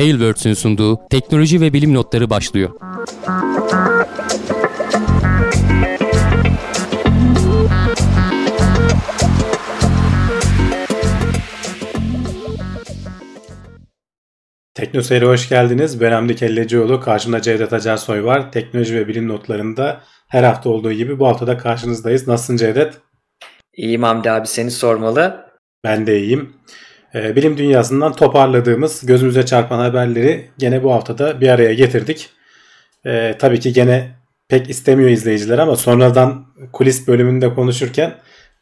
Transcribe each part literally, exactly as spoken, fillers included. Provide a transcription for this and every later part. Tailwords'ün sunduğu teknoloji ve bilim notları başlıyor. TeknoSeyir'e hoş geldiniz. Ben Hamdi Kellecioğlu. Karşımda Cevdet Acarsoy var. Teknoloji ve bilim notlarında her hafta olduğu gibi bu hafta da karşınızdayız. Nasılsın Cevdet? İyiyim Hamdi abi, seni sormalı. Ben de iyiyim. Ee, bilim dünyasından toparladığımız, gözümüze çarpan haberleri gene bu haftada bir araya getirdik. Ee, tabii ki gene pek istemiyor izleyiciler ama sonradan kulis bölümünde konuşurken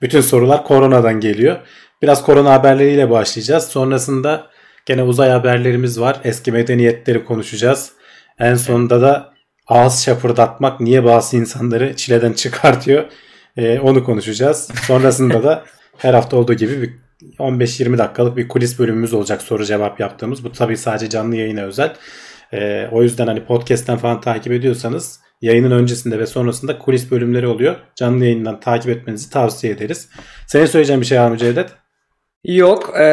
bütün sorular koronadan geliyor. Biraz korona haberleriyle başlayacağız. Sonrasında gene uzay haberlerimiz var. Eski medeniyetleri konuşacağız. En sonunda da ağız şapırdatmak niye bazı insanları çileden çıkartıyor? Ee, onu konuşacağız. Sonrasında da her hafta olduğu gibi on beş yirmi dakikalık bir kulis bölümümüz olacak, soru cevap yaptığımız. Bu tabii sadece canlı yayına özel. Ee, o yüzden hani podcast'ten falan takip ediyorsanız yayının öncesinde ve sonrasında kulis bölümleri oluyor. Canlı yayından takip etmenizi tavsiye ederiz. Senin söyleyeceğin bir şey var mı Cevdet? Yok. E,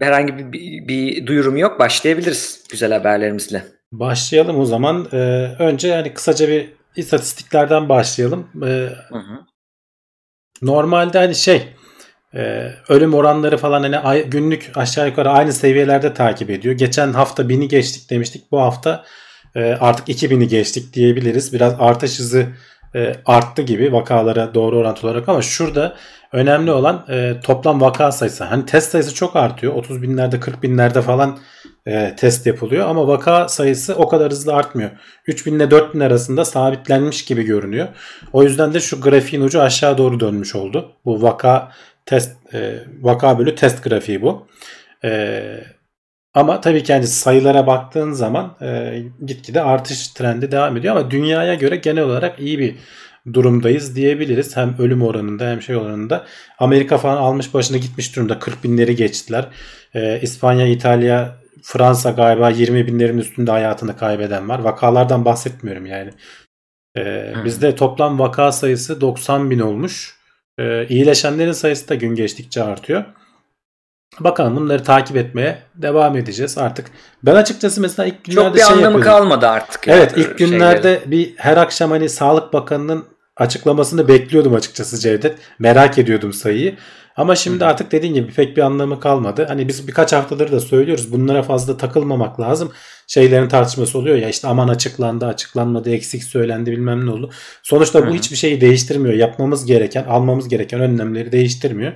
herhangi bir, bir, bir duyurum yok. Başlayabiliriz güzel haberlerimizle. Başlayalım o zaman. E, önce yani kısaca bir istatistiklerden başlayalım. E, hı hı. Normalde hani şey e, ölüm oranları falan hani ay, günlük aşağı yukarı aynı seviyelerde takip ediyor. Geçen hafta bini geçtik demiştik. Bu hafta e, artık iki bini geçtik diyebiliriz. Biraz artış hızı e, arttı gibi vakalara doğru orantı olarak ama şurada önemli olan e, toplam vaka sayısı. Hani test sayısı çok artıyor. otuz binlerde kırk binlerde falan e, test yapılıyor. Ama vaka sayısı o kadar hızlı artmıyor. üç bin ile dört bin arasında sabitlenmiş gibi görünüyor. O yüzden de şu grafiğin ucu aşağı doğru dönmüş oldu. Bu vaka test e, vaka bölü test grafiği bu. E, ama tabii ki yani sayılara baktığın zaman e, gitgide artış trendi devam ediyor. Ama dünyaya göre genel olarak iyi bir durumdayız diyebiliriz. Hem ölüm oranında hem şey oranında. Amerika falan almış başına gitmiş durumda. kırk binleri geçtiler. Ee, İspanya, İtalya, Fransa galiba yirmi binlerin üstünde hayatını kaybeden var. Vakalardan bahsetmiyorum yani. Ee, hmm. Bizde toplam vaka sayısı doksan bin olmuş. Ee, iyileşenlerin sayısı da gün geçtikçe artıyor. Bakalım, bunları takip etmeye devam edeceğiz artık. Ben açıkçası mesela ilk günlerde çok bir şey anlamı yapıyordum. Kalmadı artık. Evet, ilk günlerde şeyleri. bir her akşam hani Sağlık Bakanı'nın açıklamasını bekliyordum açıkçası Cevdet. Merak ediyordum sayıyı. Ama şimdi Hı. artık dediğin gibi pek bir anlamı kalmadı. Hani biz birkaç haftadır da söylüyoruz. Bunlara fazla takılmamak lazım. Şeylerin tartışması oluyor ya işte aman açıklandı, açıklanmadı, eksik söylendi, bilmem ne oldu. Sonuçta bu Hı. hiçbir şeyi değiştirmiyor. Yapmamız gereken, almamız gereken önlemleri değiştirmiyor.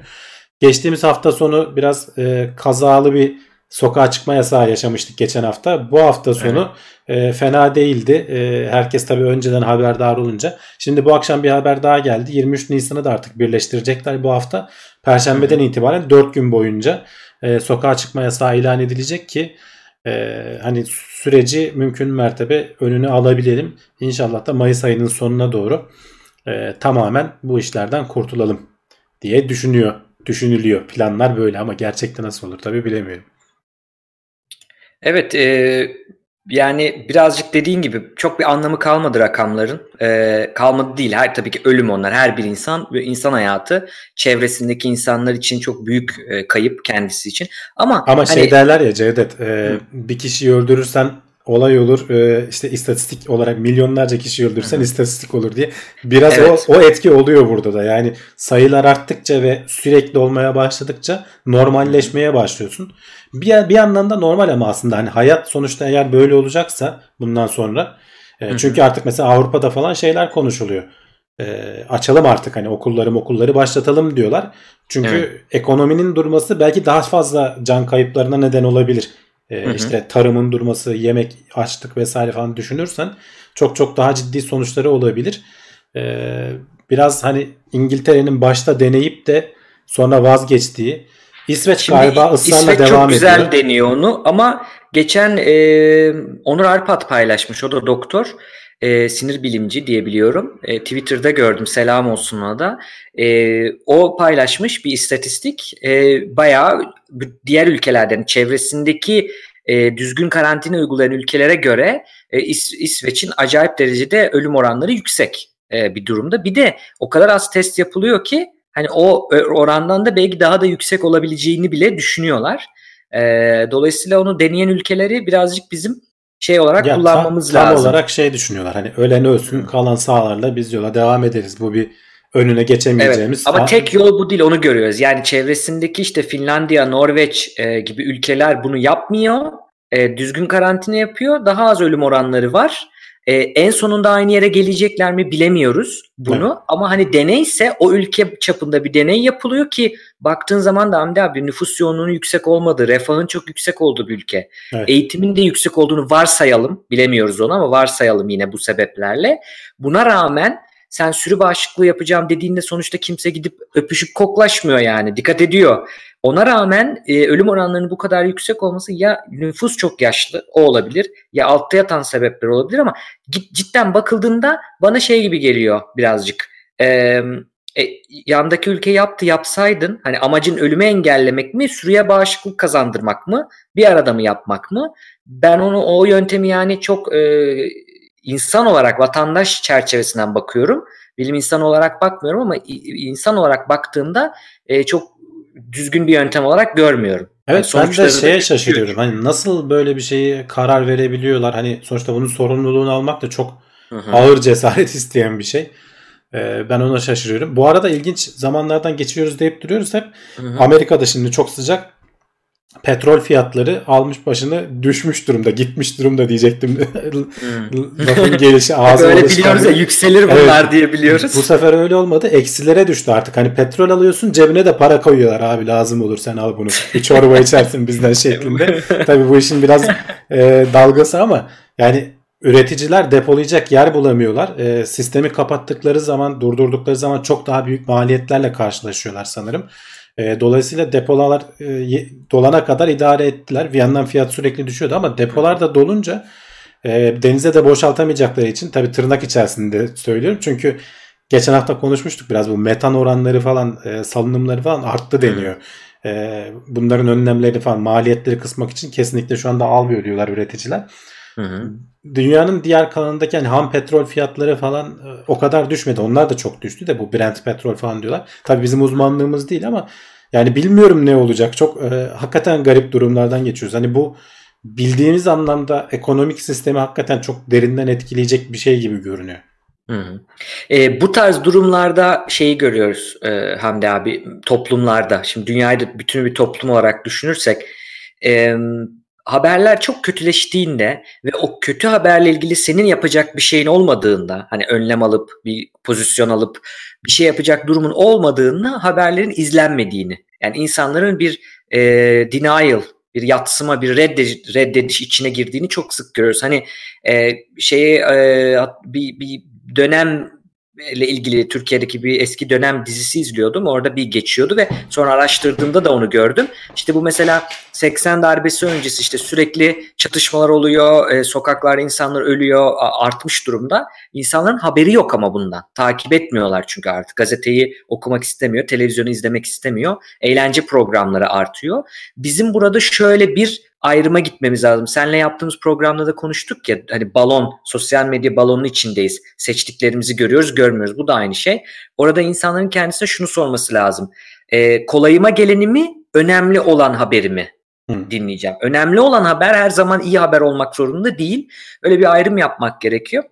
Geçtiğimiz hafta sonu biraz e, kazalı bir sokağa çıkma yasağı yaşamıştık geçen hafta. Bu hafta sonu e, fena değildi. E, herkes tabii önceden haberdar olunca. Şimdi bu akşam bir haber daha geldi. yirmi üç Nisan'ı da artık birleştirecekler bu hafta. Perşembeden Hı-hı. itibaren dört gün boyunca e, sokağa çıkma yasağı ilan edilecek ki e, hani süreci mümkün mertebe önünü alabilelim. İnşallah da Mayıs ayının sonuna doğru e, tamamen bu işlerden kurtulalım diye düşünüyor. Düşünülüyor. Planlar böyle ama gerçekten nasıl olur tabii bilemiyorum. Evet, e, yani birazcık dediğin gibi çok bir anlamı kalmadı rakamların. E, kalmadı değil. Her tabii ki ölüm onlar. Her bir insan, bir insan hayatı çevresindeki insanlar için çok büyük e, kayıp kendisi için. Ama, ama hani, şey derler ya Cevdet, e, bir kişiyi öldürürsen olay olur. E, işte istatistik olarak milyonlarca kişi öldürsen Hı-hı. istatistik olur diye. Biraz evet. o, o etki oluyor burada da. Yani sayılar arttıkça ve sürekli olmaya başladıkça normalleşmeye başlıyorsun. Bir, bir yandan da normal ama aslında hani hayat sonuçta eğer böyle olacaksa bundan sonra. E, çünkü Hı-hı. artık mesela Avrupa'da falan şeyler konuşuluyor. E, açalım artık hani okulları okulları başlatalım diyorlar. Çünkü evet. ekonominin durması belki daha fazla can kayıplarına neden olabilir. Ee, hı hı. İşte tarımın durması, yemek, açlık vesaire falan düşünürsen çok çok daha ciddi sonuçları olabilir. Ee, biraz hani İngiltere'nin başta deneyip de sonra vazgeçtiği, İsveç Şimdi galiba ısrarla İsveç devam ediyor. İsveç çok güzel ediyor. Deniyor onu ama geçen e, Onur Arpat paylaşmış, o da doktor. E, sinir bilimci diyebiliyorum. E, Twitter'da gördüm. Selam olsun ona da. E, o paylaşmış bir istatistik. E, bayağı diğer ülkelerden çevresindeki e, düzgün karantina uygulayan ülkelere göre e, İs- İsveç'in acayip derecede ölüm oranları yüksek e, bir durumda. Bir de o kadar az test yapılıyor ki hani o orandan da belki daha da yüksek olabileceğini bile düşünüyorlar. E, dolayısıyla onu deneyen ülkeleri birazcık bizim şey olarak ya, kullanmamız tam, tam lazım. Tam olarak şey düşünüyorlar, hani ölen ölsün, kalan sağlarla biz yola devam ederiz. Bu bir önüne geçemeyeceğimiz. Evet, ama tek yol bu değil, onu görüyoruz. Yani çevresindeki işte Finlandiya, Norveç e, gibi ülkeler bunu yapmıyor. E, düzgün karantina yapıyor. Daha az ölüm oranları var. E, en sonunda aynı yere gelecekler mi bilemiyoruz bunu. Evet. Ama hani deneyse o ülke çapında bir deney yapılıyor ki baktığın zaman da Hamdi abi nüfus yoğunluğunun yüksek olmadığı, refahın çok yüksek olduğu bir ülke. Evet. Eğitimin de yüksek olduğunu varsayalım. Bilemiyoruz onu ama varsayalım yine bu sebeplerle. Buna rağmen sen sürü bağışıklığı yapacağım dediğinde sonuçta kimse gidip öpüşüp koklaşmıyor yani. Dikkat ediyor. Ona rağmen e, ölüm oranlarının bu kadar yüksek olması ya nüfus çok yaşlı o olabilir ya altta yatan sebepler olabilir ama cidden bakıldığında bana şey gibi geliyor birazcık. E, e, yandaki ülke yaptı yapsaydın hani amacın ölümü engellemek mi sürüye bağışıklık kazandırmak mı bir arada mı yapmak mı? Ben onu o yöntemi yani çok... E, İnsan olarak vatandaş çerçevesinden bakıyorum. Bilim insanı olarak bakmıyorum ama insan olarak baktığımda e, çok düzgün bir yöntem olarak görmüyorum. Evet yani ben de şeye şaşırıyorum. Hani nasıl böyle bir şeye karar verebiliyorlar? Hani sonuçta bunun sorumluluğunu almak da çok Hı-hı. ağır cesaret isteyen bir şey. Ee, ben ona şaşırıyorum. Bu arada ilginç zamanlardan geçiyoruz deyip duruyoruz hep. Hı-hı. Amerika'da şimdi çok sıcak. Petrol fiyatları almış başını düşmüş durumda, gitmiş durumda diyecektim. Lafın gelişi ağzına öyle biliyoruz ya, yükselir bunlar evet, diye biliyoruz. Bu sefer öyle olmadı. Eksilere düştü artık. Hani petrol alıyorsun, cebine de para koyuyorlar. Abi lazım olur sen al bunu. Bir çorba içersin bizden şeklinde. Tabii bu işin biraz e, dalgası ama yani üreticiler depolayacak yer bulamıyorlar. E, sistemi kapattıkları zaman, durdurdukları zaman çok daha büyük maliyetlerle karşılaşıyorlar sanırım. Dolayısıyla depolar dolana kadar idare ettiler. Bir yandan fiyat sürekli düşüyordu ama depolar da dolunca denize de boşaltamayacakları için tabii tırnak içerisinde söylüyorum. Çünkü geçen hafta konuşmuştuk biraz bu metan oranları falan salınımları falan arttı deniyor. Bunların önlemleri falan maliyetleri kısmak için kesinlikle şu anda almıyor diyorlar üreticiler. Hı hı. Dünyanın diğer kalanındaki yani ham petrol fiyatları falan o kadar düşmedi. Onlar da çok düştü de bu Brent petrol falan diyorlar. Tabii bizim uzmanlığımız değil ama yani bilmiyorum ne olacak. Çok e, hakikaten garip durumlardan geçiyoruz. Hani bu bildiğimiz anlamda ekonomik sistemi hakikaten çok derinden etkileyecek bir şey gibi görünüyor. Hı hı. E, bu tarz durumlarda şeyi görüyoruz e, Hamdi abi toplumlarda. Şimdi dünyayı da bütün bir toplum olarak düşünürsek e, haberler çok kötüleştiğinde ve o kötü haberle ilgili senin yapacak bir şeyin olmadığında, hani önlem alıp bir pozisyon alıp bir şey yapacak durumun olmadığında haberlerin izlenmediğini, yani insanların bir e, denial, bir yatsıma, bir reddediş, reddediş içine girdiğini çok sık görüyoruz. Hani e, şeye e, bir, bir dönem ile ilgili Türkiye'deki bir eski dönem dizisi izliyordum. Orada bir geçiyordu ve sonra araştırdığımda da onu gördüm. İşte bu mesela seksen darbesi öncesi işte sürekli çatışmalar oluyor, sokaklarda insanlar ölüyor, artmış durumda. İnsanların haberi yok ama bundan. Takip etmiyorlar çünkü artık. Gazeteyi okumak istemiyor, televizyonu izlemek istemiyor. Eğlence programları artıyor. Bizim burada şöyle bir ayrıma gitmemiz lazım. Seninle yaptığımız programda da konuştuk ya hani balon, sosyal medya balonunun içindeyiz. Seçtiklerimizi görüyoruz, görmüyoruz. Bu da aynı şey. Orada insanların kendisine şunu sorması lazım. E, kolayıma geleni mi, önemli olan haberi mi Hı. dinleyeceğim? Önemli olan haber her zaman iyi haber olmak zorunda değil. Öyle bir ayrım yapmak gerekiyor.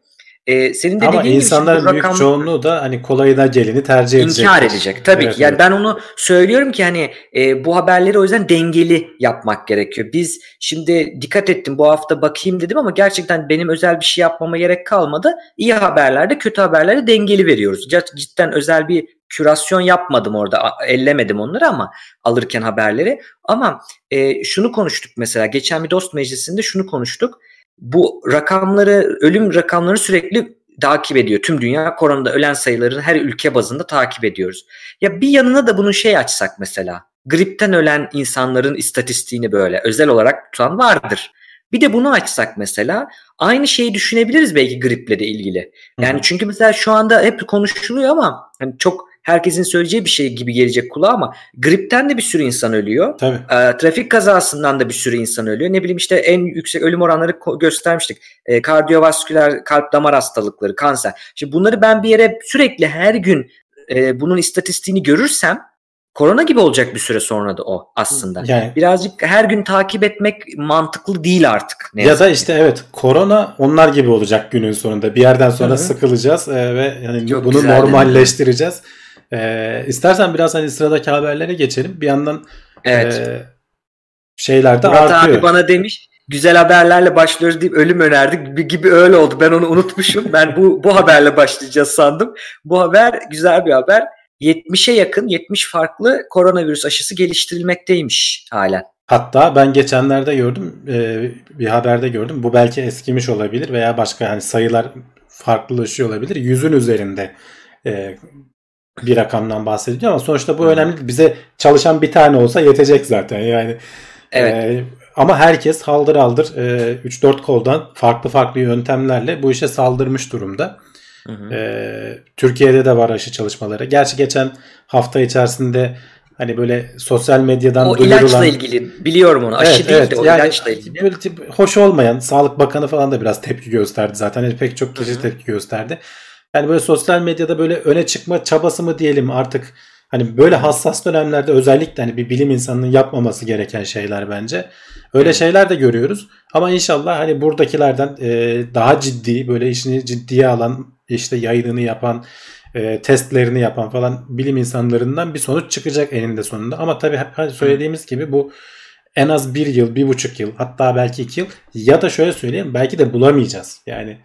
Ee, senin de ama insanların gibi, büyük rakam... çoğunluğu da hani kolayına geleni tercih edecek. İnkar edecek tabii evet, ki. Yani evet. Ben onu söylüyorum ki hani e, bu haberleri o yüzden dengeli yapmak gerekiyor. Biz şimdi dikkat ettim bu hafta bakayım dedim ama gerçekten benim özel bir şey yapmama gerek kalmadı. İyi haberlerde kötü haberlerde dengeli veriyoruz. Cidden özel bir kürasyon yapmadım orada, ellemedim onları ama alırken haberleri. Ama e, şunu konuştuk mesela geçen bir dost meclisinde şunu konuştuk. Bu rakamları, ölüm rakamları sürekli takip ediyor. Tüm dünya koronada ölen sayılarını her ülke bazında takip ediyoruz. Ya bir yanına da bunun şey açsak mesela. Gripten ölen insanların istatistiğini böyle özel olarak tutan vardır. Bir de bunu açsak mesela aynı şeyi düşünebiliriz belki griple de ilgili. Yani Hı-hı. çünkü mesela şu anda hep konuşuluyor ama hani çok herkesin söyleyeceği bir şey gibi gelecek kulağa ama gripten de bir sürü insan ölüyor. Tabii. E, trafik kazasından da bir sürü insan ölüyor. Ne bileyim işte en yüksek ölüm oranları ko- göstermiştik. E, kardiyovasküler, kalp damar hastalıkları, kanser. Şimdi bunları ben bir yere sürekli her gün e, bunun istatistiğini görürsem korona gibi olacak bir süre sonra da o aslında. Yani, birazcık her gün takip etmek mantıklı değil artık. Ne ya da işte evet, korona onlar gibi olacak günün sonunda. Bir yerden sonra Hı-hı. sıkılacağız e, ve yani çok bunu normalleştireceğiz. E, istersen biraz hani sıradaki haberlere geçelim. Bir yandan evet. e, şeyler de artıyor. Murat abi bana demiş, güzel haberlerle başlıyoruz deyip ölüm önerdik gibi, öyle oldu. Ben onu unutmuşum. Ben bu bu haberle başlayacağız sandım. Bu haber güzel bir haber. yetmişe yakın, yetmiş farklı koronavirüs aşısı geliştirilmekteymiş halen. Hatta ben geçenlerde gördüm, bir haberde gördüm. Bu belki eskimiş olabilir veya başka, yani sayılar farklılaşıyor olabilir. yüzün üzerinde bir rakamdan bahsediliyor ama sonuçta bu hmm. önemli. Bize çalışan bir tane olsa yetecek zaten. Yani evet. E, ama herkes haldır haldır e, üç dört koldan farklı farklı yöntemlerle bu işe saldırmış durumda. Hı hı. E, Türkiye'de de var aşı çalışmaları. Gerçi geçen hafta içerisinde hani böyle sosyal medyadan o duyurulan... O ilaçla ilgili, biliyorum onu. Aşı evet, değil evet. de o yani ilaçla ilgili. Böyle tip, hoş olmayan, Sağlık Bakanı falan da biraz tepki gösterdi zaten. Yani pek çok kişi hı hı. tepki gösterdi. Yani böyle sosyal medyada böyle öne çıkma çabası mı diyelim artık. Hani böyle hassas dönemlerde özellikle hani bir bilim insanının yapmaması gereken şeyler bence. Öyle evet. şeyler de görüyoruz. Ama inşallah hani buradakilerden e, daha ciddi, böyle işini ciddiye alan, işte yayınını yapan, e, testlerini yapan falan bilim insanlarından bir sonuç çıkacak eninde sonunda. Ama tabii hep söylediğimiz Hı. gibi bu en az bir yıl, bir buçuk yıl, hatta belki iki yıl ya da şöyle söyleyeyim, belki de bulamayacağız. Yani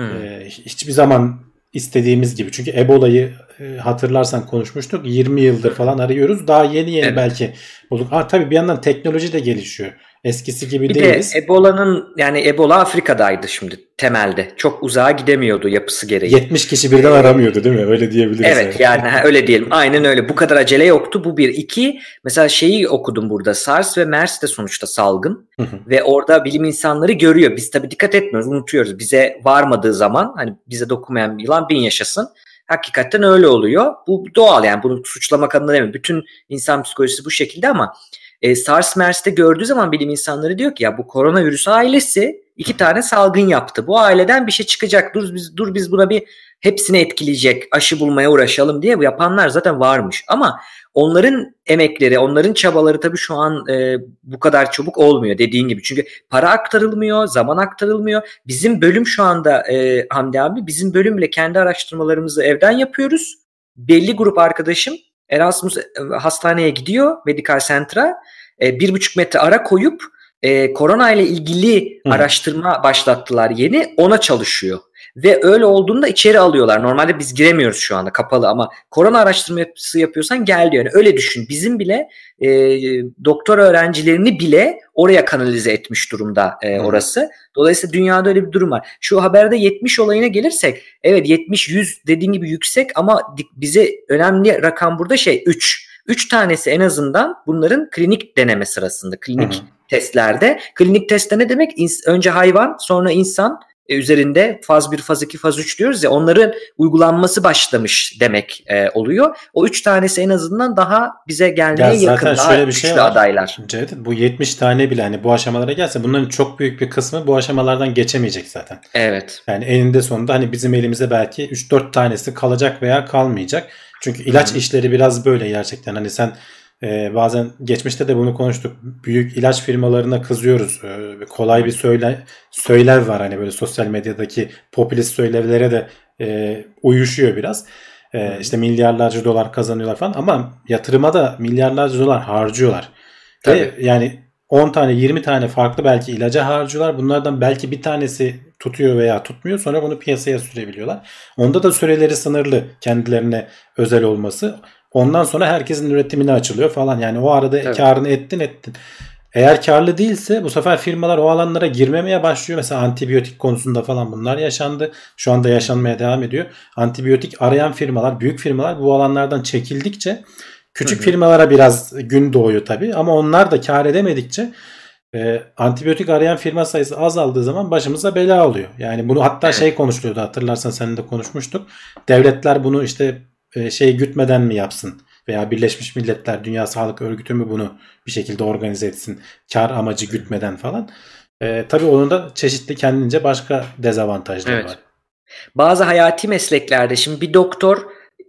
e, hiçbir zaman istediğimiz gibi. Çünkü Ebola'yı e, hatırlarsan konuşmuştuk. yirmi yıldır falan arıyoruz. Daha yeni yeni evet. belki bulduk. Ha, tabii bir yandan teknoloji de gelişiyor. Eskisi gibi bir değiliz. Bir de Ebola'nın, yani Ebola Afrika'daydı şimdi temelde. Çok uzağa gidemiyordu yapısı gereği. yetmiş kişi birden ee, aramıyordu değil mi? Öyle diyebiliriz. Evet yani, yani öyle diyelim. Aynen öyle. Bu kadar acele yoktu. Bu bir. İki, mesela şeyi okudum burada. SARS ve MERS de sonuçta salgın. Hı hı. Ve orada bilim insanları görüyor. Biz tabii dikkat etmiyoruz. Unutuyoruz. Bize varmadığı zaman, hani bize dokunmayan yılan bin yaşasın. Hakikaten öyle oluyor. Bu doğal yani. Bunu suçlamak adına demiyorum. Bütün insan psikolojisi bu şekilde ama E, SARS-MERS'te gördüğü zaman bilim insanları diyor ki ya bu koronavirüs ailesi iki tane salgın yaptı. Bu aileden bir şey çıkacak. Dur biz dur biz buna bir hepsini etkileyecek aşı bulmaya uğraşalım diye bu yapanlar zaten varmış. Ama onların emekleri, onların çabaları tabii şu an e, bu kadar çabuk olmuyor dediğin gibi. Çünkü para aktarılmıyor, zaman aktarılmıyor. Bizim bölüm şu anda e, Hamdi abi, bizim bölümle kendi araştırmalarımızı evden yapıyoruz. Belli grup arkadaşım Erasmus hastaneye gidiyor, Medical Center'a e, bir buçuk metre ara koyup e, korona ile ilgili Hı. araştırma başlattılar yeni, ona çalışıyor. Ve öyle olduğunda içeri alıyorlar. Normalde biz giremiyoruz şu anda, kapalı, ama korona araştırması yapıyorsan gel diyor. Yani öyle düşün. Bizim bile e, doktor öğrencilerini bile oraya kanalize etmiş durumda e, orası. Dolayısıyla dünyada öyle bir durum var. Şu haberde yetmiş olayına gelirsek, evet yetmiş yüz dediğin gibi yüksek ama bize önemli rakam burada şey üç. üç tanesi en azından bunların klinik deneme sırasında, klinik Hı-hı. testlerde. Klinik testte ne demek? İns- önce hayvan, sonra insan üzerinde faz bir, faz iki, faz üç diyoruz ya, onların uygulanması başlamış demek e, oluyor. O üç tanesi en azından daha bize gelmeye ya yakın, zaten daha şöyle bir güçlü şey var. Adaylar. Cevdet, bu yetmiş tane bile hani bu aşamalara gelse bunların çok büyük bir kısmı bu aşamalardan geçemeyecek zaten. Evet. Yani eninde sonunda hani bizim elimize belki üç dört tanesi kalacak veya kalmayacak. Çünkü ilaç hmm. işleri biraz böyle gerçekten, hani sen Ee, bazen geçmişte de bunu konuştuk. Büyük ilaç firmalarına kızıyoruz. Ee, kolay bir söyle, söylev var. Hani böyle sosyal medyadaki popülist söylevlere de e, uyuşuyor biraz. Ee, işte milyarlarca dolar kazanıyorlar falan ama yatırıma da milyarlarca dolar harcıyorlar. Ve yani on tane yirmi tane farklı belki ilaca harcıyorlar. Bunlardan belki bir tanesi tutuyor veya tutmuyor. Sonra bunu piyasaya sürebiliyorlar. Onda da süreleri sınırlı, kendilerine özel olması. Ondan sonra herkesin üretimine açılıyor falan. Yani o arada evet. karını ettin ettin. Eğer karlı değilse bu sefer firmalar o alanlara girmemeye başlıyor. Mesela antibiyotik konusunda falan bunlar yaşandı. Şu anda yaşanmaya devam ediyor. Antibiyotik arayan firmalar, büyük firmalar bu alanlardan çekildikçe küçük Hı-hı. firmalara biraz gün doğuyor tabii. Ama onlar da kar edemedikçe e, antibiyotik arayan firma sayısı azaldığı zaman başımıza bela oluyor. Yani bunu hatta şey konuşuluyordu, hatırlarsan seninle de konuşmuştuk. Devletler bunu işte şey gütmeden mi yapsın veya Birleşmiş Milletler, Dünya Sağlık Örgütü mü bunu bir şekilde organize etsin, kar amacı gütmeden falan. E, tabii onun da çeşitli kendince başka dezavantajları evet. var. Bazı hayati mesleklerde şimdi bir doktor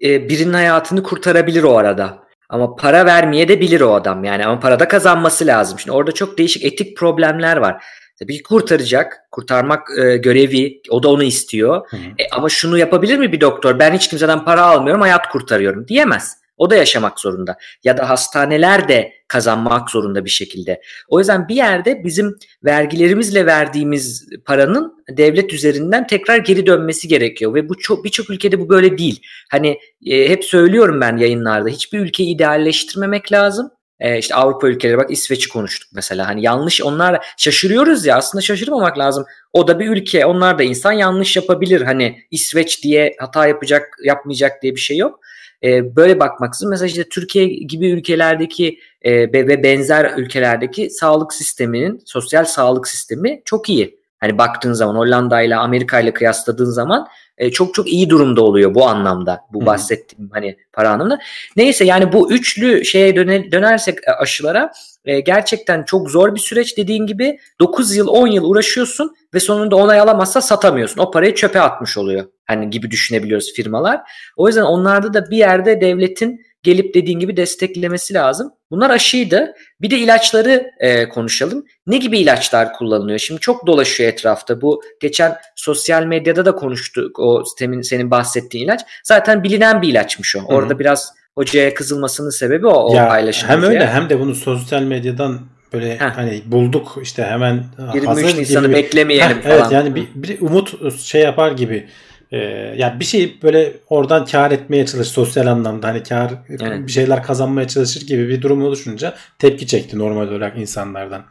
e, birinin hayatını kurtarabilir o arada. Ama para vermeye de bilir o adam yani, ama para da kazanması lazım. Şimdi orada çok değişik etik problemler var. Tabii kurtaracak, kurtarmak e, görevi, o da onu istiyor. Hı hı. E, ama şunu yapabilir mi bir doktor? Ben hiç kimseden para almıyorum, hayat kurtarıyorum diyemez. O da yaşamak zorunda ya da hastaneler de kazanmak zorunda bir şekilde. O yüzden bir yerde bizim vergilerimizle verdiğimiz paranın devlet üzerinden tekrar geri dönmesi gerekiyor ve bu çok, birçok ülkede bu böyle değil. Hani e, hep söylüyorum ben yayınlarda, hiçbir ülkeyi idealleştirmemek lazım. E, işte Avrupa ülkeleri, bak İsveç'i konuştuk mesela, hani yanlış, onlar şaşırıyoruz ya, aslında şaşırmamak lazım. O da bir ülke, onlar da insan, yanlış yapabilir. Hani İsveç diye hata yapacak, yapmayacak diye bir şey yok. Böyle bakmaksızın mesela işte Türkiye gibi ülkelerdeki ve benzer ülkelerdeki sağlık sisteminin, sosyal sağlık sistemi çok iyi. Hani baktığın zaman Hollanda ile Amerika ile kıyasladığın zaman çok çok iyi durumda oluyor bu anlamda. Bu bahsettiğim hani para anlamında. Neyse yani bu üçlü şeye dönersek aşılara, gerçekten çok zor bir süreç. Dediğim gibi dokuz yıl on yıl uğraşıyorsun ve sonunda onay alamazsa satamıyorsun. O parayı çöpe atmış oluyor. Hani gibi düşünebiliyoruz firmalar. O yüzden onlarda da bir yerde devletin gelip dediğin gibi desteklemesi lazım. Bunlar aşıydı. Bir de ilaçları e, konuşalım. Ne gibi ilaçlar kullanılıyor? Şimdi çok dolaşıyor etrafta. Bu geçen sosyal medyada da konuştuk, o senin, senin bahsettiğin ilaç. Zaten bilinen bir ilaçmış o. Orada Hı-hı. biraz hocaya kızılmasının sebebi o, o paylaşım. Hem öyle ya. Hem de bunu sosyal medyadan böyle Heh. hani bulduk işte hemen yirmi üç Nisan'ı beklemeyelim Heh, falan. Evet yani bir, bir umut şey yapar gibi. Ee, yani bir şey böyle oradan kar etmeye çalışır sosyal anlamda, hani kar evet. bir şeyler kazanmaya çalışır gibi bir durum oluşunca tepki çekti normal olarak insanlardan.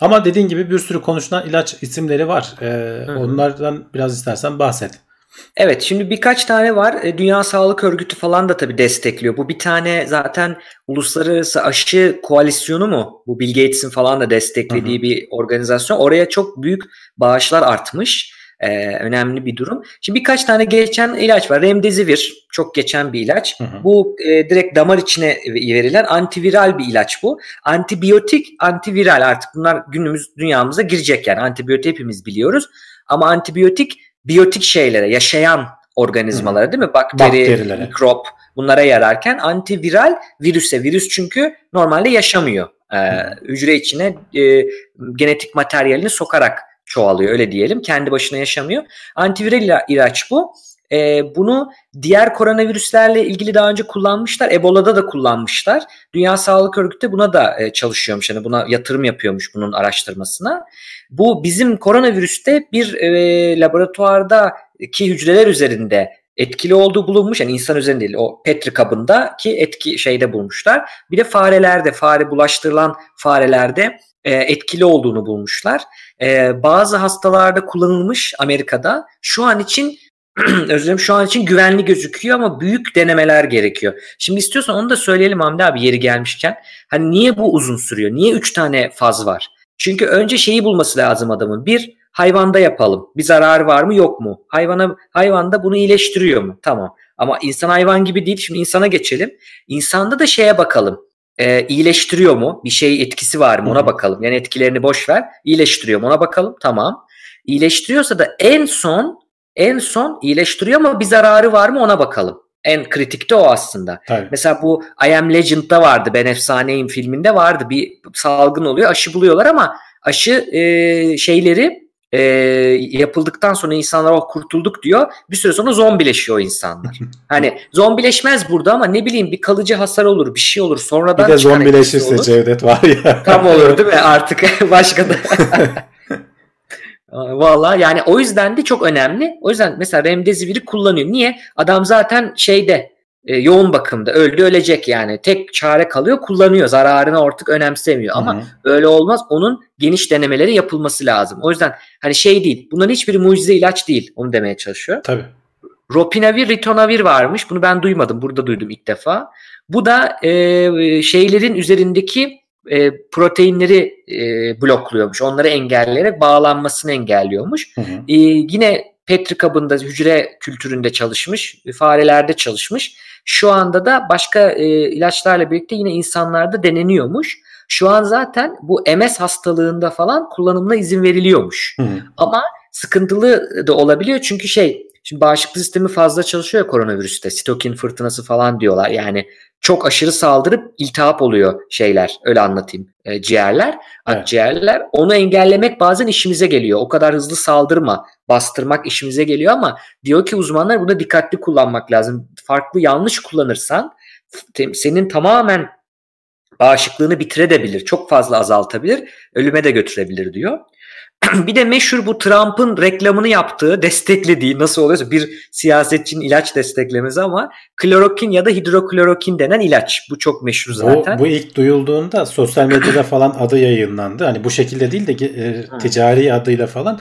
Ama dediğin gibi bir sürü konuşulan ilaç isimleri var. Ee, onlardan biraz istersen bahset. Evet, şimdi birkaç tane var. Dünya Sağlık Örgütü falan da tabii destekliyor. Bu bir tane zaten uluslararası aşı koalisyonu mu? Bu Bill Gates'in falan da desteklediği hı hı. bir organizasyon. Oraya çok büyük bağışlar artmış. Ee, önemli bir durum. Şimdi birkaç tane geçen ilaç var. Remdesivir çok geçen bir ilaç. Hı hı. Bu e, direkt damar içine verilen antiviral bir ilaç bu. Antibiyotik, antiviral artık bunlar günümüz dünyamıza girecek yani. Antibiyotik hepimiz biliyoruz. Ama antibiyotik biyotik şeylere, yaşayan organizmalara değil mi? Bakteri, mikrop bunlara yararken antiviral virüse. Virüs çünkü normalde yaşamıyor. Ee, hücre içine e, genetik materyalini sokarak çoğalıyor öyle diyelim. Kendi başına yaşamıyor. Antiviral ilaç bu. Ee, bunu diğer koronavirüslerle ilgili daha önce kullanmışlar. Ebola'da da kullanmışlar. Dünya Sağlık Örgütü buna da e, çalışıyormuş. Yani buna yatırım yapıyormuş, bunun araştırmasına. Bu bizim koronavirüste bir e, laboratuvardaki hücreler üzerinde etkili olduğu bulunmuş. Yani insan üzerinde değil. O Petri kabındaki etki şeyde bulmuşlar. Bir de farelerde, fare bulaştırılan farelerde etkili olduğunu bulmuşlar. Ee, bazı hastalarda kullanılmış Amerika'da. Şu an için özür dilerim, şu an için güvenli gözüküyor ama büyük denemeler gerekiyor. Şimdi istiyorsan onu da söyleyelim Hamdi abi yeri gelmişken. Hani niye bu uzun sürüyor? Niye üç tane faz var? Çünkü önce şeyi bulması lazım adamın. Bir, hayvanda yapalım. Bir zararı var mı yok mu? Hayvana, hayvanda bunu iyileştiriyor mu? Tamam. Ama insan hayvan gibi değil. Şimdi insana geçelim. İnsanda da şeye bakalım. E, iyileştiriyor mu? Bir şey etkisi var mı? Ona bakalım. Yani etkilerini boş ver. İyileştiriyor mu? Ona bakalım. Tamam. İyileştiriyorsa da en son en son iyileştiriyor ama bir zararı var mı? Ona bakalım. En kritik de o aslında. Tabii. Mesela bu I Am Legend'da vardı. Ben Efsaneyim filminde vardı. Bir salgın oluyor. Aşı buluyorlar ama aşı e, şeyleri e, yapıldıktan sonra insanlar oh, kurtulduk diyor. Bir süre sonra zombileşiyor insanlar. Hani zombileşmez burada ama ne bileyim bir kalıcı hasar olur, bir şey olur. Sonradan bir de zombileşirse Cevdet var ya. Tam olur değil mi? Artık başka da. Valla yani o yüzden de çok önemli. O yüzden mesela remdesivir'i kullanıyor. Niye? Adam zaten şeyde e, yoğun bakımda öldü ölecek yani. Tek çare kalıyor, kullanıyor. Zararını artık önemsemiyor. Ama Hı-hı. öyle olmaz. Onun geniş denemeleri yapılması lazım. O yüzden hani şey değil. Bunların hiçbiri mucize ilaç değil. Onu demeye çalışıyor. Tabii. Ropinavir, ritonavir varmış. Bunu ben duymadım. Burada duydum ilk defa. Bu da e, şeylerin üzerindeki E, proteinleri e, blokluyormuş. Onları engelleyerek bağlanmasını engelliyormuş. Hı hı. E, yine Petri kabında hücre kültüründe çalışmış. Farelerde çalışmış. Şu anda da başka e, ilaçlarla birlikte yine insanlarda deneniyormuş. Şu an zaten bu M S hastalığında falan kullanımına izin veriliyormuş. Hı hı. Ama sıkıntılı da olabiliyor çünkü şey, şimdi bağışıklık sistemi fazla çalışıyor ya koronavirüste. Sitokin fırtınası falan diyorlar. Yani çok aşırı saldırıp iltihap oluyor şeyler. Öyle anlatayım. E, ciğerler, akciğerler. Evet. Onu engellemek bazen işimize geliyor. O kadar hızlı saldırma, bastırmak işimize geliyor ama diyor ki uzmanlar buna dikkatli kullanmak lazım. Farklı yanlış kullanırsan senin tamamen bağışıklığını bitirebilir. Çok fazla azaltabilir. Ölüme de götürebilir diyor. Bir de meşhur bu Trump'ın reklamını yaptığı, desteklediği, nasıl oluyorsa bir siyasetçinin ilaç desteklemesi ama klorokin ya da hidroklorokin denen ilaç. Bu çok meşhur zaten. Bu, bu ilk duyulduğunda sosyal medyada falan adı yayınlandı. Hani bu şekilde değil de e, ticari adıyla falan.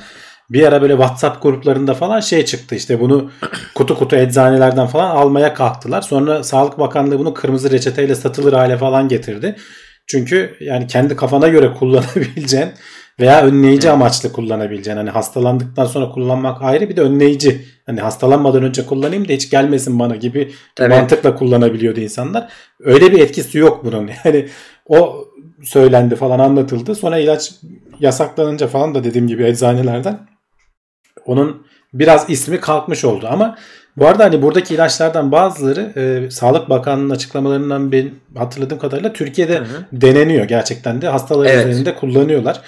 Bir ara böyle WhatsApp gruplarında falan şey çıktı, işte bunu kutu kutu eczanelerden falan almaya kalktılar. Sonra Sağlık Bakanlığı bunu kırmızı reçeteyle satılır hale falan getirdi. Çünkü yani kendi kafana göre kullanabileceğin veya önleyici amaçlı kullanabileceğin, hani hastalandıktan sonra kullanmak ayrı, bir de önleyici, hani hastalanmadan önce kullanayım da hiç gelmesin bana gibi evet. mantıkla kullanabiliyordu insanlar. Öyle bir etkisi yok bunun, yani o söylendi falan, anlatıldı. Sonra ilaç yasaklanınca falan da dediğim gibi eczanelerden onun biraz ismi kalkmış oldu. Ama bu arada hani buradaki ilaçlardan bazıları e, Sağlık Bakanlığı'nın açıklamalarından ben hatırladığım kadarıyla Türkiye'de hı hı. deneniyor gerçekten de. Hastalar evet. üzerinde kullanıyorlar.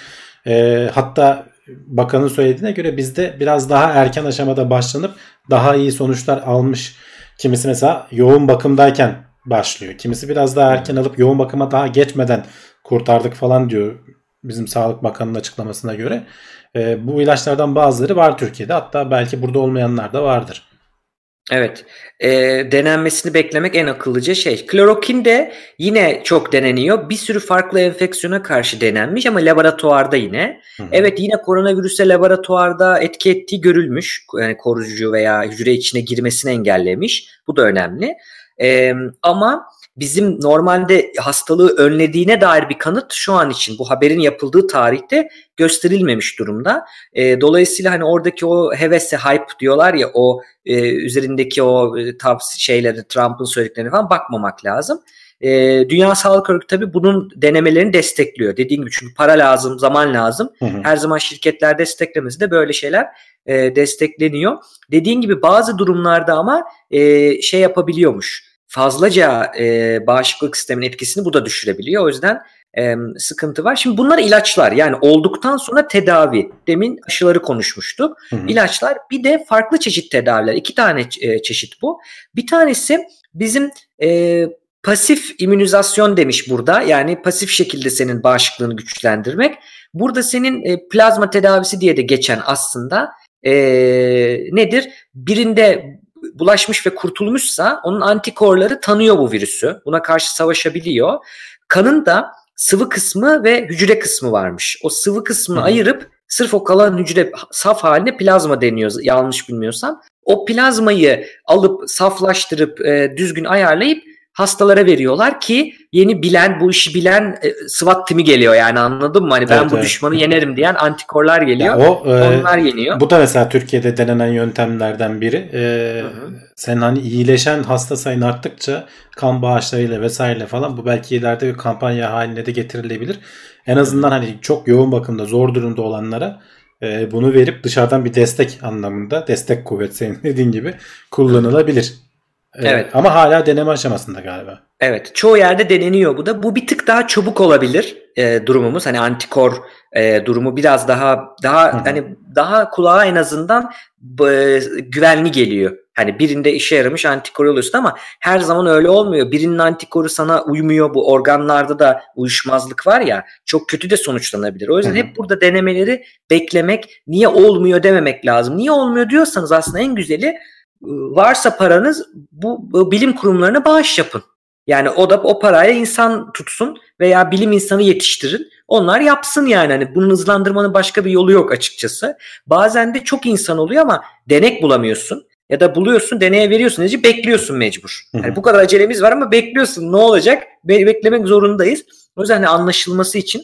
E, hatta bakanın söylediğine göre bizde biraz daha erken aşamada başlanıp daha iyi sonuçlar almış. Kimisi mesela yoğun bakımdayken başlıyor. Kimisi biraz daha erken alıp yoğun bakıma daha geçmeden kurtardık falan diyor bizim Sağlık Bakanı'nın açıklamasına göre. E, bu ilaçlardan bazıları var Türkiye'de. Hatta belki burada olmayanlar da vardır. Evet. E, denenmesini beklemek en akıllıca şey. Klorokin de yine çok deneniyor. Bir sürü farklı enfeksiyona karşı denenmiş ama laboratuvarda yine. Hı hı. Evet, yine koronavirüse laboratuvarda etki ettiği görülmüş. Yani koruyucu veya hücre içine girmesini engellemiş. Bu da önemli. E, ama bizim normalde hastalığı önlediğine dair bir kanıt şu an için bu haberin yapıldığı tarihte gösterilmemiş durumda. E, dolayısıyla hani oradaki o hevesi, hype diyorlar ya, o e, üzerindeki o e, tavsiye şeyleri, Trump'ın söylediklerine falan bakmamak lazım. E, Dünya Sağlık Örgütü tabii bunun denemelerini destekliyor. Dediğim gibi, çünkü para lazım, zaman lazım. Hı hı. Her zaman şirketler desteklemesi de böyle şeyler e, destekleniyor. Dediğim gibi bazı durumlarda ama e, şey yapabiliyormuş. Fazlaca e, bağışıklık sistemin etkisini bu da düşürebiliyor. O yüzden e, sıkıntı var. Şimdi bunlar ilaçlar. Yani olduktan sonra tedavi. Demin aşıları konuşmuştuk. Hı hı. İlaçlar, bir de farklı çeşit tedaviler. İki tane e, çeşit bu. Bir tanesi bizim e, pasif immünizasyon demiş burada. Yani pasif şekilde senin bağışıklığını güçlendirmek. Burada senin e, plazma tedavisi diye de geçen aslında e, nedir? Birinde bulaşmış ve kurtulmuşsa onun antikorları tanıyor bu virüsü. Buna karşı savaşabiliyor. Kanın da sıvı kısmı ve hücre kısmı varmış. O sıvı kısmını hmm. ayırıp sırf o kalan hücre saf haline plazma deniyor yanlış bilmiyorsam. O plazmayı alıp saflaştırıp e, düzgün ayarlayıp hastalara veriyorlar ki yeni bilen, bu işi bilen e, SWAT timi geliyor, yani anladın mı? Hani ben evet, bu evet. düşmanı yenerim diyen antikorlar geliyor. O, onlar e, yeniyor. Bu da mesela Türkiye'de denenen yöntemlerden biri. E, sen hani iyileşen hasta sayın arttıkça kan bağışlarıyla vesaire falan, bu belki ileride bir kampanya haline de getirilebilir. En azından hani çok yoğun bakımda, zor durumda olanlara e, bunu verip dışarıdan bir destek anlamında, destek kuvvet senin dediğin gibi kullanılabilir. Evet. Evet. Ama hala deneme aşamasında galiba. Evet, çoğu yerde deneniyor bu da. Bu bir tık daha çabuk olabilir e, durumumuz. Hani antikor e, durumu biraz daha daha Hı-hı. hani daha kulağa en azından e, güvenli geliyor. Hani birinde işe yaramış antikor oluyorsun ama her zaman öyle olmuyor. Birinin antikoru sana uymuyor. Bu organlarda da uyuşmazlık var ya, çok kötü de sonuçlanabilir. O yüzden Hı-hı. hep burada denemeleri beklemek, niye olmuyor dememek lazım. Niye olmuyor diyorsanız aslında en güzeli, varsa paranız bu, bu bilim kurumlarına bağış yapın. Yani o da o parayla insan tutsun veya bilim insanı yetiştirin. Onlar yapsın yani. Hani bunun hızlandırmanın başka bir yolu yok açıkçası. Bazen de çok insan oluyor ama denek bulamıyorsun. Ya da buluyorsun, deneye veriyorsun. Nece bekliyorsun mecbur. Yani bu kadar acelemiz var ama bekliyorsun. Ne olacak? Be- beklemek zorundayız. O yüzden hani anlaşılması için.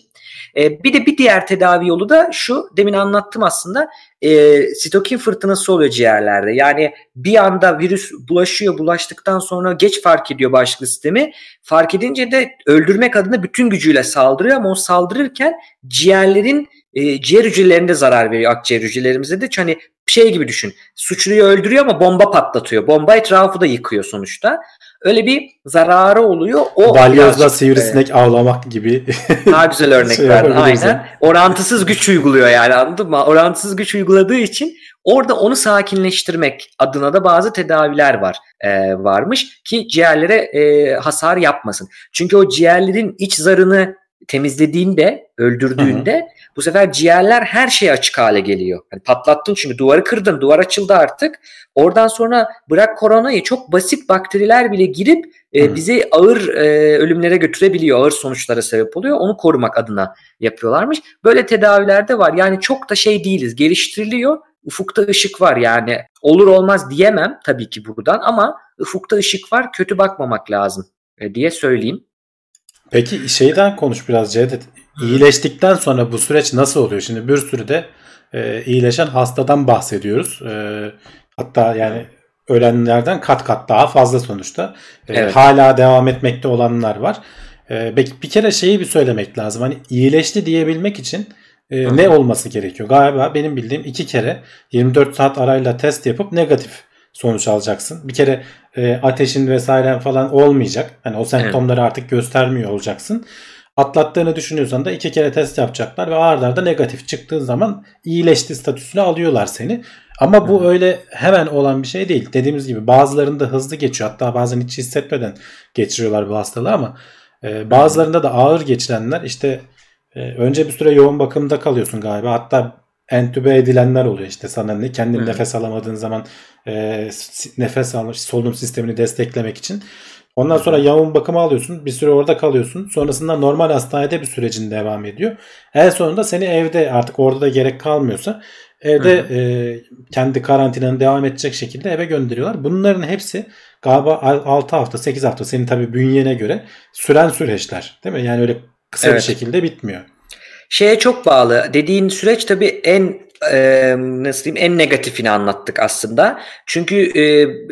Ee, bir de bir diğer tedavi yolu da şu, demin anlattım aslında, e, sitokin fırtınası oluyor ciğerlerde. Yani bir anda virüs bulaşıyor, bulaştıktan sonra geç fark ediyor bağışıklık sistemi. Fark edince de öldürmek adına bütün gücüyle saldırıyor ama o saldırırken ciğerlerin, e, ciğer hücrelerine zarar veriyor, akciğer hücrelerimize de. Hani şey gibi düşün, suçluyu öldürüyor ama bomba patlatıyor. Bomba etrafı da yıkıyor sonuçta. Öyle bir zararı oluyor. O balyozla sivrisinek e, avlamak gibi. Daha güzel örnek şey verdin. Aynen. Orantısız güç uyguluyor yani, anladın mı? Orantısız güç uyguladığı için orada onu sakinleştirmek adına da bazı tedaviler var. E, varmış ki ciğerlere e, hasar yapmasın. Çünkü o ciğerlerin iç zarını temizlediğinde, öldürdüğünde, hı-hı, bu sefer ciğerler her şeye açık hale geliyor. Yani patlattın çünkü, duvarı kırdın, duvar açıldı artık. Oradan sonra bırak koronayı, çok basit bakteriler bile girip e, bizi ağır e, ölümlere götürebiliyor. Ağır sonuçlara sebep oluyor. Onu korumak adına yapıyorlarmış. Böyle tedaviler de var. Yani çok da şey değiliz. Geliştiriliyor. Ufukta ışık var yani. Olur olmaz diyemem tabii ki buradan, ama ufukta ışık var. Kötü bakmamak lazım e, diye söyleyeyim. Peki şeyden konuş biraz Cevdet. İyileştikten sonra bu süreç nasıl oluyor? Şimdi bir sürü de e, iyileşen hastadan bahsediyoruz. E, hatta yani ölenlerden kat kat daha fazla sonuçta. E, evet. Hala devam etmekte olanlar var. E, bir kere şeyi bir söylemek lazım. Hani iyileşti diyebilmek için e, ne olması gerekiyor? Galiba benim bildiğim iki kere yirmi dört saat arayla test yapıp negatif sonuç alacaksın. Bir kere e, ateşin vesaire falan olmayacak. Hani o semptomları, evet, artık göstermiyor olacaksın. Atlattığını düşünüyorsan da iki kere test yapacaklar ve ard arda negatif çıktığın zaman iyileşti statüsünü alıyorlar seni. Ama bu, evet, öyle hemen olan bir şey değil. Dediğimiz gibi bazılarında hızlı geçiyor. Hatta bazen hiç hissetmeden geçiriyorlar bu hastalığı, ama e, bazılarında da ağır geçirenler işte e, önce bir süre yoğun bakımda kalıyorsun galiba. Hatta entübe edilenler oluyor işte sana, ne kendin, evet, nefes alamadığın zaman e, nefes almış solunum sistemini desteklemek için. Ondan sonra yoğun bakıma alıyorsun. Bir süre orada kalıyorsun. Sonrasında normal hastanede bir sürecin devam ediyor. En sonunda seni evde, artık orada da gerek kalmıyorsa evde e, kendi karantinanı devam edecek şekilde eve gönderiyorlar. Bunların hepsi galiba altı hafta sekiz hafta, senin tabii bünyene göre süren süreçler değil mi? Yani öyle kısa, evet, bir şekilde bitmiyor. Şeye çok bağlı. Dediğin süreç tabii en e, nasıl diyeyim en negatifini anlattık aslında. Çünkü e,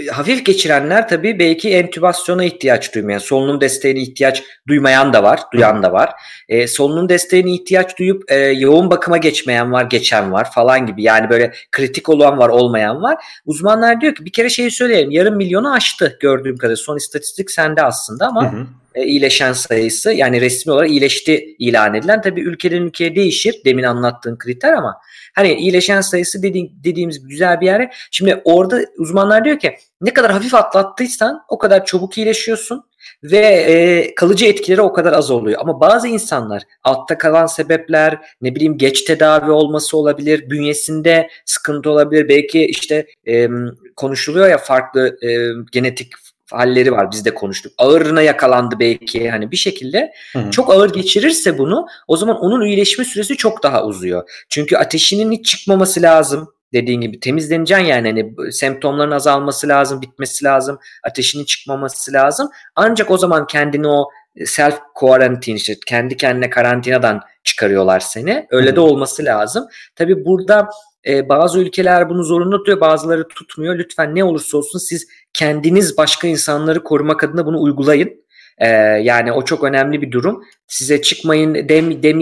hafif geçirenler tabii belki entübasyona ihtiyaç duymayan, solunum desteğine ihtiyaç duymayan da var, duyan da var. E, solunum desteğine ihtiyaç duyup e, yoğun bakıma geçmeyen var, geçen var falan gibi. Yani böyle kritik olan var, olmayan var. Uzmanlar diyor ki, bir kere şeyi söyleyelim, yarım milyonu aştı gördüğüm kadarıyla. Son istatistik sende aslında ama... Hı hı. İyileşen sayısı, yani resmi olarak iyileşti ilan edilen, tabii ülkeden ülkeye değişir demin anlattığın kriter, ama hani iyileşen sayısı dediğim, dediğimiz güzel bir yere. Şimdi orada uzmanlar diyor ki, ne kadar hafif atlattıysan o kadar çabuk iyileşiyorsun ve e, kalıcı etkileri o kadar az oluyor. Ama bazı insanlar altta kalan sebepler, ne bileyim geç tedavi olması olabilir, bünyesinde sıkıntı olabilir, belki işte e, konuşuluyor ya farklı e, genetik halleri var, biz de konuştuk. Ağırına yakalandı belki, hani bir şekilde. Hı-hı. Çok ağır geçirirse bunu, o zaman onun iyileşme süresi çok daha uzuyor. Çünkü ateşinin hiç çıkmaması lazım. Dediğin gibi temizleneceksin yani, hani semptomların azalması lazım, bitmesi lazım, ateşinin çıkmaması lazım. Ancak o zaman kendini o self quarantine, işte kendi kendine karantinadan çıkarıyorlar seni. Öyle, hı-hı, de olması lazım. Tabii burada e, bazı ülkeler bunu zorunlu tutuyor, bazıları tutmuyor. Lütfen ne olursa olsun siz kendiniz başka insanları korumak adına bunu uygulayın. Ee, yani o çok önemli bir durum. Size çıkmayın dem, dem,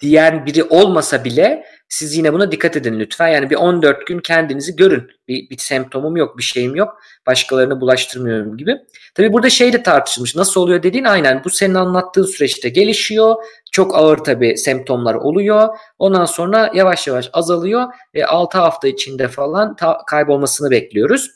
diyen biri olmasa bile siz yine buna dikkat edin lütfen. Yani bir on dört gün kendinizi görün. Bir, bir semptomum yok, bir şeyim yok, başkalarına bulaştırmıyorum gibi. Tabii burada şey de tartışılmış. Nasıl oluyor dediğin aynen bu senin anlattığın süreçte gelişiyor. Çok ağır tabii semptomlar oluyor. Ondan sonra yavaş yavaş azalıyor. E, altı hafta içinde falan ta- kaybolmasını bekliyoruz.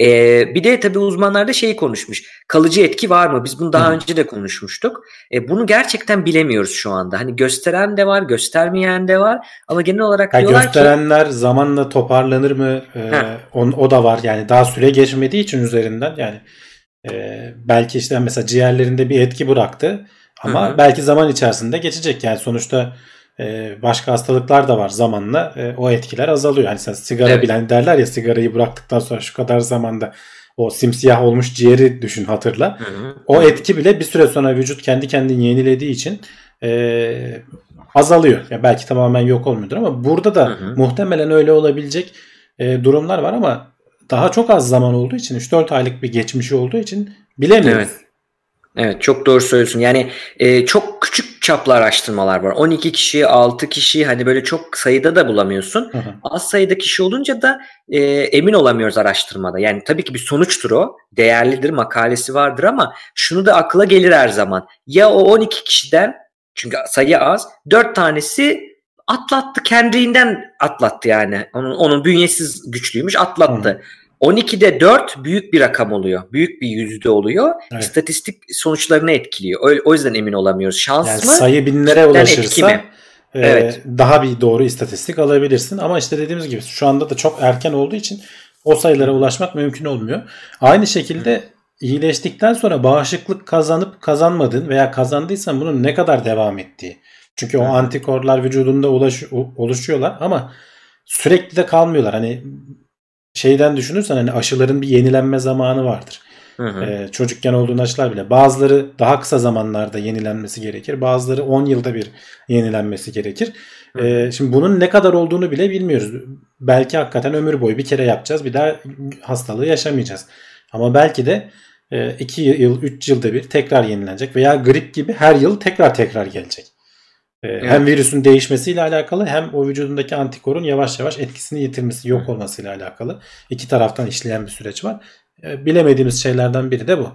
Ee, bir de tabii uzmanlar da şeyi konuşmuş. Kalıcı etki var mı? Biz bunu daha Hı. önce de konuşmuştuk. Ee, bunu gerçekten bilemiyoruz şu anda. Hani gösteren de var, göstermeyen de var. Ama genel olarak ya diyorlar gösterenler ki... Gösterenler zamanla toparlanır mı? Ee, on, o da var. Yani daha süre geçmediği için üzerinden. Yani e, belki işte mesela ciğerlerinde bir etki bıraktı. Ama Hı-hı. belki zaman içerisinde geçecek. Yani sonuçta başka hastalıklar da var, zamanla o etkiler azalıyor. Hani sen sigara evet. bilen derler ya, sigarayı bıraktıktan sonra şu kadar zamanda o simsiyah olmuş ciğeri düşün, hatırla. Hı hı. O etki bile bir süre sonra vücut kendi kendini yenilediği için e, azalıyor. Yani belki tamamen yok olmuyordur ama burada da hı hı. muhtemelen öyle olabilecek e, durumlar var, ama daha çok az zaman olduğu için, üç dört aylık bir geçmişi olduğu için bilemiyoruz. Evet. Evet, çok doğru söylüyorsun. Yani e, çok küçük çaplı araştırmalar var. on iki kişi, altı kişi, hani böyle çok sayıda da bulamıyorsun. Hı hı. Az sayıda kişi olunca da e, emin olamıyoruz araştırmada. Yani tabii ki bir sonuçtur o. Değerlidir, makalesi vardır ama şunu da akla gelir her zaman. Ya o on iki kişiden, çünkü sayı az, dört tanesi atlattı. Kendinden atlattı yani. Onun, onun bünyesiz güçlüymüş, atlattı. Hı hı. on ikide dört büyük bir rakam oluyor. Büyük bir yüzde oluyor. Evet. İstatistik sonuçlarını etkiliyor. O yüzden emin olamıyoruz. Şans yani mı? Sayı binlere ulaşırsa e, evet. daha bir doğru istatistik alabilirsin. Ama işte dediğimiz gibi şu anda da çok erken olduğu için o sayılara ulaşmak mümkün olmuyor. Aynı şekilde Hı. iyileştikten sonra bağışıklık kazanıp kazanmadığın veya kazandıysan bunun ne kadar devam ettiği. Çünkü Hı. o antikorlar vücudunda ulaş, oluşuyorlar ama sürekli de kalmıyorlar. Hani şeyden düşünürsen hani aşıların bir yenilenme zamanı vardır. Hı hı. Ee, çocukken olduğun aşılar bile bazıları daha kısa zamanlarda yenilenmesi gerekir. Bazıları on yılda bir yenilenmesi gerekir. Ee, şimdi bunun ne kadar olduğunu bile bilmiyoruz. Belki hakikaten ömür boyu bir kere yapacağız, bir daha hastalığı yaşamayacağız. Ama belki de iki yıl, üç yılda bir tekrar yenilenecek veya grip gibi her yıl tekrar tekrar gelecek. Evet. Hem virüsün değişmesiyle alakalı hem o vücudundaki antikorun yavaş yavaş etkisini yitirmesi, yok olmasıyla alakalı. İki taraftan işleyen bir süreç var. Bilemediğimiz şeylerden biri de bu.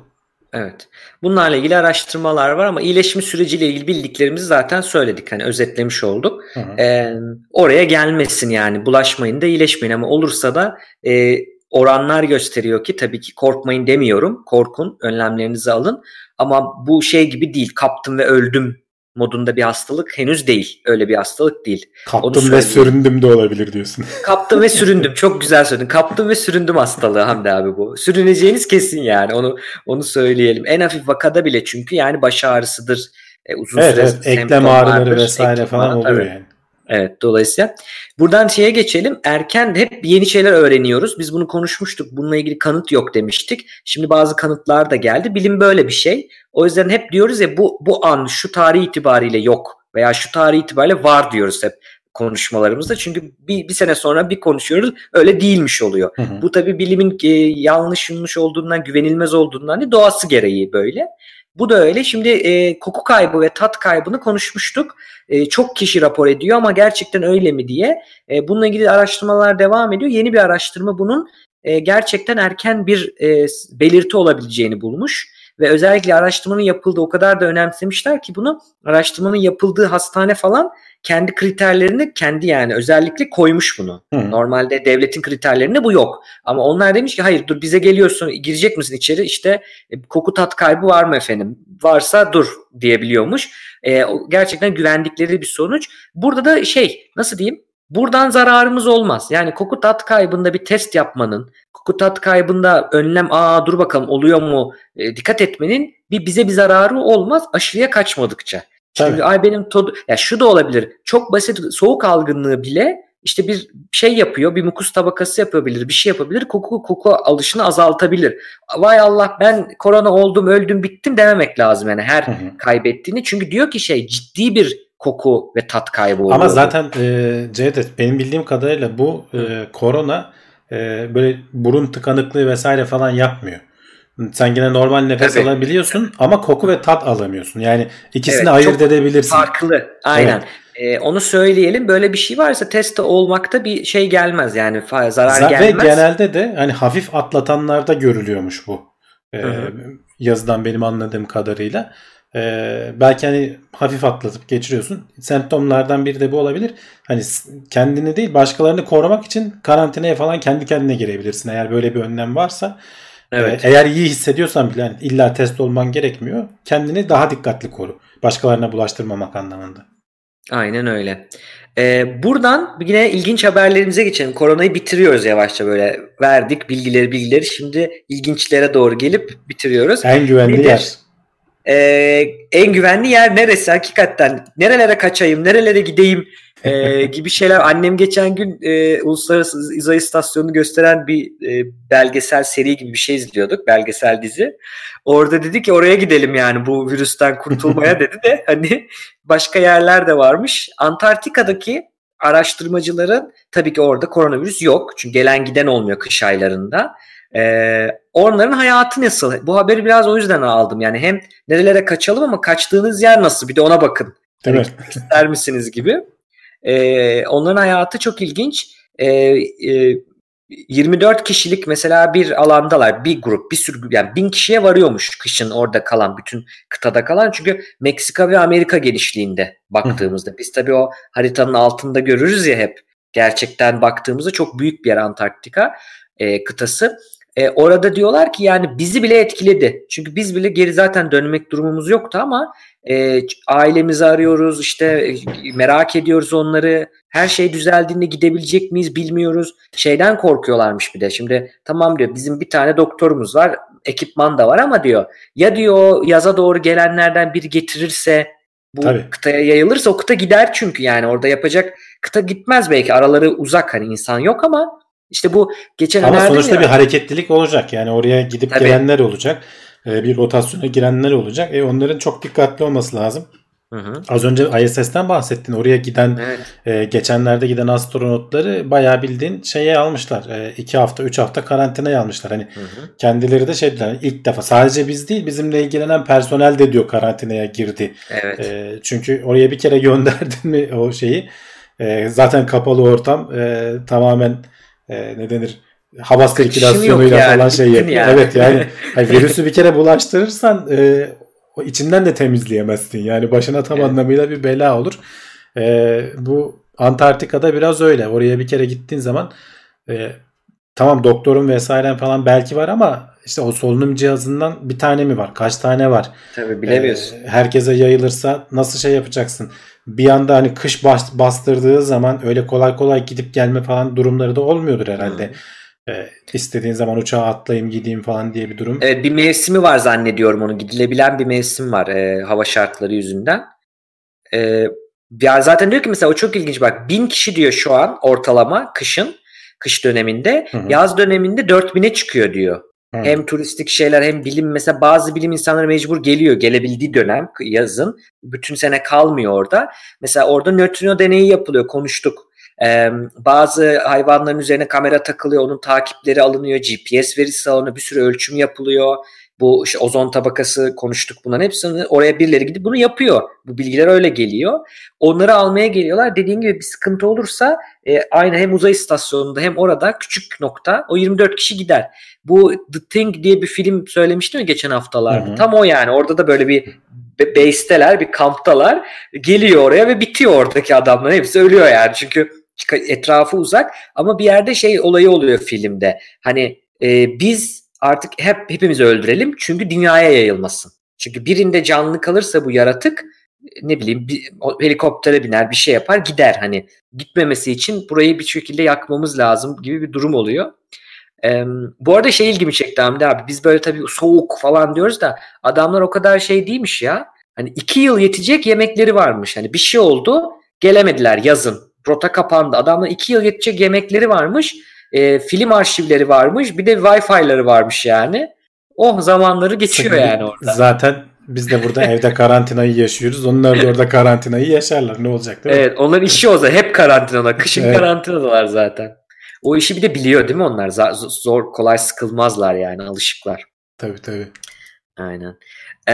Evet. Bunlarla ilgili araştırmalar var ama iyileşme süreciyle ilgili bildiklerimizi zaten söyledik. Hani özetlemiş olduk. Hı hı. Ee, oraya gelmesin yani. Bulaşmayın da iyileşmeyin ama olursa da e, oranlar gösteriyor ki tabii ki korkmayın demiyorum. Korkun, önlemlerinizi alın. Ama bu şey gibi değil. Kaptım ve öldüm modunda bir hastalık henüz değil. Öyle bir hastalık değil. Kaptım ve süründüm de olabilir diyorsun. Kaptım ve süründüm. Çok güzel söyledin. Kaptım ve süründüm hastalığı Hamdi abi bu. Sürüneceğiniz kesin yani. Onu onu söyleyelim. En hafif vakada bile çünkü yani baş ağrısıdır. E, uzun evet, süre evet. Eklem ağrıları vesaire eklem falan oluyor evet. yani. Evet, dolayısıyla buradan şeye geçelim. Erken hep yeni şeyler öğreniyoruz. Biz bunu konuşmuştuk. Bununla ilgili kanıt yok demiştik. Şimdi bazı kanıtlar da geldi. Bilim böyle bir şey. O yüzden hep diyoruz ya bu bu an şu tarih itibariyle yok veya şu tarih itibariyle var diyoruz hep konuşmalarımızda. Çünkü bir, bir sene sonra bir konuşuyoruz. Öyle değilmiş oluyor. Hı hı. Bu tabii bilimin e, yanlış yanlış olduğundan, güvenilmez olduğundan değil, doğası gereği böyle. Bu da öyle. Şimdi e, koku kaybı ve tat kaybını konuşmuştuk. E, çok kişi rapor ediyor ama gerçekten öyle mi diye. E, bununla ilgili araştırmalar devam ediyor. Yeni bir araştırma bunun e, gerçekten erken bir e, belirti olabileceğini bulmuş. Ve özellikle araştırmanın yapıldığı o kadar da önemsemişler ki bunu araştırmanın yapıldığı hastane falan kendi kriterlerini kendi yani özellikle koymuş bunu. Hı. Normalde devletin kriterlerinde bu yok. Ama onlar demiş ki hayır dur bize geliyorsun girecek misin içeri işte koku tat kaybı var mı efendim? Varsa dur diyebiliyormuş. E, gerçekten güvendikleri bir sonuç. Burada da şey nasıl diyeyim? Buradan zararımız olmaz. Yani koku tat kaybında bir test yapmanın, koku tat kaybında önlem aa dur bakalım oluyor mu e, dikkat etmenin bir bize bir zararı olmaz aşırıya kaçmadıkça. Çünkü evet. ay benim to- ya şu da olabilir. Çok basit soğuk algınlığı bile işte bir şey yapıyor, bir mukus tabakası yapabilir, bir şey yapabilir. Koku koku alışını azaltabilir. Vay Allah ben korona oldum, öldüm, bittim dememek lazım yani her hı hı. kaybettiğini. Çünkü diyor ki şey ciddi bir koku ve tat kaybı oluyor. Ama zaten e, Cevdet benim bildiğim kadarıyla bu e, korona e, böyle burun tıkanıklığı vesaire falan yapmıyor. Sen yine normal nefes evet. alabiliyorsun ama koku ve tat alamıyorsun. Yani ikisini evet, ayırt edebilirsin. Farklı. Aynen. Evet. E, onu söyleyelim. Böyle bir şey varsa test olmakta bir şey gelmez yani zarar Z- gelmez. Ve genelde de hani hafif atlatanlarda görülüyormuş bu. E, yazıdan benim anladığım kadarıyla. Ee, belki hani hafif atlatıp geçiriyorsun. Semptomlardan biri de bu olabilir. Hani kendini değil başkalarını korumak için karantinaya falan kendi kendine girebilirsin. Eğer böyle bir önlem varsa. Evet. E, eğer iyi hissediyorsan bile yani illa test olman gerekmiyor. Kendini daha dikkatli koru. Başkalarına bulaştırmamak anlamında. Aynen öyle. Ee, buradan yine ilginç haberlerimize geçelim. Koronayı bitiriyoruz yavaşça böyle. Verdik bilgileri bilgileri. Şimdi ilginçlere doğru gelip bitiriyoruz. En güvenli Nedir? yer. Ee, en güvenli yer neresi hakikaten nerelere kaçayım nerelere gideyim e, gibi şeyler annem geçen gün e, Uluslararası İzah İstasyonu'nu gösteren bir e, belgesel seri gibi bir şey izliyorduk belgesel dizi orada dedi ki oraya gidelim yani bu virüsten kurtulmaya dedi de hani başka yerler de varmış Antarktika'daki araştırmacıların tabii ki orada koronavirüs yok çünkü gelen giden olmuyor kış aylarında. Ee, Onların hayatı nasıl? Bu haberi biraz o yüzden aldım. Yani hem nerelere kaçalım ama kaçtığınız yer nasıl? Bir de ona bakın. Evet. Yani ister misiniz gibi. Ee, onların hayatı çok ilginç. Ee, e, yirmi dört kişilik mesela bir alandalar. Bir grup, bir sürü, yani bin kişiye varıyormuş kışın orada kalan, bütün kıtada kalan. Çünkü Meksika ve Amerika genişliğinde baktığımızda. Hı. Biz tabii o haritanın altında görürüz ya hep. Gerçekten baktığımızda çok büyük bir yer Antarktika e, kıtası. E, orada diyorlar ki yani bizi bile etkiledi. Çünkü biz bile geri zaten dönmek durumumuz yoktu ama e, ailemizi arıyoruz, işte merak ediyoruz onları. Her şey düzeldiğinde gidebilecek miyiz bilmiyoruz. Şeyden korkuyorlarmış bir de. Şimdi tamam diyor, bizim bir tane doktorumuz var, ekipman da var ama diyor ya diyor yaza doğru gelenlerden biri getirirse bu Tabii. kıtaya yayılırsa o kıta gider çünkü yani orada yapacak kıta gitmez belki, araları uzak, hani insan yok ama İşte bu geçen ama sonuçta ya, bir hareketlilik olacak yani oraya gidip Tabii. gelenler olacak, bir rotasyona girenler olacak. E onların çok dikkatli olması lazım. Hı hı. Az önce I S S'ten bahsettin, oraya giden evet. e, geçenlerde giden astronotları bayağı bildiğin şeye almışlar, iki e, hafta üç hafta karantinaya almışlar. Hani hı hı. kendileri de şey dediler, ilk defa sadece biz değil bizimle ilgilenen personel de diyor karantinaya girdi. Evet. E, çünkü oraya bir kere gönderdin mi o şeyi e, zaten kapalı ortam e, tamamen Ee, ne denir? Hava sirkülasyonuyla yani, falan şey yapıyor. Yani. Evet yani hani virüsü bir kere bulaştırırsan e, o içinden de temizleyemezsin. Yani başına tam evet. anlamıyla bir bela olur. E, bu Antarktika'da biraz öyle. Oraya bir kere gittiğin zaman e, tamam doktorun vesaire falan belki var ama işte o solunum cihazından bir tane mi var? Kaç tane var? Tabii bilemiyorsun. E, herkese yayılırsa nasıl şey yapacaksın? Bir anda hani kış bastırdığı zaman öyle kolay kolay gidip gelme falan durumları da olmuyordur herhalde. Hmm. Ee, istediğin zaman uçağa atlayayım gideyim falan diye bir durum. Evet, bir mevsimi var zannediyorum onu. Gidilebilen bir mevsim var e, hava şartları yüzünden. E, ya zaten diyor ki mesela o çok ilginç bak. Bin kişi diyor şu an ortalama kışın. Kış döneminde. Hı hı. Yaz döneminde dört bine çıkıyor diyor. Hmm. Hem turistik şeyler hem bilim, mesela bazı bilim insanları mecbur geliyor gelebildiği dönem yazın, bütün sene kalmıyor orada. Mesela orada nötrino deneyi yapılıyor, konuştuk. Ee, bazı hayvanların üzerine kamera takılıyor, onun takipleri alınıyor, G P S verisi alınıyor, bir sürü ölçüm yapılıyor. Bu işte ozon tabakası konuştuk, bunların hepsini oraya birileri gidip bunu yapıyor. Bu bilgiler öyle geliyor. Onları almaya geliyorlar. Dediğim gibi bir sıkıntı olursa e, aynı hem uzay istasyonunda hem orada küçük nokta o yirmi dört kişi gider. Bu The Thing diye bir film söylemiştim ya geçen haftalarda. Hı hı. Tam o yani. Orada da böyle bir base'teler, bir kamptalar. Geliyor oraya ve bitiyor oradaki adamların. Hepsi ölüyor yani. Çünkü etrafı uzak ama bir yerde şey olayı oluyor filmde. Hani e, biz artık hep hepimizi öldürelim çünkü dünyaya yayılmasın. Çünkü birinde canlı kalırsa bu yaratık ne bileyim bir helikoptere biner, bir şey yapar, gider. Hani gitmemesi için burayı bir şekilde yakmamız lazım gibi bir durum oluyor. Ee, bu arada şey ilgimi çekti Hamdi abi. Biz böyle tabii soğuk falan diyoruz da adamlar o kadar şey değilmiş ya. Hani iki yıl yetecek yemekleri varmış. Hani bir şey oldu, gelemediler yazın. Rota kapandı. Adamlar iki yıl yetecek yemekleri varmış. E, film arşivleri varmış. Bir de Wi-Fi'ları varmış yani. O zamanları geçiyor Sıkı, yani orada. Zaten biz de burada evde karantinayı yaşıyoruz. Onlar da orada karantinayı yaşarlar. Ne olacak değil mi? Evet. Onların işi o zaten. Hep karantinada. Kışın evet. karantinadalar zaten. O işi bir de biliyor değil mi onlar? Z- zor, kolay sıkılmazlar yani. Alışıklar. Tabii tabii. Aynen. Ee,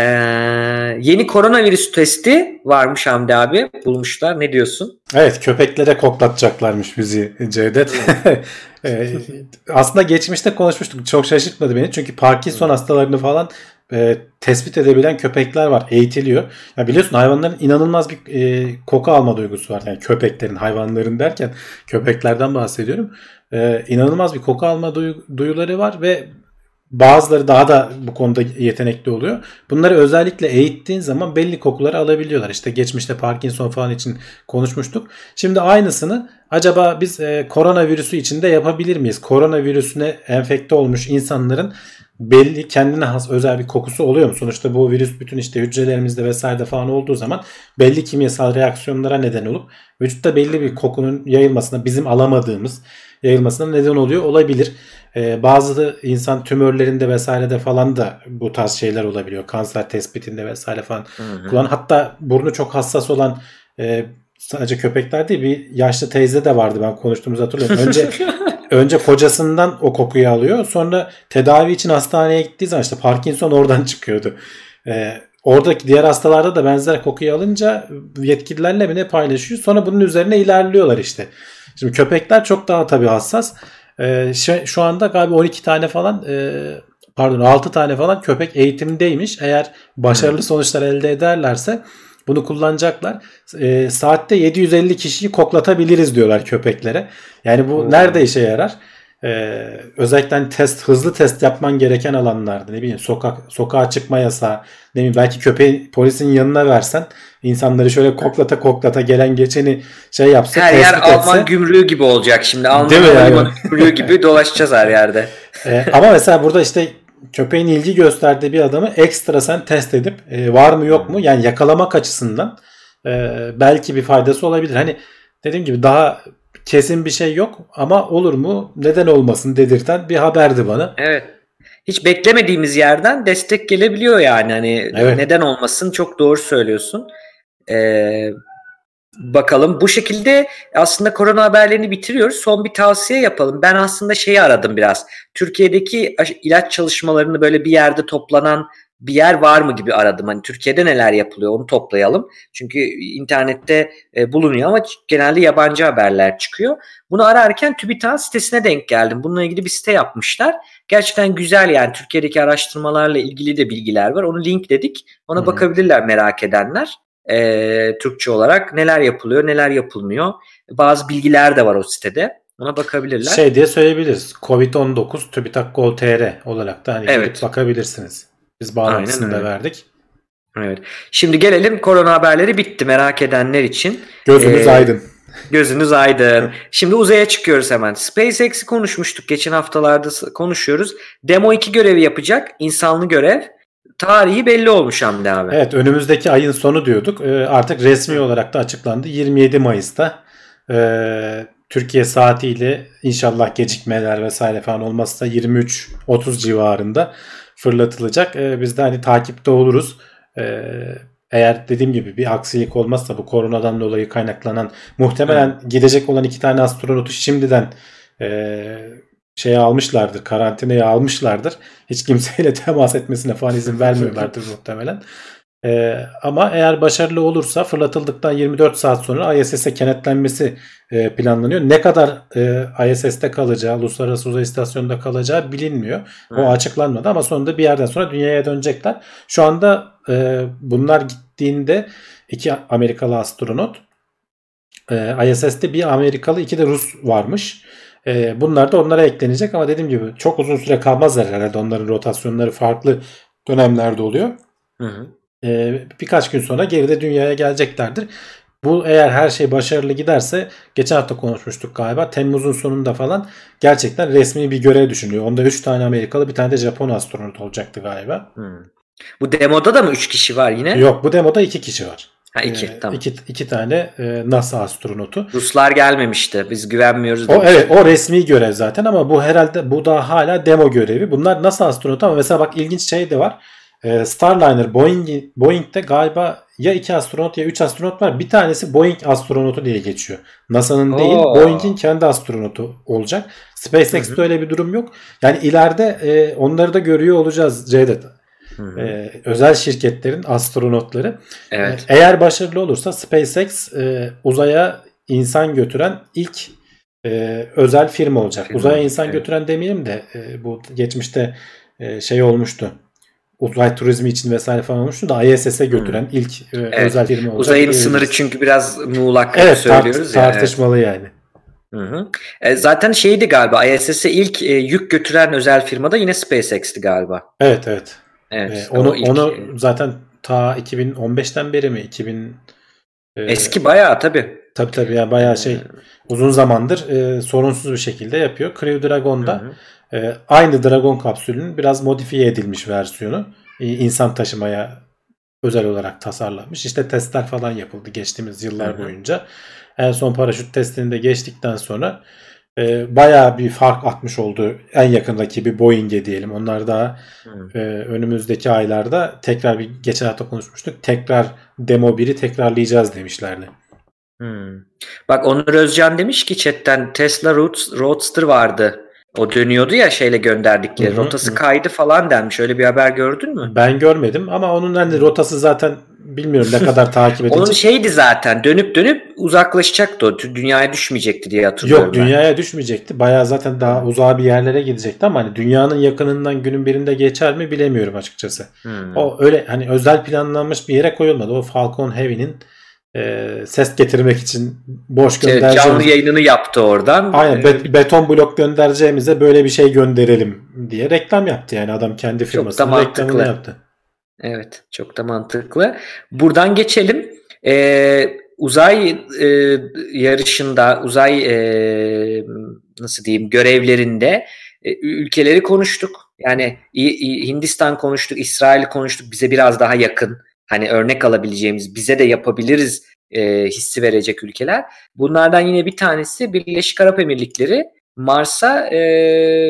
yeni koronavirüs testi varmış Hamdi abi. Bulmuşlar. Ne diyorsun? Evet. Köpeklere koklatacaklarmış bizi Cevdet. ee, aslında geçmişte konuşmuştuk. Çok şaşırtmadı beni. Çünkü Parkinson hastalarını falan e, tespit edebilen köpekler var. Eğitiliyor. Ya biliyorsun hayvanların inanılmaz bir e, koku alma duygusu var. Yani köpeklerin, hayvanların derken köpeklerden bahsediyorum. E, inanılmaz bir koku alma duy- duyuları var ve bazıları daha da bu konuda yetenekli oluyor. Bunları özellikle eğittiğin zaman belli kokuları alabiliyorlar. İşte geçmişte Parkinson falan için konuşmuştuk. Şimdi aynısını acaba biz e, koronavirüsü için de yapabilir miyiz? Koronavirüsüne enfekte olmuş insanların belli kendine has özel bir kokusu oluyor mu? Sonuçta bu virüs bütün işte hücrelerimizde vesaire falan olduğu zaman belli kimyasal reaksiyonlara neden olup vücutta belli bir kokunun yayılmasına, bizim alamadığımız yayılmasına neden oluyor olabilir. Ee, bazı insan tümörlerinde vesairede falan da bu tarz şeyler olabiliyor. Kanser tespitinde vesaire falan. Hı hı. Kullan. Hatta burnu çok hassas olan e, sadece köpekler değil, bir yaşlı teyze de vardı, ben konuştuğumuzu hatırlıyorum. Önce önce kocasından o kokuyu alıyor. Sonra tedavi için hastaneye gittiği zaman işte Parkinson oradan çıkıyordu. Ee, oradaki diğer hastalarda da benzer kokuyu alınca yetkililerle mi ne paylaşıyor. Sonra bunun üzerine ilerliyorlar işte. Şimdi köpekler çok daha tabii hassas. Ee, şu anda galiba on iki tane falan e, pardon altı tane falan köpek eğitimdeymiş. Eğer başarılı sonuçlar elde ederlerse bunu kullanacaklar. E, saatte yedi yüz elli kişiyi koklatabiliriz diyorlar köpeklere. Yani bu hmm. nerede işe yarar? E, özellikle test, hızlı test yapman gereken alanlarda, ne bileyim sokak sokağa çıkma yasağı, ne bileyim belki köpeği polisin yanına versen, insanları şöyle koklata koklata gelen geçeni şey yapsa, her yer etse, Alman gümrüğü gibi olacak şimdi. Alman yani? Gümrüğü gibi dolaşacağız her yerde. E, ama mesela burada işte köpeğin ilgi gösterdiği bir adamı ekstra sen test edip e, var mı yok mu yani yakalamak açısından e, belki bir faydası olabilir. Hani dediğim gibi daha kesin bir şey yok ama olur mu neden olmasın dedirten bir haberdi bana. Evet. Hiç beklemediğimiz yerden destek gelebiliyor yani. Hani evet. Neden olmasın, çok doğru söylüyorsun. Ee, bakalım bu şekilde aslında korona haberlerini bitiriyoruz. Son bir tavsiye yapalım. Ben aslında şeyi aradım biraz. Türkiye'deki ilaç çalışmalarını böyle bir yerde toplanan bir yer var mı gibi aradım. Hani Türkiye'de neler yapılıyor onu toplayalım. Çünkü internette bulunuyor ama genelde yabancı haberler çıkıyor. Bunu ararken TÜBİTAK sitesine denk geldim. Bununla ilgili bir site yapmışlar. Gerçekten güzel yani, Türkiye'deki araştırmalarla ilgili de bilgiler var. Onu linkledik. Ona hmm. bakabilirler merak edenler. E, Türkçe olarak neler yapılıyor neler yapılmıyor, bazı bilgiler de var o sitede, ona bakabilirler. Şey diye söyleyebiliriz, covid on dokuz tübitak nokta gov nokta tr olarak da hani evet. bakabilirsiniz, biz bağlantısını da verdik. Evet. Şimdi gelelim, korona haberleri bitti merak edenler için. Gözünüz ee, aydın. Gözünüz aydın. Şimdi uzaya çıkıyoruz hemen. SpaceX'i konuşmuştuk geçen haftalarda, konuşuyoruz. Demo iki görevi yapacak, insanlı görev. Tarihi belli olmuş Hamdi abi. Evet, önümüzdeki ayın sonu diyorduk. E, artık resmi olarak da açıklandı. yirmi yedi Mayıs'ta e, Türkiye saatiyle, inşallah gecikmeler vesaire falan olmazsa yirmi üç otuz civarında fırlatılacak. E, biz de hani takipte oluruz. E, eğer dediğim gibi bir aksilik olmazsa bu koronadan dolayı kaynaklanan, muhtemelen Hı. gidecek olan iki tane astronotu şimdiden E, şeye almışlardır, karantinaya almışlardır. Hiç kimseyle temas etmesine falan izin vermiyorlardır muhtemelen. Ee, ama eğer başarılı olursa fırlatıldıktan yirmi dört saat sonra I S S'e kenetlenmesi e, planlanıyor. Ne kadar e, I S S'te kalacağı, Uluslararası Uzay İstasyonu'nda kalacağı bilinmiyor. O evet. açıklanmadı ama sonunda bir yerden sonra dünyaya dönecekler. Şu anda e, bunlar gittiğinde iki Amerikalı astronot, e, I S S'te bir Amerikalı, iki de Rus varmış. Bunlar da onlara eklenecek ama dediğim gibi çok uzun süre kalmazlar herhalde, onların rotasyonları farklı dönemlerde oluyor. Hı hı. Birkaç gün sonra geri de dünyaya geleceklerdir. Bu eğer her şey başarılı giderse, geçen hafta konuşmuştuk galiba, Temmuz'un sonunda falan gerçekten resmi bir görev düşünülüyor. Onda üç tane Amerikalı, bir tane de Japon astronot olacaktı galiba. Hı. Bu demoda da mı üç kişi var yine? Yok, bu demoda iki kişi var. Ha, iki, ee, tamam. iki, iki tane e, NASA astronotu. Ruslar gelmemişti. Biz güvenmiyoruz. O, evet, o resmi görev zaten ama bu herhalde bu da hala demo görevi. Bunlar NASA astronotu ama mesela bak ilginç şey de var. E, Starliner, Boeing, Boeing'de galiba ya iki astronot ya üç astronot var. Bir tanesi Boeing astronotu diye geçiyor. NASA'nın değil, Boeing'in kendi astronotu olacak. SpaceX'te öyle bir durum yok. Yani ileride e, onları da görüyor olacağız Cevdet. Ee, özel şirketlerin astronotları. Evet. Ee, eğer başarılı olursa SpaceX e, uzaya insan götüren ilk e, özel firma olacak. Firma. Uzaya insan evet. götüren demeyelim de e, bu geçmişte e, şey olmuştu. Uzay turizmi için vesaire falan olmuştu da I S S'e götüren hmm. ilk e, evet. özel firma olacak. Uzayın e, sınırı çünkü biraz muğlak evet, söylüyoruz. Tart- yani. Tartışmalı yani. Hı hı. E, zaten şeydi galiba, I S S'e ilk e, yük götüren özel firma da yine SpaceX'ti galiba. Evet evet. Evet, ee, onu ilk, onu zaten ta iki bin on beşten beri mi iki bin eski e, bayağı tabii. Tabii tabii yani bayağı şey uzun zamandır e, sorunsuz bir şekilde yapıyor. Crew Dragon'da hı hı. E, aynı Dragon kapsülünün biraz modifiye edilmiş versiyonu. E, insan taşımaya özel olarak tasarlanmış. İşte testler falan yapıldı geçtiğimiz yıllar hı hı. boyunca. En son paraşüt testini de geçtikten sonra E, bayağı bir fark atmış oldu en yakındaki bir Boeing'e diyelim. Onlar daha e, önümüzdeki aylarda tekrar, bir geçen hafta konuşmuştuk, tekrar demo biri tekrarlayacağız demişlerdi. Hmm. Bak Onur Özcan demiş ki chatten Tesla Roadster vardı. O dönüyordu ya şeyle gönderdikleri. Hı-hı, rotası hı. kaydı falan denmiş. Öyle bir haber gördün mü? Ben görmedim ama onun hani rotası zaten bilmiyorum ne kadar takip edecek. Onun şeydi zaten dönüp dönüp uzaklaşacaktı o. Dünyaya düşmeyecekti diye hatırlıyorum. Yok dünyaya ben. düşmeyecekti. Bayağı zaten daha uzağa bir yerlere gidecekti ama hani dünyanın yakınından günün birinde geçer mi bilemiyorum açıkçası. Hmm. O öyle hani özel planlanmış bir yere koyulmadı. O Falcon Heavy'nin E, ses getirmek için boş göndereceğimiz evet, canlı yayınını yaptı oradan. Aynen bet- beton blok göndereceğimize böyle bir şey gönderelim diye reklam yaptı yani adam kendi firmasının reklamını yaptı. Evet çok da mantıklı. Buradan geçelim. Ee, uzay e, yarışında uzay e, nasıl diyeyim görevlerinde e, ülkeleri konuştuk. Yani Hindistan konuştuk, İsrail konuştuk bize biraz daha yakın. Hani örnek alabileceğimiz, bize de yapabiliriz e, hissi verecek ülkeler. Bunlardan yine bir tanesi Birleşik Arap Emirlikleri Mars'a e,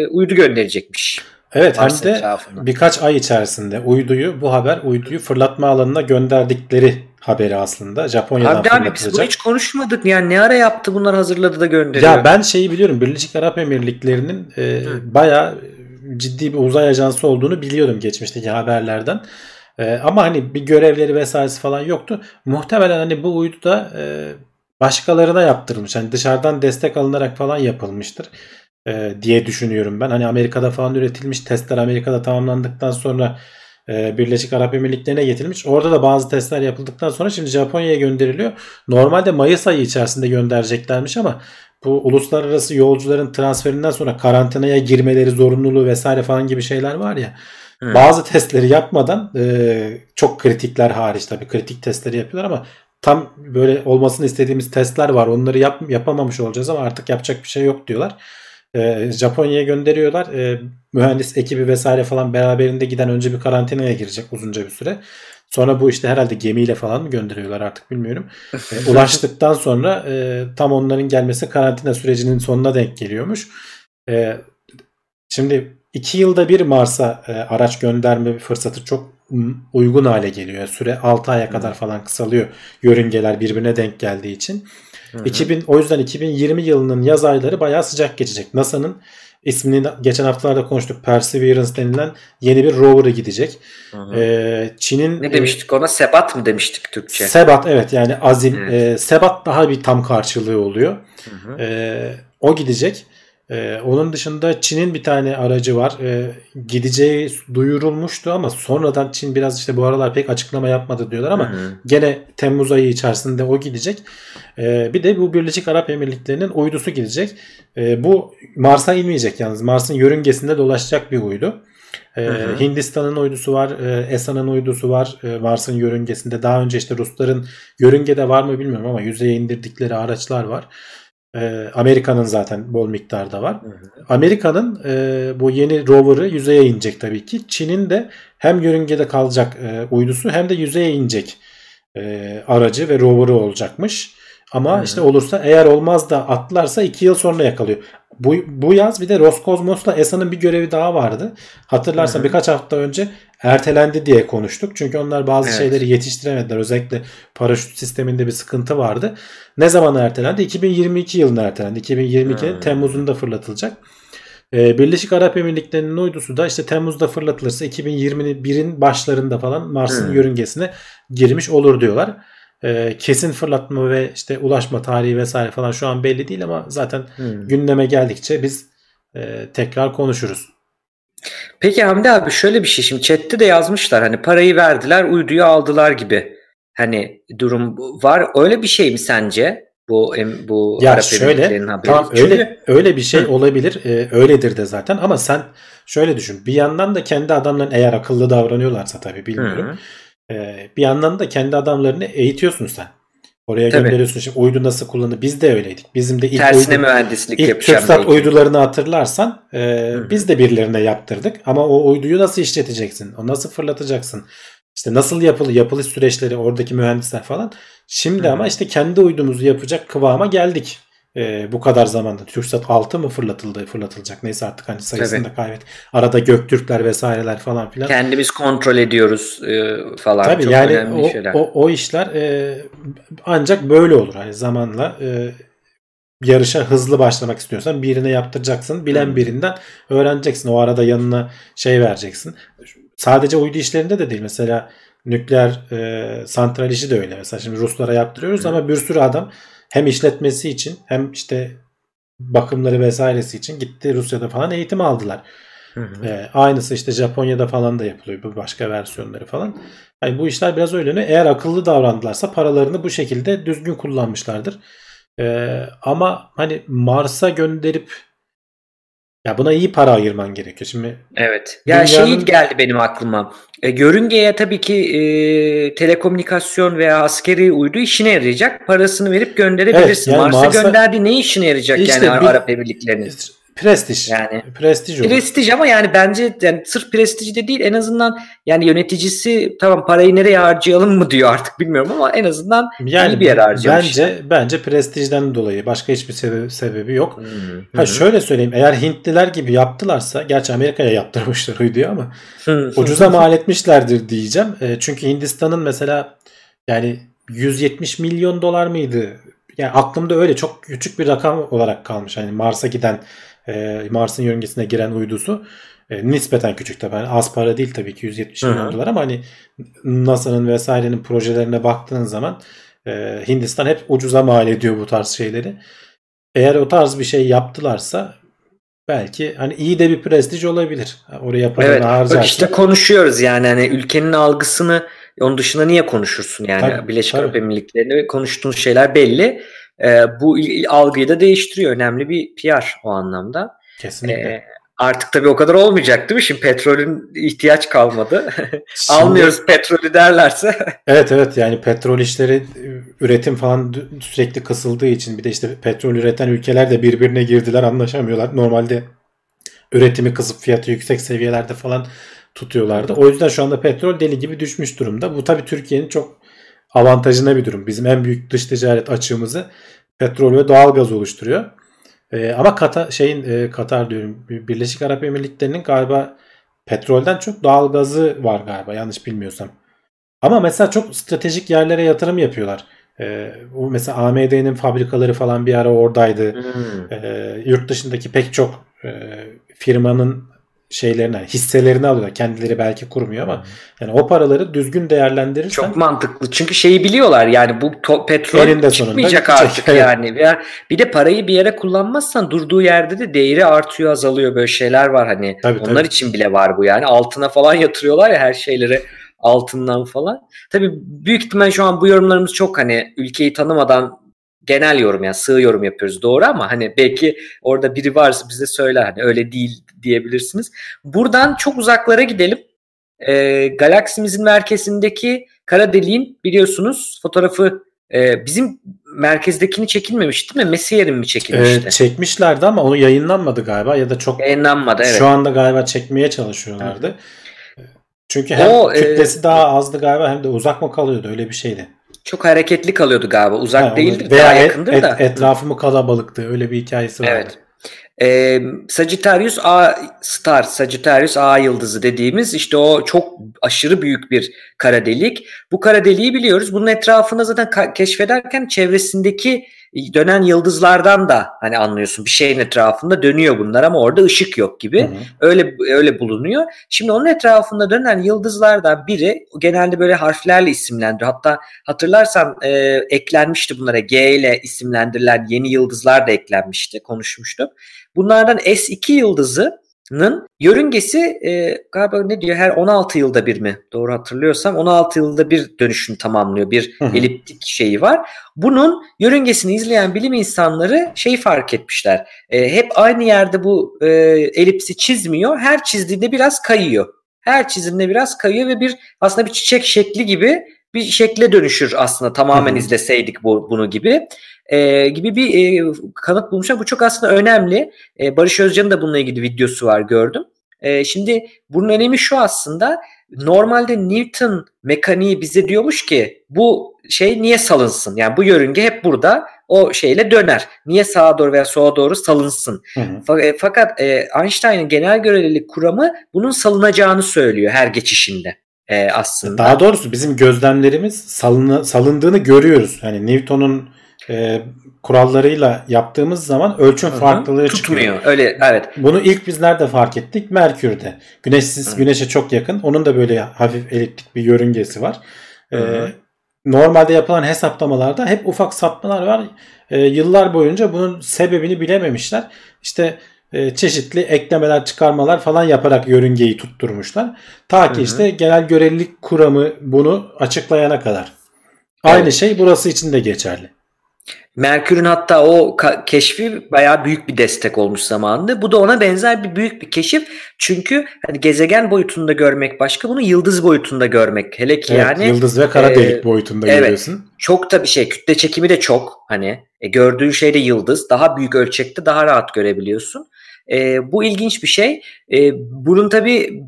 uydu gönderecekmiş. Evet Mars hem de etrafına. Birkaç ay içerisinde uyduyu, bu haber uyduyu fırlatma alanına gönderdikleri haberi aslında. Japonya'dan abi fırlatılacak. Abi biz bunu hiç konuşmadık. Yani ne ara yaptı bunlar hazırladı da gönderiyor. Ya ben şeyi biliyorum Birleşik Arap Emirlikleri'nin e, bayağı ciddi bir uzay ajansı olduğunu biliyordum geçmişteki haberlerden. Ee, ama hani bir görevleri vesairesi falan yoktu. Muhtemelen hani bu uydu da e, başkalarına yaptırılmış. Hani dışarıdan destek alınarak falan yapılmıştır e, diye düşünüyorum ben. Hani Amerika'da falan üretilmiş. Testler Amerika'da tamamlandıktan sonra e, Birleşik Arap Emirlikleri'ne getirilmiş. Orada da bazı testler yapıldıktan sonra şimdi Japonya'ya gönderiliyor. Normalde Mayıs ayı içerisinde göndereceklermiş ama bu uluslararası yolcuların transferinden sonra karantinaya girmeleri zorunluluğu vesaire falan gibi şeyler var ya. Hmm. Bazı testleri yapmadan e, çok kritikler hariç tabii kritik testleri yapıyorlar ama tam böyle olmasını istediğimiz testler var. Onları yap, yapamamış olacağız ama artık yapacak bir şey yok diyorlar. E, Japonya'ya gönderiyorlar. E, mühendis ekibi vesaire falan beraberinde giden önce bir karantinaya girecek uzunca bir süre. Sonra bu işte herhalde gemiyle falan mı gönderiyorlar artık bilmiyorum. E, ulaştıktan sonra e, tam onların gelmesi karantina sürecinin sonuna denk geliyormuş. E, şimdi İki yılda bir Mars'a e, araç gönderme fırsatı çok uygun hale geliyor. Süre altı aya kadar Hı-hı. falan kısalıyor. Yörüngeler birbirine denk geldiği için. iki bin o yüzden iki bin yirmi yılının yaz ayları bayağı sıcak geçecek. NASA'nın ismini geçen haftalarda konuştuk. Perseverance denilen yeni bir rover'ı gidecek. E, Çin'in ne demiştik ona? Sebat mı demiştik Türkçe? Sebat evet yani azim. Evet. E, sebat daha bir tam karşılığı oluyor. E, o gidecek. Ee, onun dışında Çin'in bir tane aracı var. Ee, gideceği duyurulmuştu ama sonradan Çin biraz işte bu aralar pek açıklama yapmadı diyorlar ama hı hı. gene Temmuz ayı içerisinde o gidecek. Ee, bir de bu Birleşik Arap Emirlikleri'nin uydusu gidecek. Ee, bu Mars'a inmeyecek yalnız. Mars'ın yörüngesinde dolaşacak bir uydu. Ee, hı hı. Hindistan'ın uydusu var. E S A'nın uydusu var. Ee, Mars'ın yörüngesinde. Daha önce işte Rusların yörüngede var mı bilmiyorum ama yüzeye indirdikleri araçlar var. Amerika'nın zaten bol miktarda var. Hı hı. Amerika'nın e, bu yeni rover'ı yüzeye inecek tabii ki. Çin'in de hem yörüngede kalacak e, uydusu hem de yüzeye inecek e, aracı ve rover'ı olacakmış. Ama hı hı. işte olursa eğer olmaz da atlarsa iki yıl sonra yakalıyor. Bu, bu yaz bir de Roskosmos'la E S A'nın bir görevi daha vardı. Hatırlarsan hı hı. birkaç hafta önce ertelendi diye konuştuk. Çünkü onlar bazı evet. şeyleri yetiştiremediler. Özellikle paraşüt sisteminde bir sıkıntı vardı. Ne zaman ertelendi? iki bin yirmi iki yılında ertelendi. iki bin yirmi iki hmm. Temmuz'unda fırlatılacak. Ee, Birleşik Arap Emirlikleri'nin uydusu da işte Temmuz'da fırlatılırsa iki bin yirmi birin başlarında falan Mars'ın hmm. yörüngesine girmiş olur diyorlar. Ee, kesin fırlatma ve işte ulaşma tarihi vesaire falan şu an belli değil ama zaten hmm. gündeme geldikçe biz e, tekrar konuşuruz. Peki Hamdi abi şöyle bir şey şimdi chatte de yazmışlar hani parayı verdiler uyduyu aldılar gibi hani durum var öyle bir şey mi sence bu bu ya Arap Emirlikleri'nin haberi? Tamam, öyle Çünkü... öyle bir şey Hı. olabilir ee, öyledir de zaten ama sen şöyle düşün bir yandan da kendi adamların eğer akıllı davranıyorlarsa tabii bilmiyorum ee, bir yandan da kendi adamlarını eğitiyorsun sen. Oraya Tabii. gönderiyorsun. Şimdi uydu nasıl kullanılır? Biz de öyleydik. Bizim de ilk tersine uydu, mühendislik ilk TürkSat uydularını hatırlarsan e, biz de birilerine yaptırdık. Ama o uyduyu nasıl işleteceksin? O nasıl fırlatacaksın? İşte nasıl yapılı yapılış süreçleri oradaki mühendisler falan. Şimdi Hı-hı. ama işte kendi uydumuzu yapacak kıvama geldik. e, bu kadar zamanda TürkSat altı mı fırlatıldı, fırlatılacak neyse artık hani sayısını tabii da kaybet. Arada Göktürkler vesaireler falan filan. Kendimiz kontrol ediyoruz e, falan. Tabii çok yani önemli o, şeyler. O, o işler e, ancak böyle olur. Hani zamanla e, yarışa hızlı başlamak istiyorsan birine yaptıracaksın. Bilen hmm. birinden öğreneceksin. O arada yanına şey vereceksin. Sadece uydu işlerinde de değil. Mesela nükleer e, santral işi de öyle. Mesela şimdi Ruslara yaptırıyoruz hmm. ama bir sürü adam hem işletmesi için hem işte bakımları vesairesi için gitti Rusya'da falan eğitim aldılar. Hmm. E, aynısı işte Japonya'da falan da yapılıyor. Bu başka versiyonları falan. Yani bu işler biraz öyle. Eğer akıllı davrandılarsa paralarını bu şekilde düzgün kullanmışlardır. Ee, ama hani Mars'a gönderip ya buna iyi para ayırman gerekiyor şimdi. Evet. Ya dünyanın... şey geldi benim aklıma. E, yörüngeye tabii ki e, telekomünikasyon veya askeri uydu işine yarayacak. Parasını verip gönderebilirsin. Evet, yani Mars'a, Mars'a gönderdiği ne işine yarayacak işte yani bir... Arap Emirlikleri'nin? Prestij. Yani prestij. Prestij ama yani bence yani sırf prestij de değil, en azından yani yöneticisi tamam parayı nereye harcayalım mı diyor artık bilmiyorum ama en azından yani iyi bir yere harcayalım. Bence işte. Bence prestijden dolayı başka hiçbir sebebi, sebebi yok. Hmm. Ha şöyle söyleyeyim, eğer Hintliler gibi yaptılarsa, gerçi Amerika'ya yaptırmışlar uyduyu ama ucuza mal etmişlerdir diyeceğim. E, çünkü Hindistan'ın mesela yani yüz yetmiş milyon dolar mıydı? Yani aklımda öyle çok küçük bir rakam olarak kalmış. Hani Mars'a giden E, Mars'ın yörüngesine giren uydusu e, nispeten küçük tabii. Yani az para değil tabii ki yüz yetmiş milyon dolar ama hani NASA'nın vesairenin projelerine baktığın zaman e, Hindistan hep ucuza mal ediyor bu tarz şeyleri. Eğer o tarz bir şey yaptılarsa belki hani iyi de bir prestij olabilir. Oraya para evet, harcarsın. Bak işte konuşuyoruz yani hani ülkenin algısını, onun dışında niye konuşursun yani? Tabii, Birleşik Arap Emirlikleri'ni konuştuğun şeyler belli. Ee, bu algıyı da değiştiriyor. Önemli bir P R o anlamda. Kesinlikle. Ee, artık tabii o kadar olmayacak değil mi? Şimdi petrolün ihtiyaç kalmadı. Şimdi, almıyoruz petrolü derlerse. Evet evet yani petrol işleri, üretim falan sürekli kısıldığı için bir de işte petrol üreten ülkeler de birbirine girdiler, anlaşamıyorlar. Normalde üretimi kısıp fiyatı yüksek seviyelerde falan tutuyorlardı. O yüzden şu anda petrol deli gibi düşmüş durumda. Bu tabii Türkiye'nin çok avantajına bir durum. Bizim en büyük dış ticaret açığımızı petrol ve doğalgaz oluşturuyor. Ee, ama Katar, şeyin e, Katar diyorum, Birleşik Arap Emirlikleri'nin galiba petrolden çok doğalgazı var galiba, yanlış bilmiyorsam. Ama mesela çok stratejik yerlere yatırım yapıyorlar. Ee, bu mesela A M D'nin fabrikaları falan bir ara oradaydı. Hmm. Ee, yurt dışındaki pek çok e, firmanın şeylerini, hisselerini alıyorlar. Kendileri belki kurmuyor ama yani o paraları düzgün değerlendirirsen çok mantıklı. Çünkü şeyi biliyorlar yani bu to- petrol çıkmayacak artık evet. yani. Bir de parayı bir yere kullanmazsan durduğu yerde de değeri artıyor, azalıyor, böyle şeyler var hani. Tabii, onlar tabii. için bile var bu yani. Altına falan yatırıyorlar ya her şeyleri, altından falan. Tabii büyük ihtimal şu an bu yorumlarımız çok hani ülkeyi tanımadan genel yorum yani sığ yorum yapıyoruz, doğru, ama hani belki orada biri varsa bize söyle hani öyle değil diyebilirsiniz. Buradan çok uzaklara gidelim. Ee, galaksimizin merkezindeki kara deliğin biliyorsunuz fotoğrafı e, bizim merkezdekini çekilmemişti değil mi? Messier'in mi çekilmişti? Ee, çekmişlerdi ama onu yayınlanmadı galiba ya da çok yayınlanmadı. Evet. Şu anda galiba çekmeye çalışıyorlardı. Hı. Çünkü hem o, kütlesi e, daha azdı galiba hem de uzak mı kalıyordu, öyle bir şeydi. Çok hareketli kalıyordu galiba. Uzak yani değildir. Daha yakındır et, da. Etrafı mı kalabalıktı? Öyle bir hikayesi vardı. Evet. Ee, Sagittarius A Star, Sagittarius A yıldızı dediğimiz işte o çok aşırı büyük bir kara delik. Bu kara deliği biliyoruz. Bunun etrafında zaten ka- keşfederken çevresindeki dönen yıldızlardan da hani anlıyorsun, bir şeyin etrafında dönüyor bunlar ama orada ışık yok gibi. Hı hı. Öyle öyle bulunuyor. Şimdi onun etrafında dönen yıldızlardan biri genelde böyle harflerle isimlendiriyor. Hatta hatırlarsan e, eklenmişti bunlara, G ile isimlendirilen yeni yıldızlar da eklenmişti. Konuşmuştuk. Bunlardan S iki yıldızının yörüngesi e, galiba ne diyor, her on altı yılda bir mi? Doğru hatırlıyorsam on altı yılda bir dönüşünü tamamlıyor. Bir hı hı. eliptik şeyi var. Bunun yörüngesini izleyen bilim insanları şeyi fark etmişler. E, hep aynı yerde bu e, elipsi çizmiyor. Her çizdiğinde biraz kayıyor. Her çizimde biraz kayıyor ve bir aslında bir çiçek şekli gibi bir şekle dönüşür aslında tamamen hı hı. izleseydik bu, bunu gibi. E, gibi bir e, kanıt bulmuşlar. Bu çok aslında önemli. E, Barış Özcan'ın da bununla ilgili videosu var, gördüm. E, şimdi bunun önemi şu aslında. Normalde Newton mekaniği bize diyormuş ki bu şey niye salınsın? Yani bu yörünge hep burada o şeyle döner. Niye sağa doğru veya sola doğru salınsın? Hı hı. Fakat e, Einstein'ın genel görelilik kuramı bunun salınacağını söylüyor her geçişinde e, aslında. Daha doğrusu bizim gözlemlerimiz salını, salındığını görüyoruz. Hani Newton'un e, kurallarıyla yaptığımız zaman ölçüm Hı-hı. farklılığı tutmuyor. Çıkıyor. Öyle, evet. Bunu ilk biz nerede fark ettik? Merkür'de. Güneşsiz, Hı-hı. güneşe çok yakın. Onun da böyle hafif eliptik bir yörüngesi var. Ee, normalde yapılan hesaplamalarda hep ufak sapmalar var. Ee, yıllar boyunca bunun sebebini bilememişler. İşte e, çeşitli eklemeler, çıkarmalar falan yaparak yörüngeyi tutturmuşlar. Ta ki Hı-hı. işte genel görelilik kuramı bunu açıklayana kadar. Aynı evet. şey burası için de geçerli. Merkür'ün hatta o keşfi bayağı büyük bir destek olmuş zamanında. Bu da ona benzer bir büyük bir keşif. Çünkü hani gezegen boyutunda görmek başka, bunu yıldız boyutunda görmek. Hele ki evet, yani yıldız ve kara delik e, boyutunda evet, görüyorsun. Çok da bir şey. Kütle çekimi de çok. Hani e, gördüğün şey de yıldız. Daha büyük ölçekte daha rahat görebiliyorsun. E, bu ilginç bir şey. E, bunun tabii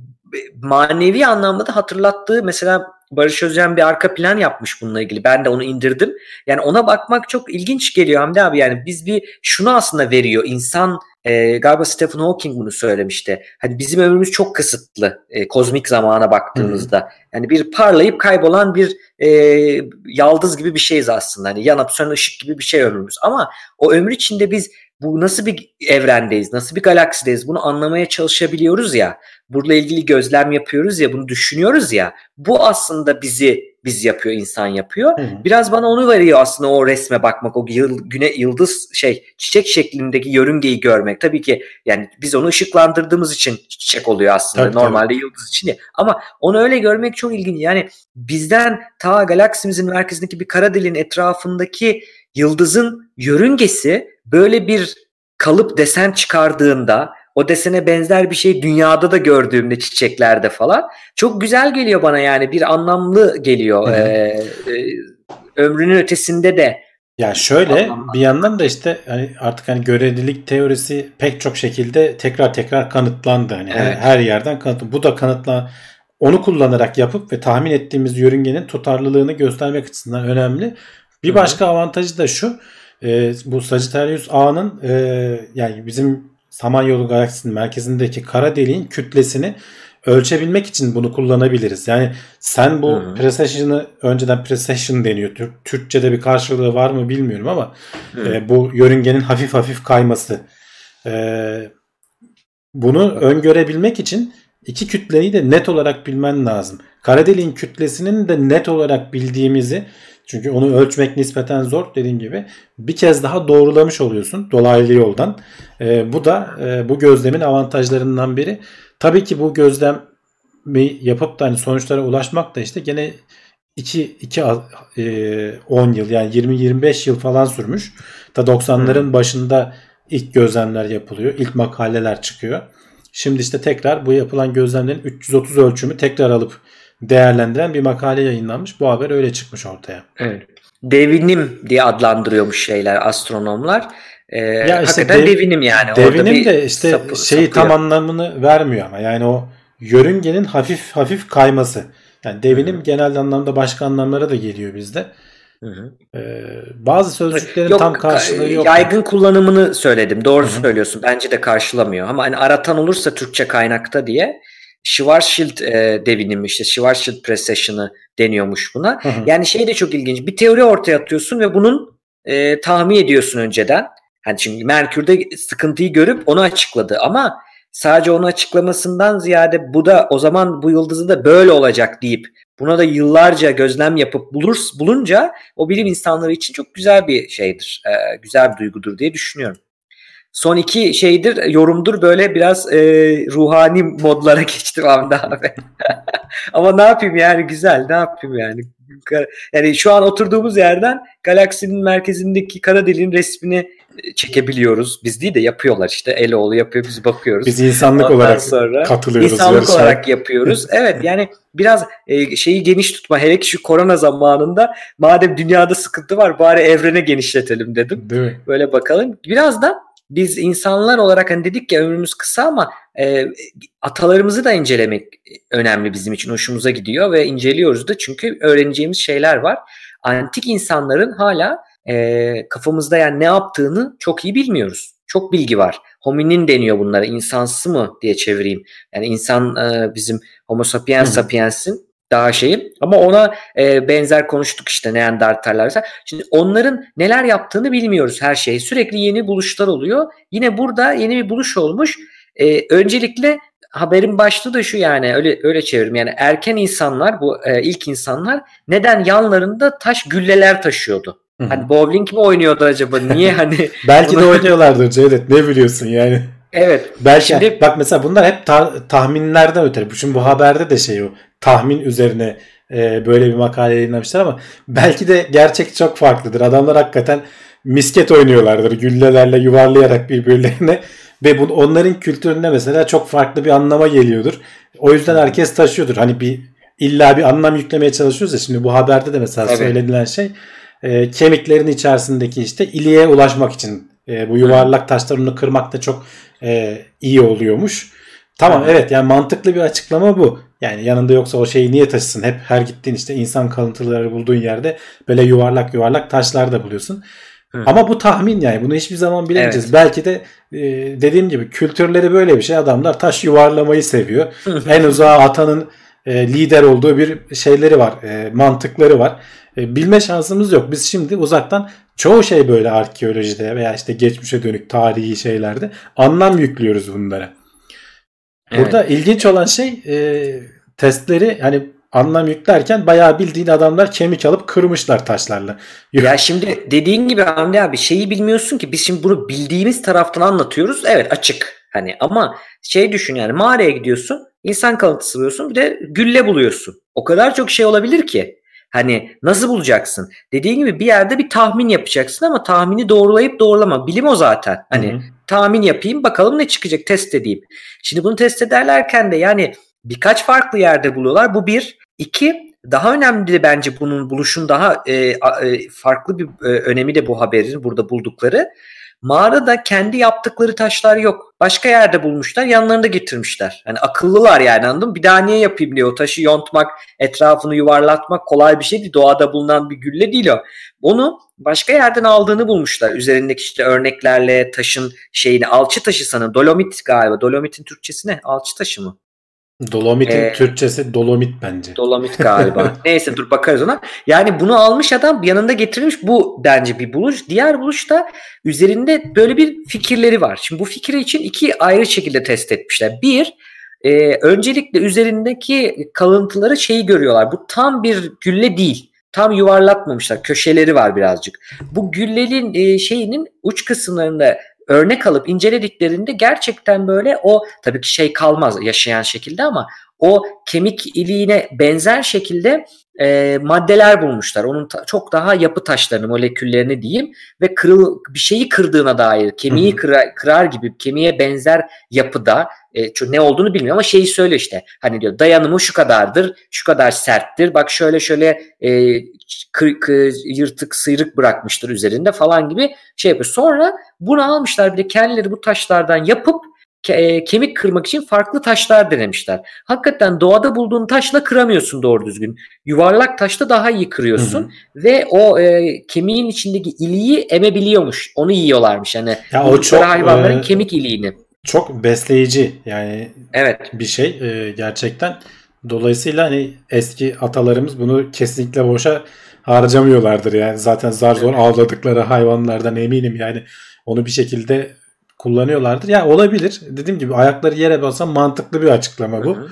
manevi anlamda da hatırlattığı mesela Barış Özcan bir arka plan yapmış bununla ilgili. Ben de onu indirdim. Yani ona bakmak çok ilginç geliyor Hamdi abi. Yani biz bir şunu aslında veriyor. İnsan e, galiba Stephen Hawking bunu söylemişti. Hani bizim ömrümüz çok kısıtlı. E, kozmik zamana baktığımızda. Hı-hı. Yani bir parlayıp kaybolan bir e, yaldız gibi bir şeyiz aslında. Hani yanıp sönen ışık gibi bir şey ömrümüz. Ama o ömür içinde biz bu nasıl bir evrendeyiz, nasıl bir galaksideyiz bunu anlamaya çalışabiliyoruz ya, bununla ilgili gözlem yapıyoruz ya, bunu düşünüyoruz ya, bu aslında bizi biz yapıyor, insan yapıyor. Hı hı. Biraz bana onu veriyor aslında o resme bakmak, o güne yıldız şey çiçek şeklindeki yörüngeyi görmek. Tabii ki yani biz onu ışıklandırdığımız için çiçek oluyor aslında tabii, normalde tabii. yıldız için değil. Ama onu öyle görmek çok ilginç. Yani bizden ta galaksimizin merkezindeki bir kara deliğin etrafındaki yıldızın yörüngesi böyle bir kalıp desen çıkardığında, o desene benzer bir şey dünyada da gördüğümde çiçeklerde falan çok güzel geliyor bana, yani bir anlamlı geliyor ee, ömrünün ötesinde de. Ya yani şöyle anlamlı. Bir yandan da işte hani artık hani görelilik teorisi pek çok şekilde tekrar tekrar kanıtlandı. Hani evet. her yerden kanıtlandı. Bu da kanıtla onu kullanarak yapıp ve tahmin ettiğimiz yörüngenin tutarlılığını göstermek açısından önemli. Bir başka Hı-hı. avantajı da şu. E, bu Sagittarius A'nın e, yani bizim Samanyolu galaksisinin merkezindeki kara deliğin kütlesini ölçebilmek için bunu kullanabiliriz. Yani sen bu Hı-hı. precession'ı, önceden precession deniyor. Türk, Türkçe'de bir karşılığı var mı bilmiyorum ama e, bu yörüngenin hafif hafif kayması. E, bunu Hı-hı. öngörebilmek için iki kütleyi de net olarak bilmen lazım. Kara deliğin kütlesinin de net olarak bildiğimizi, çünkü onu ölçmek nispeten zor, dediğim gibi bir kez daha doğrulamış oluyorsun dolaylı yoldan. E, bu da e, bu gözlemin avantajlarından biri. Tabii ki bu gözlemi yapıp da hani sonuçlara ulaşmak da işte gene iki on yıl, yani yirmi yirmi beş yıl falan sürmüş. Ta doksanların başında ilk gözlemler yapılıyor, ilk makaleler çıkıyor. Şimdi işte tekrar bu yapılan gözlemlerin üç yüz otuz ölçümü tekrar alıp değerlendiren bir makale yayınlanmış. Bu haber öyle çıkmış ortaya. Evet. Devinim diye adlandırıyormuş şeyler astronomlar. Ee, ya işte hakikaten dev, devinim yani. Devinim de işte sapı, şeyi sapıyor. Tam anlamını vermiyor ama yani o yörüngenin hafif hafif kayması. Yani devinim Hı-hı. genel anlamda başka anlamlara da geliyor bizde. Ee, bazı sözcüklerin yok, tam karşılığı yok. Yaygın kullanımını söyledim. Doğru Hı-hı. söylüyorsun. Bence de karşılamıyor. Ama hani aratan olursa Türkçe kaynakta diye Schwarzschild e, devinimi, işte Schwarzschild precession'ı deniyormuş buna. Hı hı. Yani şey de çok ilginç. Bir teori ortaya atıyorsun ve bunun e, tahmin ediyorsun önceden. Hani çünkü Merkür'de sıkıntıyı görüp onu açıkladı ama sadece onu açıklamasından ziyade bu da o zaman bu yıldızı da böyle olacak deyip buna da yıllarca gözlem yapıp bulur, bulunca o bilim insanları için çok güzel bir şeydir. E, güzel bir duygudur diye düşünüyorum. Son iki şeydir, yorumdur, böyle biraz e, ruhani modlara geçtim Hamdi abi. Ama ne yapayım yani, güzel, ne yapayım yani. Yani şu an oturduğumuz yerden galaksinin merkezindeki kara deliğin resmini çekebiliyoruz. Biz değil de yapıyorlar işte. Eloğlu yapıyor, biz bakıyoruz. Biz insanlık Ondan olarak sonra katılıyoruz. İnsanlık yarışa. olarak yapıyoruz. Evet yani biraz e, şeyi geniş tutma. Hele ki şu korona zamanında madem dünyada sıkıntı var bari evrene genişletelim dedim. Böyle bakalım. Biraz da biz insanlar olarak hani dedik ya ömrümüz kısa ama e, atalarımızı da incelemek önemli, bizim için hoşumuza gidiyor ve inceliyoruz da çünkü öğreneceğimiz şeyler var. Antik insanların hala e, kafamızda yani ne yaptığını çok iyi bilmiyoruz. Çok bilgi var. Hominin deniyor bunlara. İnsansı mı diye çevireyim. Yani insan e, bizim Homo sapiens sapiensin daha şeyi ama ona e, benzer konuştuk işte Neandertaller mesela. Şimdi onların neler yaptığını bilmiyoruz her şeyi. Sürekli yeni buluşlar oluyor. Yine burada yeni bir buluş olmuş. E, öncelikle haberin başlığı da şu yani öyle öyle çevirdim. Yani erken insanlar bu e, ilk insanlar neden yanlarında taş gülleler taşıyordu? Hani bowling mi oynuyordu acaba? Niye hani? Belki de oynuyorlardı Cevdet. Ne biliyorsun yani? Evet. Belki şimdi... Bak mesela bunlar hep ta- tahminlerden ötürü. Şimdi bu haberde de şey o. Tahmin üzerine e, böyle bir makale yayınlamışlar ama belki de gerçek çok farklıdır. Adamlar hakikaten misket oynuyorlardır. Güllelerle yuvarlayarak birbirlerine ve bu, onların kültüründe mesela çok farklı bir anlama geliyordur. O yüzden herkes taşıyordur. Hani bir illa bir anlam yüklemeye çalışıyoruz ya. Şimdi bu haberde de mesela evet. söylenilen şey E, kemiklerin içerisindeki işte iliğe ulaşmak için e, bu yuvarlak taşlarını kırmak da çok e, iyi oluyormuş. Tamam evet. evet yani mantıklı bir açıklama bu. Yani yanında yoksa o şeyi niye taşısın? Hep her gittiğin işte insan kalıntıları bulduğun yerde böyle yuvarlak yuvarlak taşlar da buluyorsun. Hı. Ama bu tahmin yani bunu hiçbir zaman bilemeyeceğiz. Evet. Belki de e, dediğim gibi kültürleri böyle bir şey. Adamlar taş yuvarlamayı seviyor. Hı. En uzağa atanın e, lider olduğu bir şeyleri var. E, mantıkları var. Bilme şansımız yok. Biz şimdi uzaktan çoğu şey böyle arkeolojide veya işte geçmişe dönük tarihi şeylerde anlam yüklüyoruz bunlara. Burada evet. ilginç olan şey e, testleri hani anlam yüklerken bayağı bildiğin adamlar kemik alıp kırmışlar taşlarla. Ya şimdi dediğin gibi Hamdi abi şeyi bilmiyorsun ki biz şimdi bunu bildiğimiz taraftan anlatıyoruz. Evet açık hani ama şey düşün yani mağaraya gidiyorsun insan kalıntısı buluyorsun bir de gülle buluyorsun. O kadar çok şey olabilir ki. Hani nasıl bulacaksın? Dediğin gibi bir yerde bir tahmin yapacaksın ama tahmini doğrulayıp doğrulama. Bilim o zaten. Hani hı hı. tahmin yapayım bakalım ne çıkacak test edeyim. Şimdi bunu test ederlerken de yani birkaç farklı yerde buluyorlar. Bu bir. İki daha önemli de bence bunun buluşun daha e, e, farklı bir e, önemi de bu haberin burada buldukları. Mağarada kendi yaptıkları taşlar yok. Başka yerde bulmuşlar yanlarında getirmişler. Yani akıllılar yani anladın mı? Bir daha niye yapayım diye o taşı yontmak, etrafını yuvarlatmak kolay bir şey değil. Doğada bulunan bir gülle değil o. Onu başka yerden aldığını bulmuşlar. Üzerindeki işte örneklerle taşın şeyini alçı taşı sanırım. Dolomit galiba. Dolomit'in Türkçesi ne? Alçı taşı mı? Dolomit'in ee, Türkçesi dolomit bence. Dolomit galiba. Neyse dur bakarız ona. Yani bunu almış adam yanında getirmiş. Bu bence bir buluş. Diğer buluş da üzerinde böyle bir fikirleri var. Şimdi bu fikir için iki ayrı şekilde test etmişler. Bir, e, öncelikle üzerindeki kalıntıları şeyi görüyorlar. Bu tam bir gülle değil. Tam yuvarlatmamışlar. Köşeleri var birazcık. Bu güllerin e, şeyinin uç kısımlarında örnek alıp incelediklerinde gerçekten böyle o tabii ki şey kalmaz yaşayan şekilde ama o kemik iliğine benzer şekilde e, maddeler bulmuşlar. Onun ta- çok daha yapı taşlarını, moleküllerini diyeyim ve kırıl bir şeyi kırdığına dair kemiği kırar, kırar gibi kemiğe benzer yapıda e, ne olduğunu bilmiyorum ama şeyi söyle işte hani diyor dayanımı şu kadardır, şu kadar serttir. Bak şöyle şöyle e, kır, kır, yırtık sıyrık bırakmıştır üzerinde falan gibi şey yapıyor. Sonra bunu almışlar bir de kendileri bu taşlardan yapıp kemik kırmak için farklı taşlar denemişler. Hakikaten doğada bulduğun taşla kıramıyorsun doğru düzgün. Yuvarlak taşla daha iyi kırıyorsun. Hı hı. Ve o e, kemiğin içindeki iliği emebiliyormuş. Onu yiyorlarmış. Yani ya o çok, hayvanların e, kemik iliğini. Çok besleyici yani evet. bir şey e, gerçekten. Dolayısıyla hani eski atalarımız bunu kesinlikle boşa harcamıyorlardır. Yani zaten zar zor evet. avladıkları hayvanlardan eminim yani onu bir şekilde kullanıyorlardır. Ya yani olabilir. Dediğim gibi ayakları yere bassan mantıklı bir açıklama bu. Hı hı.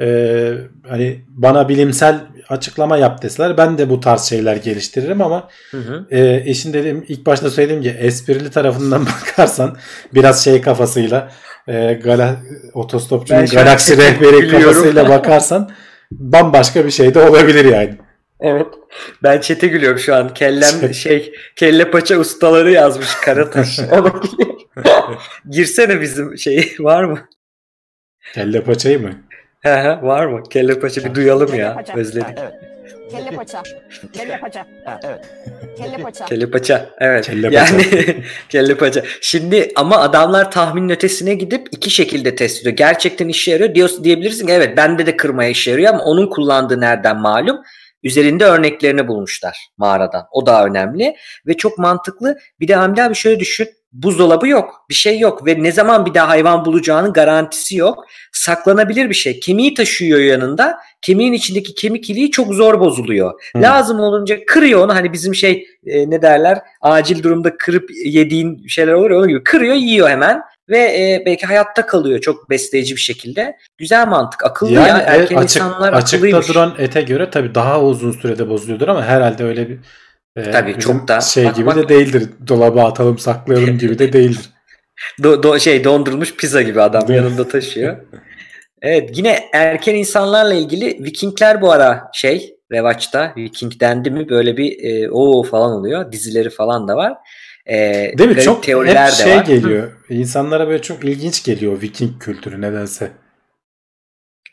Ee, hani bana bilimsel açıklama yap deseler ben de bu tarz şeyler geliştiririm ama hı hı. E, işin dediğim ilk başta söylediğim gibi esprili tarafından bakarsan biraz şey kafasıyla e, gala, otostopçunun galaksi rehberi kafasıyla bakarsan bambaşka bir şey de olabilir yani. Evet. Ben çete gülüyorum şu an. Kellem şey kelle paça ustaları yazmış Karataş. Girsene bizim şey var mı? Kelle paçayı mı? He he var mı? Kelle paça bir duyalım ya. Özledik. Evet. Kelle paça. Kelle paça. Ha, evet. Kelle paça. Kelle paça. Evet. Kelle paça. Yani kelle paça. Şimdi ama adamlar tahminin ötesine gidip iki şekilde test ediyor. Gerçekten işe yarıyor diyorsun, diyebilirsin ki evet bende de kırmaya işe yarıyor ama onun kullandığı nereden malum? Üzerinde örneklerini bulmuşlar mağaradan. O daha önemli ve çok mantıklı. Bir de Hamdi abi şöyle düşün. Buzdolabı yok, bir şey yok ve ne zaman bir daha hayvan bulacağının garantisi yok. Saklanabilir bir şey. Kemiği taşıyor yanında. Kemiğin içindeki kemik iliği çok zor bozuluyor. Hmm. Lazım olunca kırıyor onu. Hani bizim şey e, ne derler? Acil durumda kırıp yediğin şeyler olur ya, onun gibi. Kırıyor, yiyor hemen ve e, belki hayatta kalıyor çok besleyici bir şekilde. Güzel mantık. Akıllı yani, ya. Erken açık, insanlar akıllıymış. Açıkta duran ete göre tabii daha uzun sürede bozuluyordur ama herhalde öyle bir Ee, tabii çok da şey bak, gibi bak, de değildir. Dolaba atalım saklayalım gibi de değildir. do, do, şey dondurulmuş pizza gibi adam yanında taşıyor. Evet, yine erken insanlarla ilgili Vikingler bu ara şey revaçta. Viking dendi mi böyle bir e, o falan oluyor. Dizileri falan da var. E, Değil mi? Çok teoriler hep de şey var. Geliyor. İnsanlara böyle çok ilginç geliyor Viking kültürü nedense.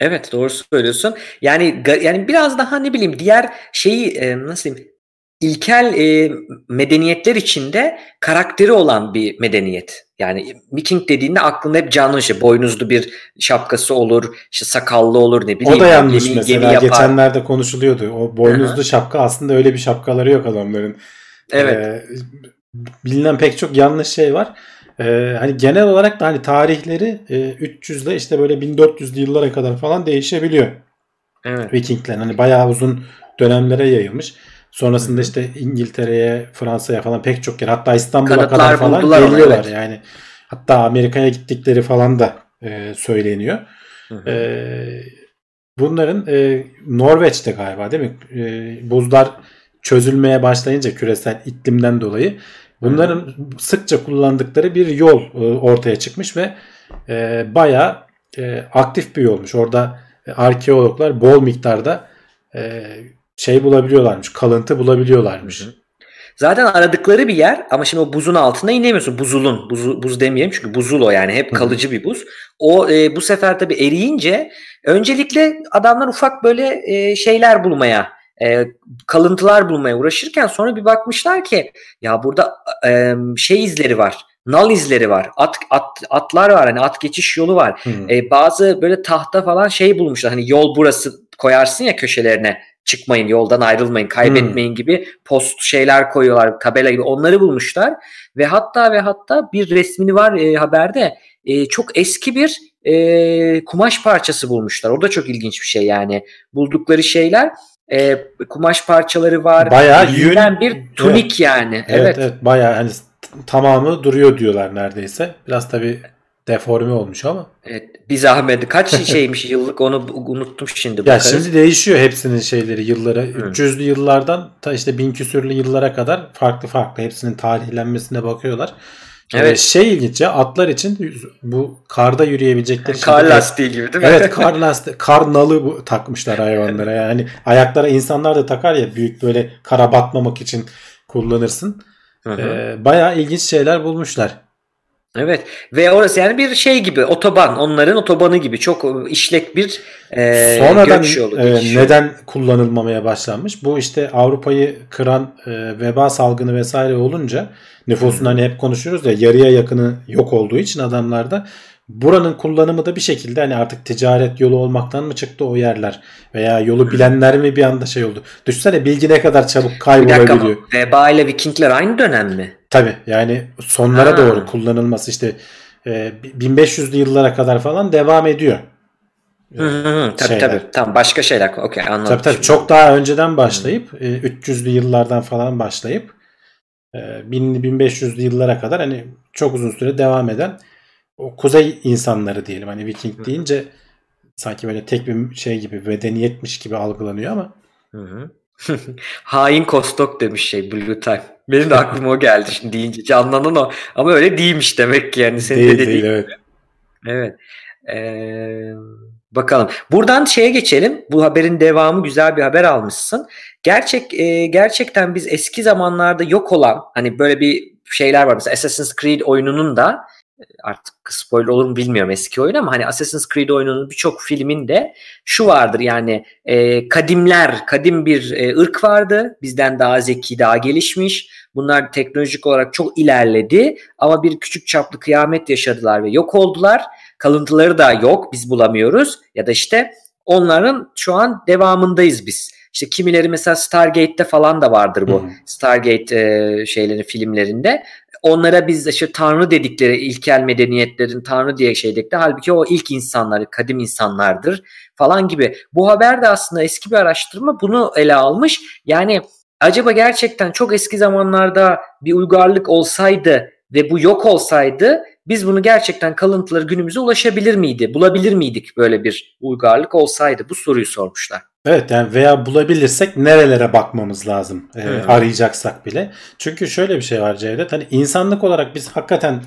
Evet, doğru söylüyorsun. Yani yani biraz daha ne bileyim diğer şeyi e, nasıl diyeyim? İlkel e, medeniyetler içinde karakteri olan bir medeniyet. Yani Viking dediğinde aklında hep canlı şey. Boynuzlu bir şapkası olur, işte sakallı olur, ne bileyim. O da yanlış gemi, mesela. Gemi geçenlerde konuşuluyordu. O boynuzlu Hı-hı. şapka aslında öyle bir şapkaları yok adamların. Evet. Ee, bilinen pek çok yanlış şey var. Ee, hani genel olarak da hani tarihleri e, üç yüzle işte böyle bin dört yüzlü yıllara kadar falan değişebiliyor. Evet. Vikingler hani bayağı uzun dönemlere yayılmış. Sonrasında Hı-hı. işte İngiltere'ye, Fransa'ya falan pek çok yer, hatta İstanbul'a Kanıtlar kadar falan geliyorlar. Evet. Yani hatta Amerika'ya gittikleri falan da e, söyleniyor. E, bunların e, Norveç'te galiba değil mi? E, buzlar çözülmeye başlayınca küresel iklimden dolayı bunların Hı-hı. sıkça kullandıkları bir yol e, ortaya çıkmış ve e, bayağı e, aktif bir yolmuş. Orada e, arkeologlar bol miktarda e, şey bulabiliyorlarmış, kalıntı bulabiliyorlarmış. Hı-hı. Zaten aradıkları bir yer ama şimdi o buzun altına inemiyorsun. Buzulun, buz, buz demeyelim çünkü buzul o yani hep kalıcı Hı-hı. bir buz. O e, bu sefer tabii eriyince öncelikle adamlar ufak böyle e, şeyler bulmaya, e, kalıntılar bulmaya uğraşırken sonra bir bakmışlar ki ya burada e, şey izleri var. Nal izleri var. At, at atlar var. Hani at geçiş yolu var. E, bazı böyle tahta falan şey bulmuşlar. Hani yol burası koyarsın ya köşelerine. Çıkmayın, yoldan ayrılmayın, kaybetmeyin hmm. gibi post şeyler koyuyorlar, tabela gibi onları bulmuşlar ve hatta ve hatta bir resmini var e, haberde e, çok eski bir e, kumaş parçası bulmuşlar. O da çok ilginç bir şey yani buldukları şeyler e, kumaş parçaları var. Bayağı yün bir tunik evet. yani. Evet, evet. evet bayağı yani tamamı duruyor diyorlar neredeyse. Biraz tabii deforme olmuş ama. Evet, bir zahmet. Kaç şeymiş yıllık onu unuttum şimdi. Ya şimdi değişiyor hepsinin şeyleri yılları. Hı. üç yüzlü yıllardan ta işte bin küsürlü yıllara kadar farklı farklı hepsinin tarihlenmesine bakıyorlar. Evet. Ee, şey ilginç ya atlar için bu karda yürüyebilecekleri. Yani kar lastiği gibi değil mi? Evet kar lastiği. Kar nalı bu, takmışlar hayvanlara. Yani ayaklara insanlar da takar ya büyük böyle kara batmamak için kullanırsın. Ee, bayağı ilginç şeyler bulmuşlar. Evet ve orası yani bir şey gibi otoban onların otobanı gibi çok işlek bir e, sonradan göç yolu, e, neden kullanılmamaya başlanmış bu işte Avrupa'yı kıran e, veba salgını vesaire olunca nüfusun hani hep konuşuyoruz ya yarıya yakını yok olduğu için adamlarda buranın kullanımı da bir şekilde hani artık ticaret yolu olmaktan mı çıktı o yerler veya yolu bilenler mi bir anda şey oldu düşünsene bilgi ne kadar çabuk kaybolabiliyor. Veba ile Vikingler aynı dönem mi? Tabii yani sonlara ha. doğru kullanılması işte e, bin beş yüzlü yıllara kadar falan devam ediyor. Hı hı, tabii tabii tamam başka şeyler okay, anladım. Tabii tabii çok daha önceden başlayıp e, üç yüzlü yıllardan falan başlayıp e, bin beş yüzlü yıllara kadar hani çok uzun süre devam eden o kuzey insanları diyelim hani Viking deyince hı. sanki böyle tek bir şey gibi medeniyetmiş gibi algılanıyor ama. Hı hı. Hain Kostok demiş şey Blue Time. Benim de aklıma o geldi şimdi deyince canlanan o. Ama öyle değilmiş demek ki yani senin değil, de dediğin. Değil, evet. Evet. Ee, bakalım. Buradan şeye geçelim. Bu haberin devamı güzel bir haber almışsın. Gerçek e, gerçekten biz eski zamanlarda yok olan hani böyle bir şeyler var mesela Assassin's Creed oyununun da artık spoiler olur mu bilmiyorum eski oyun ama hani Assassin's Creed oyununun birçok filminde şu vardır yani e, kadimler, kadim bir e, ırk vardı. Bizden daha zeki, daha gelişmiş. Bunlar teknolojik olarak çok ilerledi ama bir küçük çaplı kıyamet yaşadılar ve yok oldular. Kalıntıları da yok, biz bulamıyoruz. Ya da işte onların şu an devamındayız biz. İşte kimileri mesela Stargate'de falan da vardır bu. Hmm. Stargate e, şeyleri filmlerinde. Onlara biz işte tanrı dedikleri ilkel medeniyetlerin tanrı diye şey dedikleri. Halbuki o ilk insanlar, kadim insanlardır falan gibi. Bu haber de aslında eski bir araştırma bunu ele almış. Yani acaba gerçekten çok eski zamanlarda bir uygarlık olsaydı ve bu yok olsaydı biz bunu gerçekten kalıntıları günümüze ulaşabilir miydi? Bulabilir miydik böyle bir uygarlık olsaydı? Bu soruyu sormuşlar. Evet yani veya bulabilirsek nerelere bakmamız lazım e, evet. arayacaksak bile. Çünkü şöyle bir şey var Cevdet, hani insanlık olarak biz hakikaten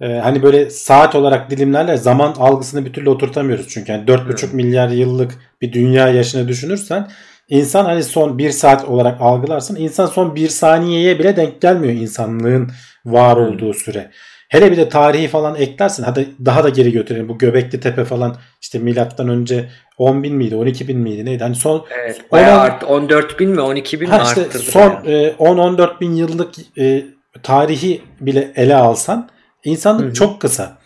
e, hani böyle saat olarak dilimlerle zaman algısını bir türlü oturtamıyoruz. Çünkü yani dört buçuk evet. milyar yıllık bir dünya yaşını düşünürsen insan hani son bir saat olarak algılarsın. İnsan son bir saniyeye bile denk gelmiyor insanlığın var evet. olduğu süre. Hele bir de tarihi falan eklersin. Hadi daha da geri götürelim. Bu Göbekli Tepe falan işte milattan önce on bin miydi? on iki bin miydi? Neydi? Hani son evet, bayağı arttı. on dört bin mi? on iki bin mi işte arttırdı? Son yani. on on dört bin yıllık e, tarihi bile ele alsan insanlık Hı-hı. çok kısa.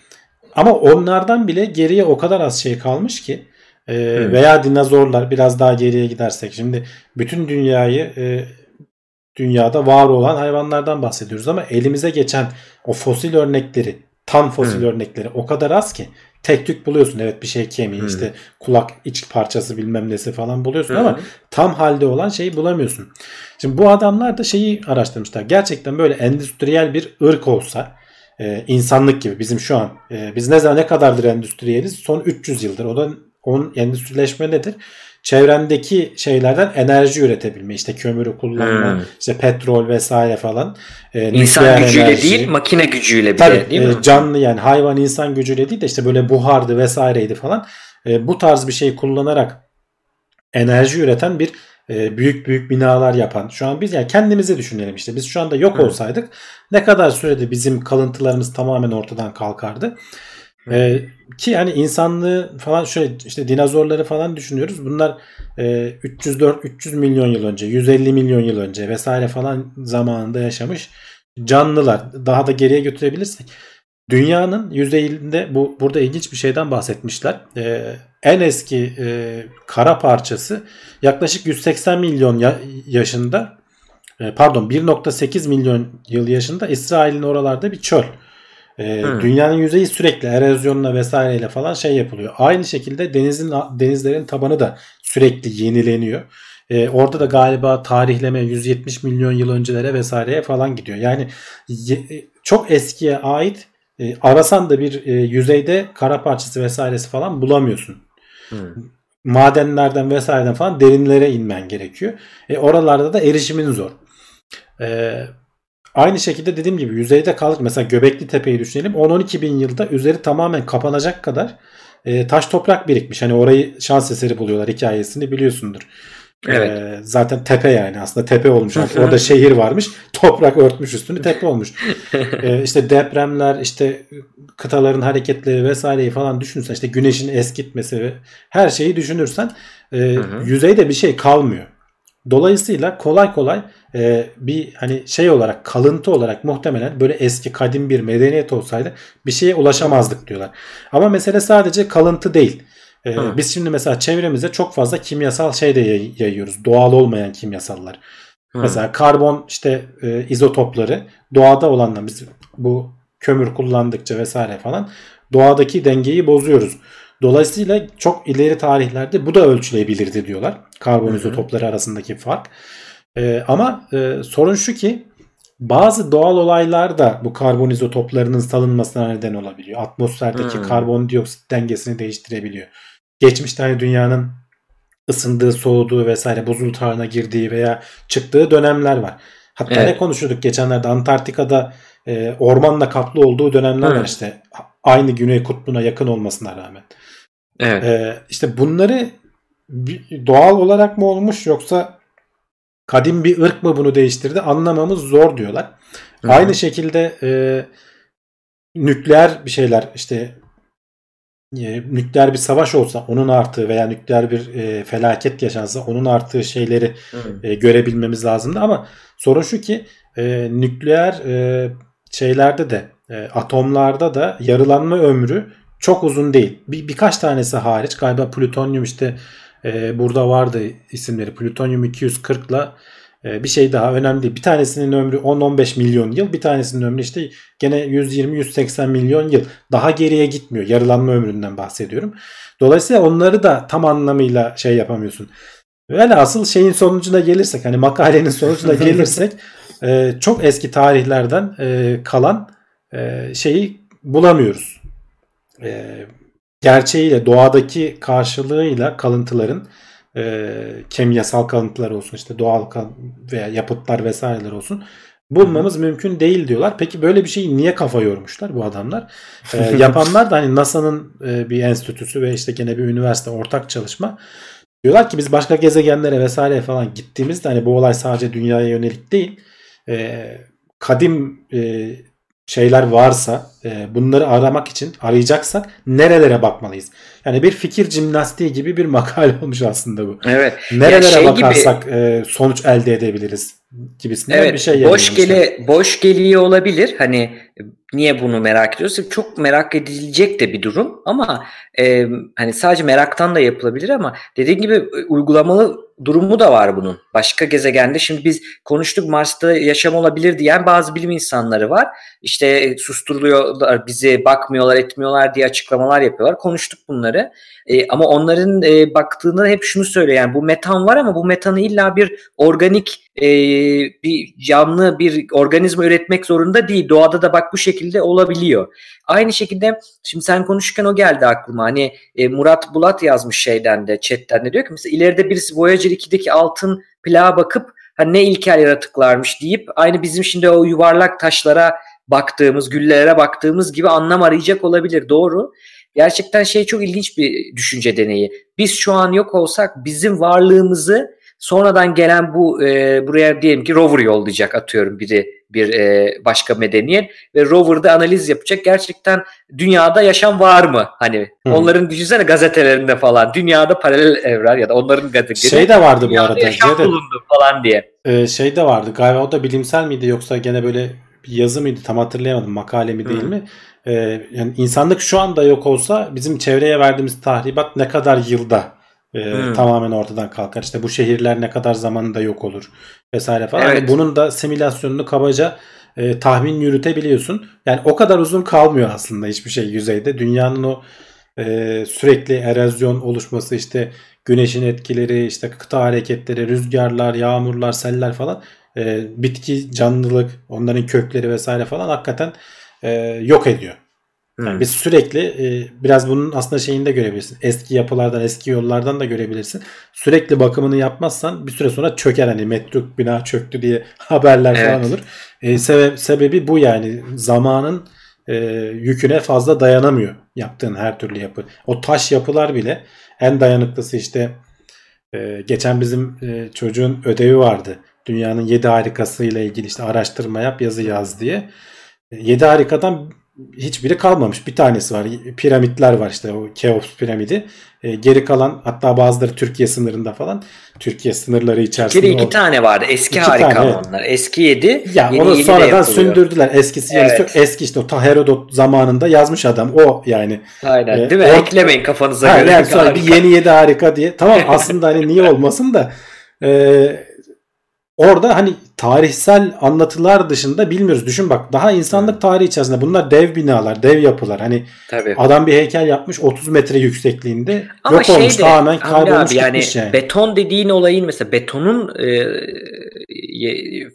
Ama onlardan bile geriye o kadar az şey kalmış ki e, veya dinozorlar biraz daha geriye gidersek şimdi bütün dünyayı e, dünyada var olan hayvanlardan bahsediyoruz ama elimize geçen o fosil örnekleri, tam fosil hmm. örnekleri o kadar az ki tek tük buluyorsun. Evet bir şey kemiği hmm. işte kulak iç parçası bilmem nesi falan buluyorsun hmm. ama tam halde olan şeyi bulamıyorsun. Şimdi bu adamlar da şeyi araştırmışlar. Gerçekten böyle endüstriyel bir ırk olsa e, insanlık gibi bizim şu an e, biz ne zaman ne kadardır endüstriyeliz? Son üç yüz yıldır. O da onun endüstrileşme nedir? Çevrendeki şeylerden enerji üretebilme, işte kömürü kullanma, hmm. işte petrol vesaire falan. E, insan gücüyle enerji. Değil, makine gücüyle bile Tabii, değil mi? Canlı yani hayvan insan gücüyle değil de işte böyle buhardı vesaireydi falan. E, bu tarz bir şey kullanarak enerji üreten bir e, büyük büyük binalar yapan. Şu an biz yani kendimizi düşünelim işte. Biz şu anda yok hmm. olsaydık ne kadar sürede bizim kalıntılarımız tamamen ortadan kalkardı. Ee, ki yani insanlığı falan şöyle işte dinozorları falan düşünüyoruz. Bunlar e, üç yüz dört üç yüz milyon yıl önce, yüz elli milyon yıl önce vesaire falan zamanında yaşamış canlılar. Daha da geriye götürebilirsek dünyanın yüzeyinde bu burada ilginç bir şeyden bahsetmişler. E, en eski e, kara parçası yaklaşık yüz seksen milyon ya- yaşında e, pardon bir virgül sekiz milyon yıl yaşında İsrail'in oralarda bir çöl. Ee, hmm. Dünyanın yüzeyi sürekli erozyonla vesaireyle falan şey yapılıyor. Aynı şekilde denizin denizlerin tabanı da sürekli yenileniyor. Ee, orada da galiba tarihleme yüz yetmiş milyon yıl öncelere vesaireye falan gidiyor. Yani ye, çok eskiye ait e, arasan da bir e, yüzeyde kara parçası vesairesi falan bulamıyorsun. Hmm. Madenlerden vesaireden falan derinlere inmen gerekiyor. E, oralarda da erişimin zor. Evet. Aynı şekilde dediğim gibi yüzeyde kaldık. Mesela Göbekli Tepe'yi düşünelim. on on iki bin yılda üzeri tamamen kapanacak kadar e, taş toprak birikmiş. Hani orayı şans eseri buluyorlar hikayesini biliyorsundur. Evet. E, zaten tepe yani aslında tepe olmuş. Orada şehir varmış. Toprak örtmüş üstünü tepe olmuş. E, işte depremler, işte kıtaların hareketleri vesaireyi falan düşünürsen işte güneşin eskitmesi ve her şeyi düşünürsen e, yüzeyde bir şey kalmıyor. Dolayısıyla kolay kolay e, bir hani şey olarak kalıntı olarak muhtemelen böyle eski kadim bir medeniyet olsaydı bir şeye ulaşamazdık diyorlar. Ama mesele sadece kalıntı değil. E, biz şimdi mesela çevremize çok fazla kimyasal şey de yayıyoruz. Doğal olmayan kimyasallar. Hı. Mesela karbon işte e, izotopları doğada olanla biz bu kömür kullandıkça vesaire falan doğadaki dengeyi bozuyoruz. Dolayısıyla çok ileri tarihlerde bu da ölçülebilirdi diyorlar. Karbon izotopları arasındaki fark. Ee, ama e, sorun şu ki bazı doğal olaylar da bu karbon izotoplarının salınmasına neden olabiliyor. Atmosferdeki Hı-hı. karbondioksit dengesini değiştirebiliyor. Geçmişte hani dünyanın ısındığı, soğuduğu vesaire buzul çağına girdiği veya çıktığı dönemler var. Hatta evet. ne konuşuyorduk geçenlerde Antarktika'da e, ormanla kaplı olduğu dönemler Hı-hı. var işte. Aynı Güney Kutbu'na yakın olmasına rağmen. Evet. Ee, işte bunları doğal olarak mı olmuş yoksa kadim bir ırk mı bunu değiştirdi anlamamız zor diyorlar. Hı-hı. Aynı şekilde e, nükleer bir şeyler işte e, nükleer bir savaş olsa onun arttığı veya nükleer bir e, felaket yaşansa onun arttığı şeyleri e, görebilmemiz lazımdı ama sorun şu ki e, nükleer e, şeylerde de e, atomlarda da yarılanma ömrü çok uzun değil. Bir, birkaç tanesi hariç galiba plütonyum işte e, burada vardı isimleri plütonyum iki yüz kırk ile bir şey daha önemli değil. Bir tanesinin ömrü on on beş milyon yıl. Bir tanesinin ömrü işte gene yüz yirmi yüz seksen milyon yıl. Daha geriye gitmiyor. Yarılanma ömründen bahsediyorum. Dolayısıyla onları da tam anlamıyla şey yapamıyorsun. Yani asıl şeyin sonucuna gelirsek hani makalenin sonucuna gelirsek çok eski tarihlerden kalan şeyi bulamıyoruz. Gerçeğiyle doğadaki karşılığıyla kalıntıların E, kimyasal kalıntılar olsun işte doğal kal- veya yapıtlar vesaireler olsun bulmamız hmm. mümkün değil diyorlar. Peki böyle bir şeyi niye kafa yormuşlar bu adamlar? E, yapanlar da hani NASA'nın e, bir enstitüsü ve işte gene bir üniversite ortak çalışma. Diyorlar ki biz başka gezegenlere vesaire falan gittiğimizde hani bu olay sadece dünyaya yönelik değil. E, kadim e, şeyler varsa e, bunları aramak için arayacaksak nerelere bakmalıyız? Yani bir fikir jimnastiği gibi bir makale olmuş aslında bu. Evet. Nerelere yani şey bakarsak gibi, e, sonuç elde edebiliriz gibisinden evet, bir şey boş gele boş geliyor olabilir. Hani niye bunu merak ediyorsun? Çok merak edilecek de bir durum ama e, hani sadece meraktan da yapılabilir ama dediğim gibi uygulamalı durumu da var bunun. Başka gezegende şimdi biz konuştuk Mars'ta yaşam olabilir diyen bazı bilim insanları var. İşte susturuluyorlar, bizi bakmıyorlar, etmiyorlar diye açıklamalar yapıyorlar. Konuştuk bunları. E, ama onların e, baktığında hep şunu söylüyor. Yani bu metan var ama bu metanı illa bir organik e, bir canlı bir organizma üretmek zorunda değil. Doğada da bak bu şekilde olabiliyor. Aynı şekilde şimdi sen konuşurken o geldi aklıma. Hani e, Murat Bulat yazmış şeyden de chatten de diyor ki mesela ileride birisi Voyager ikideki altın plağa bakıp hani ne ilkel yaratıklarmış deyip aynı bizim şimdi o yuvarlak taşlara baktığımız, güllere baktığımız gibi anlam arayacak olabilir. Doğru. Gerçekten şey çok ilginç bir düşünce deneyi. Biz şu an yok olsak bizim varlığımızı sonradan gelen bu e, buraya diyelim ki rover yollayacak atıyorum biri bir e, başka medeniyet ve rover'da analiz yapacak. Gerçekten dünyada yaşam var mı? Hani hmm. onların düşünsene gazetelerinde falan dünyada paralel evren ya da onların gazeteleri. Şey de vardı bu arada. Yaşam bulundu falan diye. E, şey de vardı galiba o da bilimsel miydi yoksa gene böyle yazı mıydı tam hatırlayamadım makale mi değil hmm. mi? E, yani insanlık şu anda yok olsa bizim çevreye verdiğimiz tahribat ne kadar yılda? Ee, hmm. tamamen ortadan kalkar. İşte bu şehirler ne kadar zamanında yok olur vesaire falan. Evet. Yani bunun da simülasyonunu kabaca e, tahmin yürütebiliyorsun. Yani o kadar uzun kalmıyor aslında hiçbir şey yüzeyde. Dünyanın o e, sürekli erozyon oluşması işte güneşin etkileri, işte kıta hareketleri, rüzgarlar, yağmurlar, seller falan e, bitki, canlılık, onların kökleri vesaire falan hakikaten e, yok ediyor. Yani biz sürekli e, biraz bunun aslında şeyini de görebilirsin. Eski yapılardan, eski yollardan da görebilirsin. Sürekli bakımını yapmazsan bir süre sonra çöker. Hani metruk bina çöktü diye haberler evet. falan olur. E, sebe- sebebi bu yani. Zamanın e, yüküne fazla dayanamıyor yaptığın her türlü yapı. O taş yapılar bile en dayanıklısı işte e, geçen bizim e, çocuğun ödevi vardı. Dünyanın yedi harikasıyla ilgili işte araştırma yap, yazı yaz diye. yedi harikadan hiçbiri kalmamış. Bir tanesi var. Piramitler var işte o Keops piramidi. E, geri kalan hatta bazıları Türkiye sınırında falan. Türkiye sınırları içerisinde. Geri iki oldu. Tane vardı. Eski iki harika tane, onlar. Evet. Eski yedi. Ya yeni, onu sonradan sündürdüler. Eskisi evet. yenisi eski işte o Herodot zamanında yazmış adam. O yani. Aynen. E, Değil mi? O, eklemeyin kafanıza ha, göre. Yani sonra bir yeni yedi harika diye. Tamam aslında hani niye olmasın da eee orada hani tarihsel anlatılar dışında bilmiyoruz. Düşün bak daha insanlık tarihi içerisinde bunlar dev binalar, dev yapılar. Hani tabii. adam bir heykel yapmış otuz metre yüksekliğinde ama yok olmuş de, tamamen kaybolmuş abi, yani, yani. Beton dediğin olayın mesela betonun e,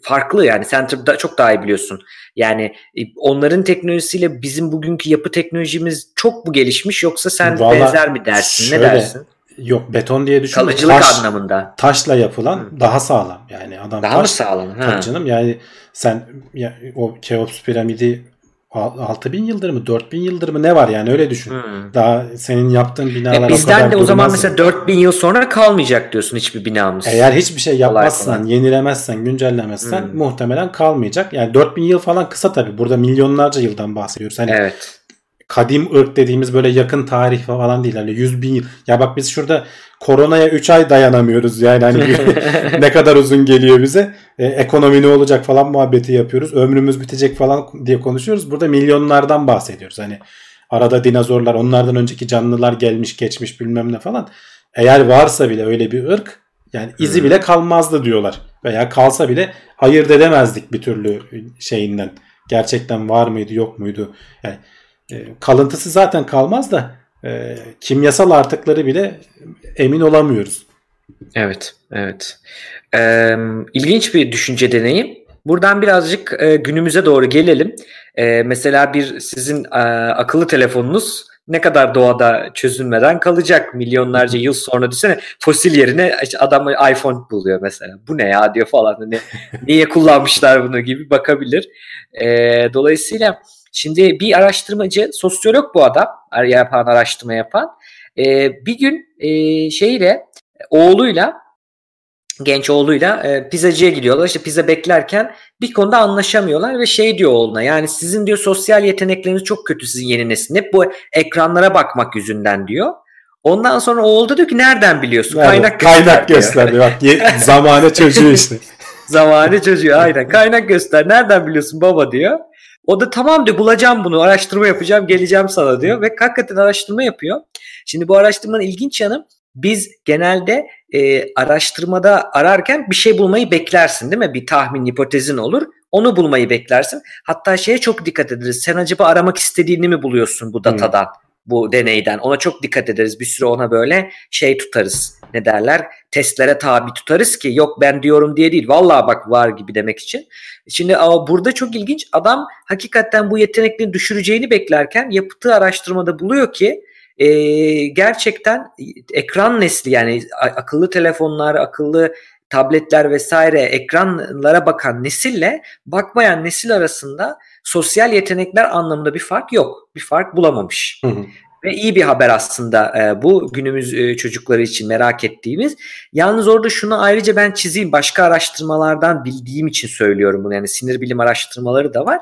farklı yani sen çok daha iyi biliyorsun. Yani onların teknolojisiyle bizim bugünkü yapı teknolojimiz çok mu gelişmiş yoksa sen vallahi benzer mi dersin şöyle, ne dersin? Yok beton diye düşünme. Kalıcılık taş, anlamında. Taşla yapılan Hı. daha sağlam. Yani adam daha taş, mı sağlam? Tabii canım yani sen ya, o Keops piramidi altı bin yıldır mı dört bin yıldır mı ne var yani, öyle düşün. Hmm. Daha senin yaptığın binalar e, bizden de o zaman mı? Mesela dört bin yıl sonra kalmayacak diyorsun hiçbir binamız. Eğer hiçbir şey yapmazsan, kolay kolay yenilemezsen, güncellemezsen hmm. muhtemelen kalmayacak. Yani dört bin yıl falan kısa tabii. Burada milyonlarca yıldan bahsediyoruz. Hani evet. Kadim ırk dediğimiz böyle yakın tarih falan değil. Hani yüz bin yıl. Ya bak biz şurada koronaya üç ay dayanamıyoruz. Yani hani ne kadar uzun geliyor bize. E, ekonomi ne olacak falan muhabbeti yapıyoruz. Ömrümüz bitecek falan diye konuşuyoruz. Burada milyonlardan bahsediyoruz. Hani arada dinozorlar, onlardan önceki canlılar gelmiş geçmiş bilmem ne falan. Eğer varsa bile öyle bir ırk, yani izi hmm. bile kalmazdı diyorlar. Veya kalsa bile hayır edemezdik bir türlü şeyinden. Gerçekten var mıydı yok muydu? Yani kalıntısı zaten kalmaz da e, kimyasal artıkları bile emin olamıyoruz. Evet, evet. Ee, ilginç bir düşünce deneyim. Buradan birazcık e, günümüze doğru gelelim. E, mesela bir sizin e, akıllı telefonunuz ne kadar doğada çözülmeden kalacak milyonlarca yıl sonra, düşünsene fosil yerine adam iPhone buluyor mesela. Bu ne ya diyor falan. Hani, niye kullanmışlar bunu gibi bakabilir. E, dolayısıyla şimdi bir araştırmacı, sosyolog bu adam, yapan, araştırma yapan. Ee, bir gün e, şeyle, oğluyla, genç oğluyla e, pizzacıya gidiyorlar. İşte pizza beklerken bir konuda anlaşamıyorlar ve şey diyor oğluna, yani sizin diyor sosyal yetenekleriniz çok kötü, sizin yeni neslin. Hep bu ekranlara bakmak yüzünden diyor. Ondan sonra oğul da diyor ki nereden biliyorsun? Nerede? Kaynak göster. Kaynak göster diyor. Bak, zamane çocuğu işte. Zamane çocuğu aynen. Kaynak göster. Nereden biliyorsun baba diyor. O da tamam diyor, bulacağım bunu, araştırma yapacağım, geleceğim sana diyor ve hakikaten araştırma yapıyor. Şimdi bu araştırmanın ilginç yanı, biz genelde e, araştırmada ararken bir şey bulmayı beklersin değil mi? Bir tahmin, hipotezin olur, onu bulmayı beklersin. Hatta şeye çok dikkat ederiz, sen acaba aramak istediğini mi buluyorsun bu datadan, hmm. bu deneyden? Ona çok dikkat ederiz, bir süre ona böyle şey tutarız, ne derler, testlere tabi tutarız ki yok ben diyorum diye değil, vallahi bak var gibi demek için. Şimdi burada çok ilginç, adam hakikaten bu yeteneklerini düşüreceğini beklerken yaptığı araştırmada buluyor ki e, gerçekten ekran nesli, yani akıllı telefonlar, akıllı tabletler vesaire ekranlara bakan nesille bakmayan nesil arasında sosyal yetenekler anlamında bir fark yok. Bir fark bulamamış. Hı hı. Ve iyi bir haber aslında e, bu günümüz e, çocukları için merak ettiğimiz. Yalnız orada şunu ayrıca ben çizeyim. Başka araştırmalardan bildiğim için söylüyorum bunu. Yani sinir bilim araştırmaları da var.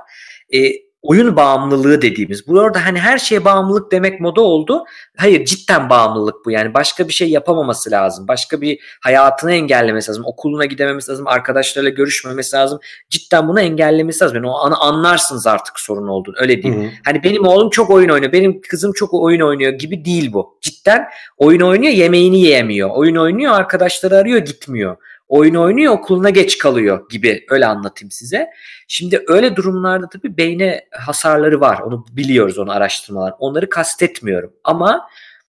E, oyun bağımlılığı dediğimiz. Burada hani her şeye bağımlılık demek moda oldu. Hayır, cidden bağımlılık bu. Yani başka bir şey yapamaması lazım. Başka bir hayatını engellemesi lazım. Okuluna gidememesi lazım. Arkadaşlarıyla görüşmemesi lazım. Cidden bunu engellemesi lazım. Yani o an anlarsınız artık sorun olduğunu. Öyle değil. Hı hı. Hani benim oğlum çok oyun oynuyor. Benim kızım çok oyun oynuyor gibi değil bu. Cidden oyun oynuyor, yemeğini yiyemiyor. Oyun oynuyor, arkadaşları arıyor, gitmiyor. Oyun oynuyor, okuluna geç kalıyor gibi, öyle anlatayım size. Şimdi öyle durumlarda tabii beyne hasarları var. Onu biliyoruz, onu araştırmalar. Onları kastetmiyorum ama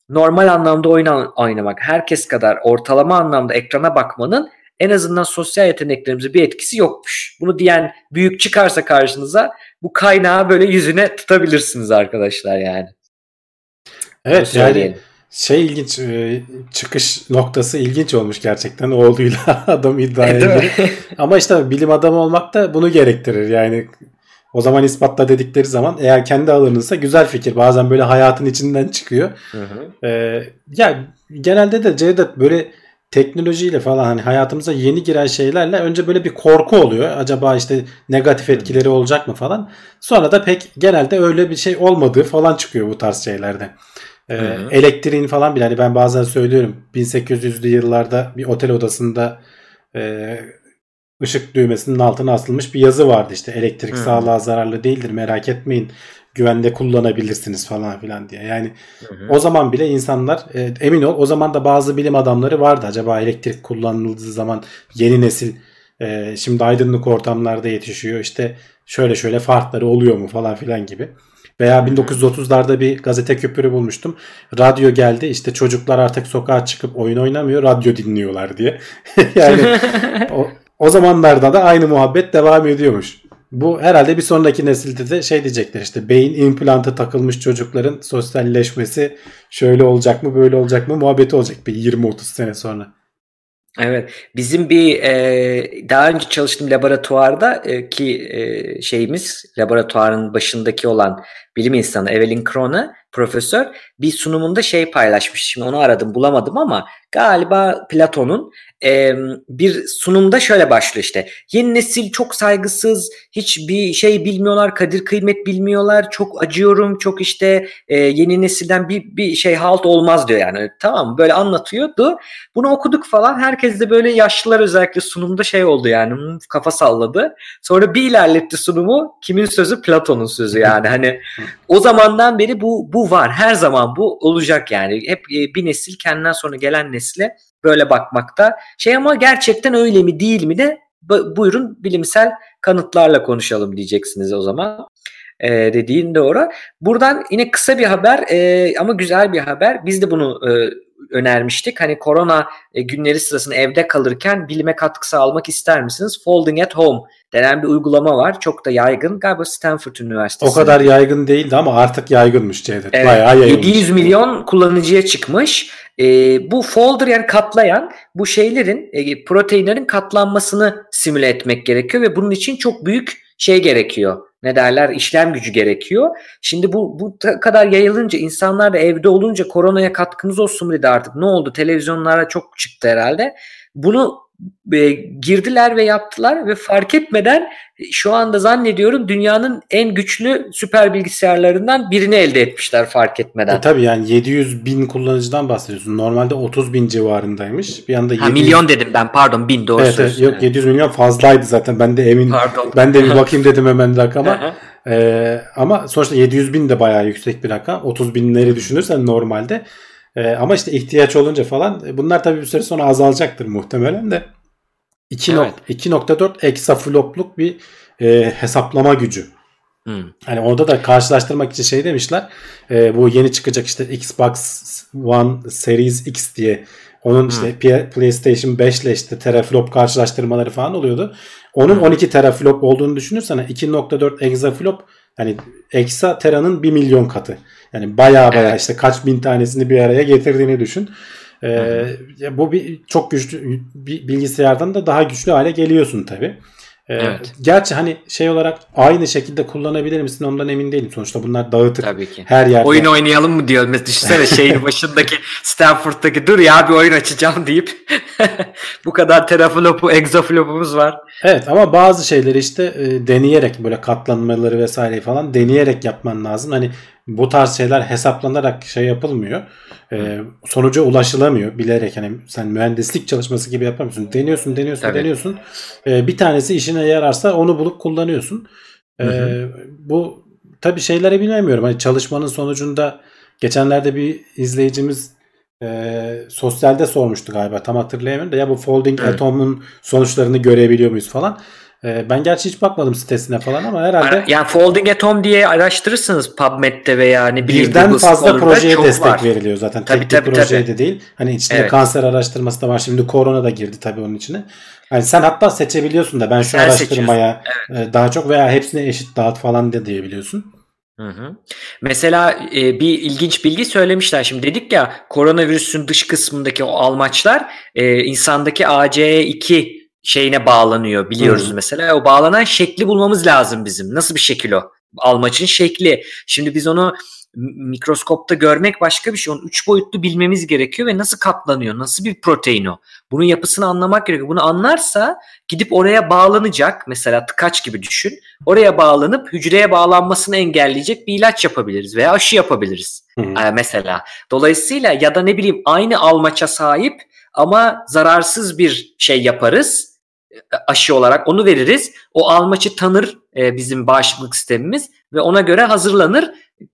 normal anlamda oyun oynamak, herkes kadar ortalama anlamda ekrana bakmanın en azından sosyal yeteneklerimize bir etkisi yokmuş. Bunu diyen büyük çıkarsa karşınıza, bu kaynağı böyle yüzüne tutabilirsiniz arkadaşlar yani. Evet yani. Şey ilginç, çıkış noktası ilginç olmuş gerçekten, oğluyla adam iddia ediyor. Ama işte bilim adamı olmak da bunu gerektirir yani. O zaman ispatla dedikleri zaman, eğer kendi alanınsa güzel fikir, bazen böyle hayatın içinden çıkıyor. Hı hı. Ee, ya genelde de Cevdet böyle teknolojiyle falan, hani hayatımıza yeni giren şeylerle önce böyle bir korku oluyor. Acaba işte negatif etkileri olacak mı falan. Sonra da pek genelde öyle bir şey olmadığı falan çıkıyor bu tarz şeylerde. Ee, elektriğin falan bile, hani ben bazen söylüyorum, bin sekiz yüzlü yıllarda bir otel odasında e, ışık düğmesinin altına asılmış bir yazı vardı işte, elektrik Hı-hı. sağlığa zararlı değildir, merak etmeyin, güvende kullanabilirsiniz falan filan diye. Yani Hı-hı. o zaman bile insanlar e, emin ol, o zaman da bazı bilim adamları vardı, acaba elektrik kullanıldığı zaman yeni nesil e, şimdi aydınlık ortamlarda yetişiyor, işte şöyle şöyle farkları oluyor mu falan filan gibi. Veya bin dokuz yüz otuzlarda bir gazete küpürü bulmuştum. Radyo geldi, işte çocuklar artık sokağa çıkıp oyun oynamıyor, radyo dinliyorlar diye. Yani o, o zamanlarda da aynı muhabbet devam ediyormuş. Bu herhalde bir sonraki nesilde de şey diyecekler, işte beyin implantı takılmış çocukların sosyalleşmesi şöyle olacak mı böyle olacak mı muhabbeti olacak bir yirmi otuz sene sonra. Evet, bizim bir e, daha önce çalıştığım laboratuvarda e, ki e, şeyimiz, laboratuvarın başındaki olan bilim insanı Evelyn Crone profesör bir sunumunda şey paylaşmış. Şimdi onu aradım, bulamadım ama galiba Platon'un e, bir sunumda şöyle başlıyor işte. Yeni nesil çok saygısız, hiçbir şey bilmiyorlar, kadir kıymet bilmiyorlar, çok acıyorum, çok işte e, yeni nesilden bir, bir şey halt olmaz diyor yani. Tamam, böyle anlatıyordu. Bunu okuduk falan, herkes de böyle yaşlılar özellikle sunumda şey oldu yani, kafa salladı. Sonra bir ilerletti sunumu, kimin sözü? Platon'un sözü yani. Hani o zamandan beri bu, bu var, her zaman bu olacak yani. Hep bir nesil kendinden sonra gelen nesile böyle bakmakta. Şey ama gerçekten öyle mi değil mi de buyurun bilimsel kanıtlarla konuşalım diyeceksiniz o zaman. Ee, dediğin doğru. Buradan yine kısa bir haber e, ama güzel bir haber. Biz de bunu e, önermiştik. Hani korona e, günleri sırasında evde kalırken bilime katkı sağlamak ister misiniz? Folding at Home denen bir uygulama var. Çok da yaygın. Galiba Stanford Üniversitesi. O kadar yaygın değildi ama artık yaygınmış Cevdet. Evet, bayağı yaygınmış. yedi yüz milyon kullanıcıya çıkmış. E, bu folder yani katlayan, bu şeylerin e, proteinlerin katlanmasını simüle etmek gerekiyor ve bunun için çok büyük şey gerekiyor. Ne derler? İşlem gücü gerekiyor. Şimdi bu bu kadar yayılınca, insanlar da evde olunca koronaya katkımız olsun dedi artık. Ne oldu? Televizyonlara çok çıktı herhalde. Bunu e, girdiler ve yaptılar ve fark etmeden şu anda zannediyorum dünyanın en güçlü süper bilgisayarlarından birini elde etmişler fark etmeden. E tabii yani yedi yüz bin kullanıcıdan bahsediyorsun. Normalde otuz bin civarındaymış. Bir anda ha, yedi yüz... milyon dedim ben, pardon, bin doğru evet, söylüyorsun. Yok, yedi yüz milyon fazlaydı zaten. Ben de emin pardon. Ben de bir bakayım dedim hemen rakama. e, ama sonuçta yedi yüz bin de bayağı yüksek bir rakam. otuz binleri düşünürsen normalde. Ee, ama işte ihtiyaç olunca falan bunlar tabii bir süre sonra azalacaktır muhtemelen de. Evet. iki nokta dört eksaflopluk bir e, hesaplama gücü. Hmm. Hani orada da karşılaştırmak için şey demişler. E, bu yeni çıkacak işte Xbox One Series X diye. Onun işte hmm. PlayStation beş ile işte teraflop karşılaştırmaları falan oluyordu. Onun hmm. on iki teraflop olduğunu düşünürsen iki nokta dört eksaflop, yani eksa teranın bir milyon katı. Yani baya baya evet. işte kaç bin tanesini bir araya getirdiğini düşün. Ee, bu bir çok güçlü bir bilgisayardan da daha güçlü hale geliyorsun tabii. Ee, evet. Gerçi hani şey olarak aynı şekilde kullanabilir misin ondan emin değilim. Sonuçta bunlar dağıtır. Tabii ki. Her yerde. Oyun oynayalım mı diyor. Mesela düşünsene şehir başındaki Stanford'daki dur ya bir oyun açacağım deyip bu kadar teraflopu, exaflopumuz var. Evet ama bazı şeyleri işte e, deneyerek böyle katlanmaları vesaire falan deneyerek yapman lazım. Hani bu tarz şeyler hesaplanarak şey yapılmıyor. E, sonuca ulaşılamıyor bilerek. Hani sen mühendislik çalışması gibi yapamıyorsun. Deniyorsun, deniyorsun, evet. deniyorsun. E, bir tanesi işine yararsa onu bulup kullanıyorsun. E, hı hı. Bu tabii şeyleri bilemiyorum. Hani çalışmanın sonucunda geçenlerde bir izleyicimiz e, sosyalde sormuştu galiba. Tam hatırlayamıyorum da ya bu Folding evet. Atom'un sonuçlarını görebiliyor muyuz falan. Ben gerçi hiç bakmadım sitesine falan ama herhalde... Yani Folding at Home diye araştırırsınız PubMed'de veya... Hani birden fazla projeye destek var. Veriliyor zaten. Tabii, tek tabii, bir projeye de değil. Hani içinde evet. kanser araştırması da var. Şimdi korona da girdi tabii onun içine. Yani sen hatta seçebiliyorsun da ben şu sen araştırmaya evet. daha çok veya hepsine eşit dağıt falan da diyebiliyorsun. Hı hı. Mesela e, bir ilginç bilgi söylemişler. Şimdi dedik ya koronavirüsün dış kısmındaki o almaçlar e, insandaki A C E iki... şeyine bağlanıyor biliyoruz hmm. mesela. O bağlanan şekli bulmamız lazım bizim. Nasıl bir şekil o? Almacın şekli. Şimdi biz onu mikroskopta görmek başka bir şey. Onu üç boyutlu bilmemiz gerekiyor ve nasıl katlanıyor? Nasıl bir protein o? Bunun yapısını anlamak gerekiyor. Bunu anlarsa gidip oraya bağlanacak. Mesela tıkaç gibi düşün. Oraya bağlanıp hücreye bağlanmasını engelleyecek bir ilaç yapabiliriz veya aşı yapabiliriz. Hmm. Ee, mesela. Dolayısıyla ya da ne bileyim aynı almaça sahip ama zararsız bir şey yaparız aşı olarak, onu veririz. O almaçı tanır e, bizim bağışıklık sistemimiz ve ona göre hazırlanır.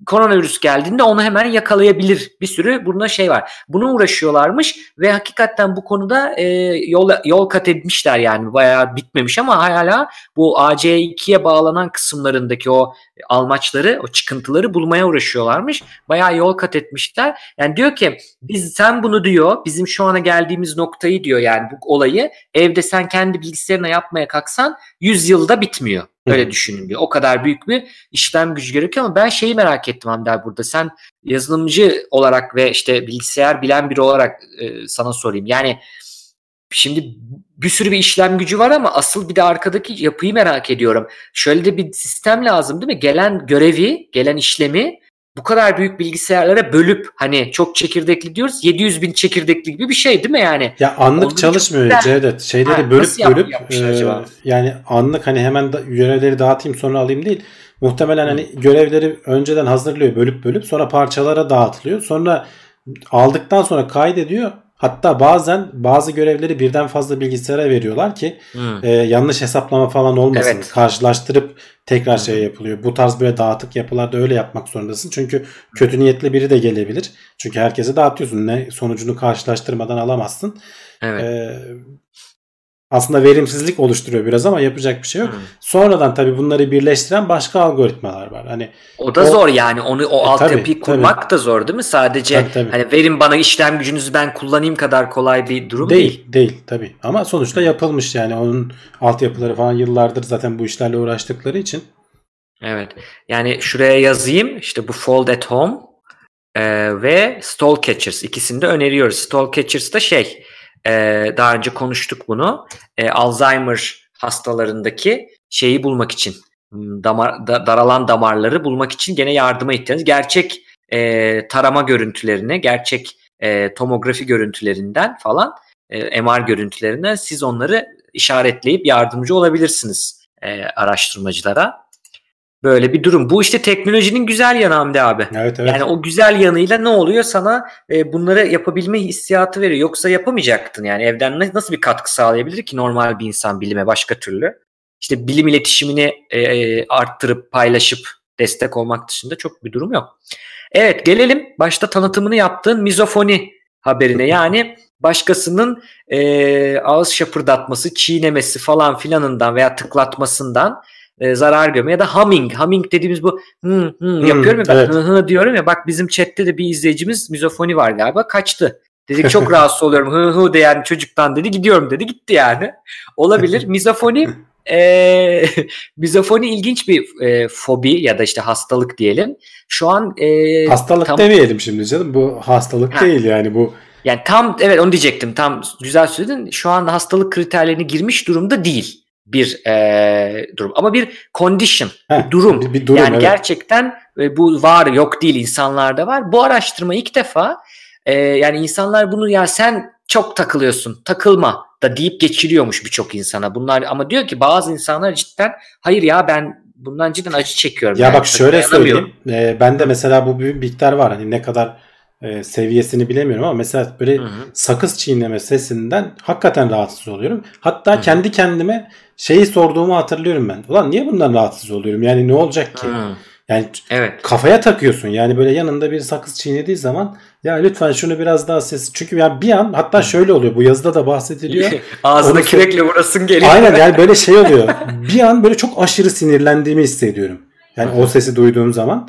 Koronavirüs geldiğinde onu hemen yakalayabilir. Bir sürü bunda şey var. Buna uğraşıyorlarmış ve hakikaten bu konuda e, yol, yol kat etmişler yani. Bayağı bitmemiş ama hala bu A C E ikiye bağlanan kısımlarındaki o almaçları, o çıkıntıları bulmaya uğraşıyorlarmış. Bayağı yol kat etmişler. Yani diyor ki biz sen bunu diyor, bizim şu ana geldiğimiz noktayı diyor yani bu olayı evde sen kendi bilgisayarına yapmaya kalksan yüz yılda bitmiyor. Öyle düşünün diyor. O kadar büyük bir işlem gücü gerekiyor ama ben şeyi merak ettim Hamdi abi burada. Sen yazılımcı olarak ve işte bilgisayar bilen biri olarak e, sana sorayım. Yani Şimdi bir sürü bir işlem gücü var ama asıl bir de arkadaki yapıyı merak ediyorum. Şöyle de bir sistem lazım değil mi? Gelen görevi, gelen işlemi bu kadar büyük bilgisayarlara bölüp hani çok çekirdekli diyoruz. yedi yüz bin çekirdekli gibi bir şey değil mi yani? Ya anlık Onun çalışmıyor çok... Cevdet. Şeyleri ha, bölüp bölüp e, yani anlık hani hemen da, görevleri dağıtayım sonra alayım değil. Muhtemelen hani görevleri önceden hazırlıyor, bölüp bölüp sonra parçalara dağıtılıyor. Sonra aldıktan sonra kaydediyor. Hatta bazen bazı görevleri birden fazla bilgisayara veriyorlar ki hmm. e, yanlış hesaplama falan olmasın. Evet. Karşılaştırıp tekrar hmm. şey yapılıyor. Bu tarz böyle dağıtık yapılarda öyle yapmak zorundasın. Çünkü kötü niyetli biri de gelebilir. Çünkü herkese dağıtıyorsun. Ne sonucunu karşılaştırmadan alamazsın. Evet. E, aslında verimsizlik oluşturuyor biraz ama yapacak bir şey yok. Hmm. Sonradan tabii bunları birleştiren başka algoritmalar var. Hani o da o, zor yani onu o e, altyapıyı kurmak tabii. da zor değil mi? Sadece tabii, tabii. hani verin bana işlem gücünüzü ben kullanayım kadar kolay bir durum değil. Değil, değil tabii. Ama sonuçta yapılmış yani onun altyapıları falan yıllardır zaten bu işlerle uğraştıkları için. Evet. Yani şuraya yazayım. İşte bu Fold at Home e, ve Stall Catchers ikisini de öneriyoruz. Stall Catchers da şey Ee, daha önce konuştuk bunu. Ee, Alzheimer hastalarındaki şeyi bulmak için, damar, da, daralan damarları bulmak için gene yardıma ihtiyacınız. Gerçek e, tarama görüntülerine, gerçek e, tomografi görüntülerinden falan, e, M R görüntülerinden siz onları işaretleyip yardımcı olabilirsiniz e, araştırmacılara. Böyle bir durum. Bu işte teknolojinin güzel yanı Hamdi abi. Evet, evet. Yani o güzel yanıyla ne oluyor sana e, bunları yapabilme hissiyatı veriyor. Yoksa yapamayacaktın yani evden nasıl bir katkı sağlayabilir ki normal bir insan bilime başka türlü. İşte bilim iletişimini e, arttırıp paylaşıp destek olmak dışında çok bir durum yok. Evet gelelim başta tanıtımını yaptığın mizofoni haberine yani başkasının e, ağız şapırdatması, çiğnemesi falan filanından veya tıklatmasından E, zarar görme ya da humming. Humming dediğimiz bu hı hı yapıyorum ya ben evet. hı hı diyorum ya bak bizim chatte de bir izleyicimiz mizofoni var galiba kaçtı. Dedik çok rahatsız oluyorum hı hı de yani çocuktan dedi gidiyorum dedi gitti yani. Olabilir. Mizofoni e, mizofoni ilginç bir e, fobi ya da işte hastalık diyelim. Şu an e, hastalık tam... demeyelim şimdi canım bu hastalık ha. değil yani bu. Yani tam evet onu diyecektim tam güzel söyledin şu an hastalık kriterlerine girmiş durumda değil. Bir e, durum ama bir condition, Heh, bir, durum. Bir, bir durum yani evet. gerçekten e, bu var yok değil insanlarda var. Bu araştırma ilk defa e, yani insanlar bunu ya sen çok takılıyorsun takılma da deyip geçiriyormuş birçok insana bunlar ama diyor ki bazı insanlar cidden hayır ya ben bundan cidden acı çekiyorum. Ya yani. bak şöyle söyleyeyim e, ben de mesela bu bir miktar var hani ne kadar E, seviyesini bilemiyorum ama mesela böyle Hı-hı. sakız çiğneme sesinden hakikaten rahatsız oluyorum. Hatta Hı-hı. kendi kendime şeyi sorduğumu hatırlıyorum ben. Ulan niye bundan rahatsız oluyorum? Yani ne olacak ki? Hı-hı. Yani evet. kafaya takıyorsun. Yani böyle yanında bir sakız çiğnediği zaman ya lütfen şunu biraz daha sesi. Çünkü yani bir an hatta şöyle oluyor. Bu yazıda da bahsediliyor. Ağzına kürekle vurasın geliyor. Aynen yani böyle şey oluyor. Bir an böyle çok aşırı sinirlendiğimi hissediyorum. Yani Hı-hı. o sesi duyduğum zaman.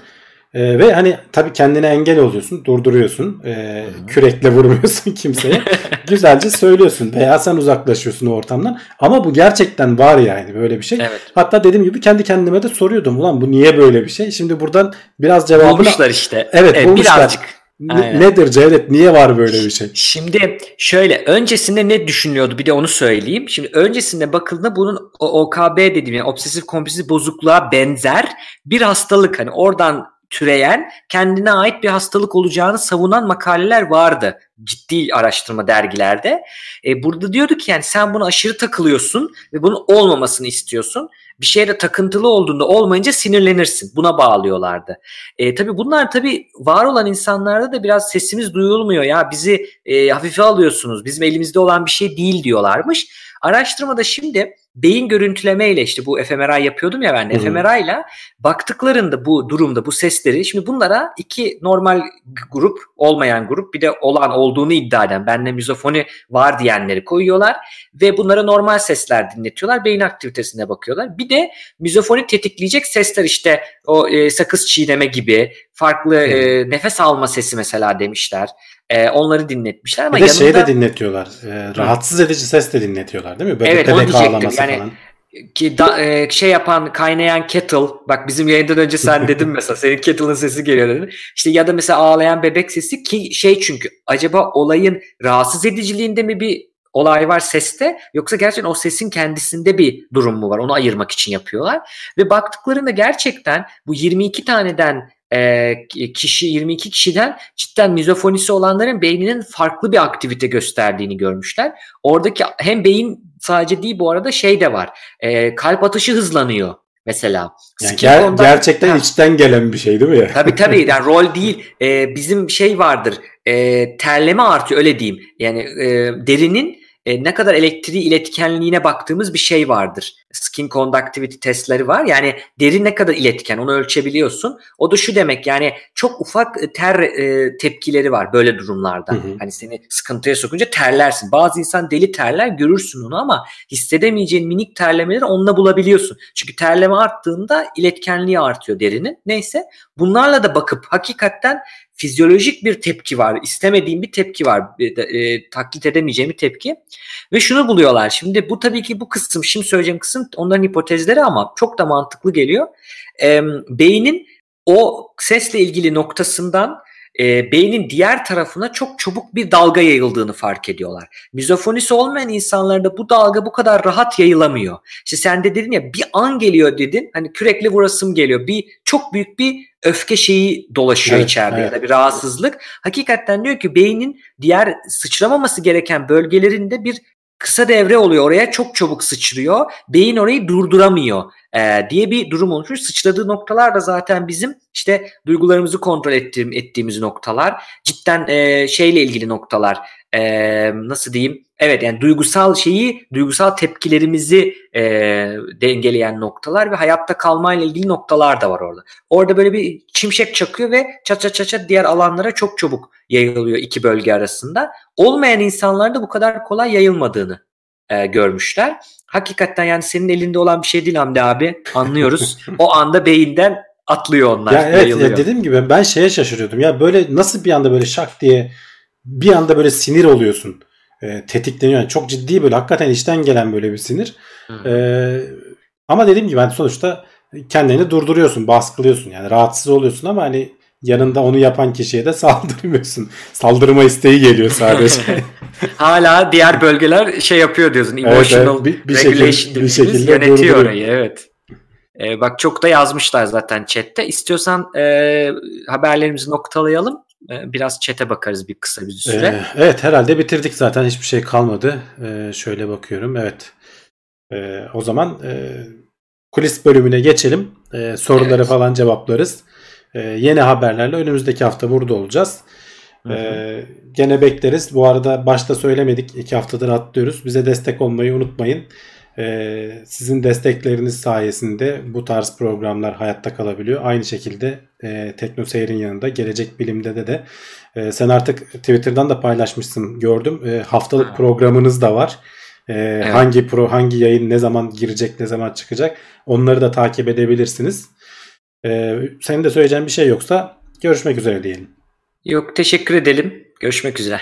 Ee, ve hani tabii kendine engel oluyorsun, durduruyorsun, ee, kürekle vurmuyorsun kimseye, güzelce söylüyorsun veya sen uzaklaşıyorsun o ortamdan. Ama bu gerçekten var yani böyle bir şey. Evet. Hatta dediğim gibi kendi kendime de soruyordum, ulan bu niye böyle bir şey? Şimdi buradan biraz cevabını... Bulmuşlar işte. Evet, evet bulmuşlar. Birazcık. Aynen. Nedir Cevdet? Niye var böyle bir şey? Şimdi şöyle öncesinde ne düşünüyordu bir de onu söyleyeyim. Şimdi öncesinde bakıldığında bunun O K B dediğim yani obsesif kompulsif bozukluğa benzer bir hastalık. Hani oradan türeyen kendine ait bir hastalık olacağını savunan makaleler vardı ciddi araştırma dergilerde. E, burada diyordu ki yani sen buna aşırı takılıyorsun ve bunun olmamasını istiyorsun. Bir şeyle takıntılı olduğunda olmayınca sinirlenirsin. Buna bağlıyorlardı. E, tabii bunlar tabii var olan insanlarda da biraz sesimiz duyulmuyor ya bizi e, hafife alıyorsunuz. Bizim elimizde olan bir şey değil diyorlarmış. Araştırmada şimdi beyin görüntülemeyle işte bu F M R I yapıyordum ya ben de F M R I'la baktıklarında bu durumda bu sesleri şimdi bunlara iki normal grup olmayan grup bir de olan olduğunu iddia eden bende mizofoni var diyenleri koyuyorlar ve bunlara normal sesler dinletiyorlar beyin aktivitesine bakıyorlar bir de mizofoni tetikleyecek sesler işte o e, sakız çiğneme gibi farklı e, nefes alma sesi mesela demişler. Ee, onları dinletmişler ama bir de yanında... şey de dinletiyorlar. Ee, rahatsız edici ses de dinletiyorlar değil mi? Böyle evet onu diyecektim. Yani falan. Ki da, e, şey yapan kaynayan kettle bak bizim yayından önce sen dedin mesela senin kettle'ın sesi geliyor dedin. İşte ya da mesela ağlayan bebek sesi ki şey çünkü acaba olayın rahatsız ediciliğinde mi bir olay var seste, yoksa gerçekten o sesin kendisinde bir durum mu var? Onu ayırmak için yapıyorlar. Ve baktıklarında gerçekten bu yirmi iki taneden kişi yirmi iki kişiden cidden mizofonisi olanların beyninin farklı bir aktivite gösterdiğini görmüşler. Oradaki hem beyin sadece değil bu arada şey de var. E, kalp atışı hızlanıyor mesela. Yani ger- ondan, gerçekten ha, içten gelen bir şey değil mi? Tabii tabii. Yani rol değil. E, bizim şey vardır. E, terleme artıyor öyle diyeyim. Yani e, derinin E, ne kadar elektriği iletkenliğine baktığımız bir şey vardır. Skin conductivity testleri var. Yani deri ne kadar iletken onu ölçebiliyorsun. O da şu demek, yani çok ufak ter e, tepkileri var böyle durumlarda. Hı hı. Hani seni sıkıntıya sokunca terlersin. Bazı insan deli terler, görürsün onu ama hissedemeyeceğin minik terlemeleri onunla bulabiliyorsun. Çünkü terleme arttığında iletkenliği artıyor derinin. Neyse bunlarla da bakıp hakikaten fizyolojik bir tepki var. İstemediğim bir tepki var. E, e, taklit edemeyeceğim bir tepki. Ve şunu buluyorlar. Şimdi bu tabii ki bu kısım, şimdi söyleyeceğim kısım onların hipotezleri ama çok da mantıklı geliyor. E, beynin o sesle ilgili noktasından e, beynin diğer tarafına çok çabuk bir dalga yayıldığını fark ediyorlar. Mizofonisi olmayan insanlarda bu dalga bu kadar rahat yayılamıyor. İşte sen de dedin ya, bir an geliyor dedin. Hani kürekle vurasım geliyor. Bir çok büyük bir öfke şeyi dolaşıyor, evet, içeride, evet, ya da bir rahatsızlık. Hakikaten diyor ki beynin diğer sıçramaması gereken bölgelerinde bir kısa devre oluyor. Oraya çok çabuk sıçrıyor. Beyin orayı durduramıyor e, diye bir durum oluşuyor. Sıçradığı noktalar da zaten bizim işte duygularımızı kontrol ettiğim, ettiğimiz noktalar. Cidden e, şeyle ilgili noktalar. E, nasıl diyeyim? Evet, yani duygusal şeyi, duygusal tepkilerimizi e, dengeleyen noktalar ve hayatta kalmayla ilgili noktalar da var orada. Orada böyle bir çimşek çakıyor ve çat çat çat çat diğer alanlara çok çabuk yayılıyor iki bölge arasında. Olmayan insanlarda bu kadar kolay yayılmadığını e, görmüşler. Hakikaten yani senin elinde olan bir şey değil Hamdi abi. Anlıyoruz. O anda beyinden atlıyor onlar. Ya evet, ya dediğim gibi ben şeye şaşırıyordum. Ya böyle nasıl bir anda böyle şak diye bir anda böyle sinir oluyorsun. E, tetikleniyor. Yani çok ciddi böyle hakikaten içten gelen böyle bir sinir. E, ama dediğim gibi yani sonuçta kendini durduruyorsun, baskılıyorsun. Yani rahatsız oluyorsun ama hani yanında onu yapan kişiye de saldırmıyorsun. Saldırma isteği geliyor sadece. Hala diğer bölgeler şey yapıyor diyorsun. Emotional evet, evet, bir, bir regulation şekilde, bir şekilde yönetiyor orayı. Evet. E, bak çok da yazmışlar zaten chatte. İstiyorsan e, haberlerimizi noktalayalım. Biraz chat'e bakarız bir kısa bir süre. Ee, evet herhalde bitirdik zaten. Hiçbir şey kalmadı. Ee, şöyle bakıyorum. Evet. Ee, o zaman e, kulis bölümüne geçelim. Ee, soruları evet. falan cevaplarız. Ee, yeni haberlerle önümüzdeki hafta burada olacağız. Ee, gene bekleriz. Bu arada başta söylemedik. İki haftadır atlıyoruz. Bize destek olmayı unutmayın. Ee, sizin destekleriniz sayesinde bu tarz programlar hayatta kalabiliyor. Aynı şekilde e, TeknoSeyir'in yanında Gelecek Bilim'de de de e, sen artık Twitter'dan da paylaşmışsın gördüm. E, haftalık programınız da var. E, evet. Hangi pro, hangi yayın ne zaman girecek, ne zaman çıkacak, onları da takip edebilirsiniz. E, senin de söyleyeceğin bir şey yoksa görüşmek üzere diyelim. Yok, teşekkür edelim. Görüşmek üzere.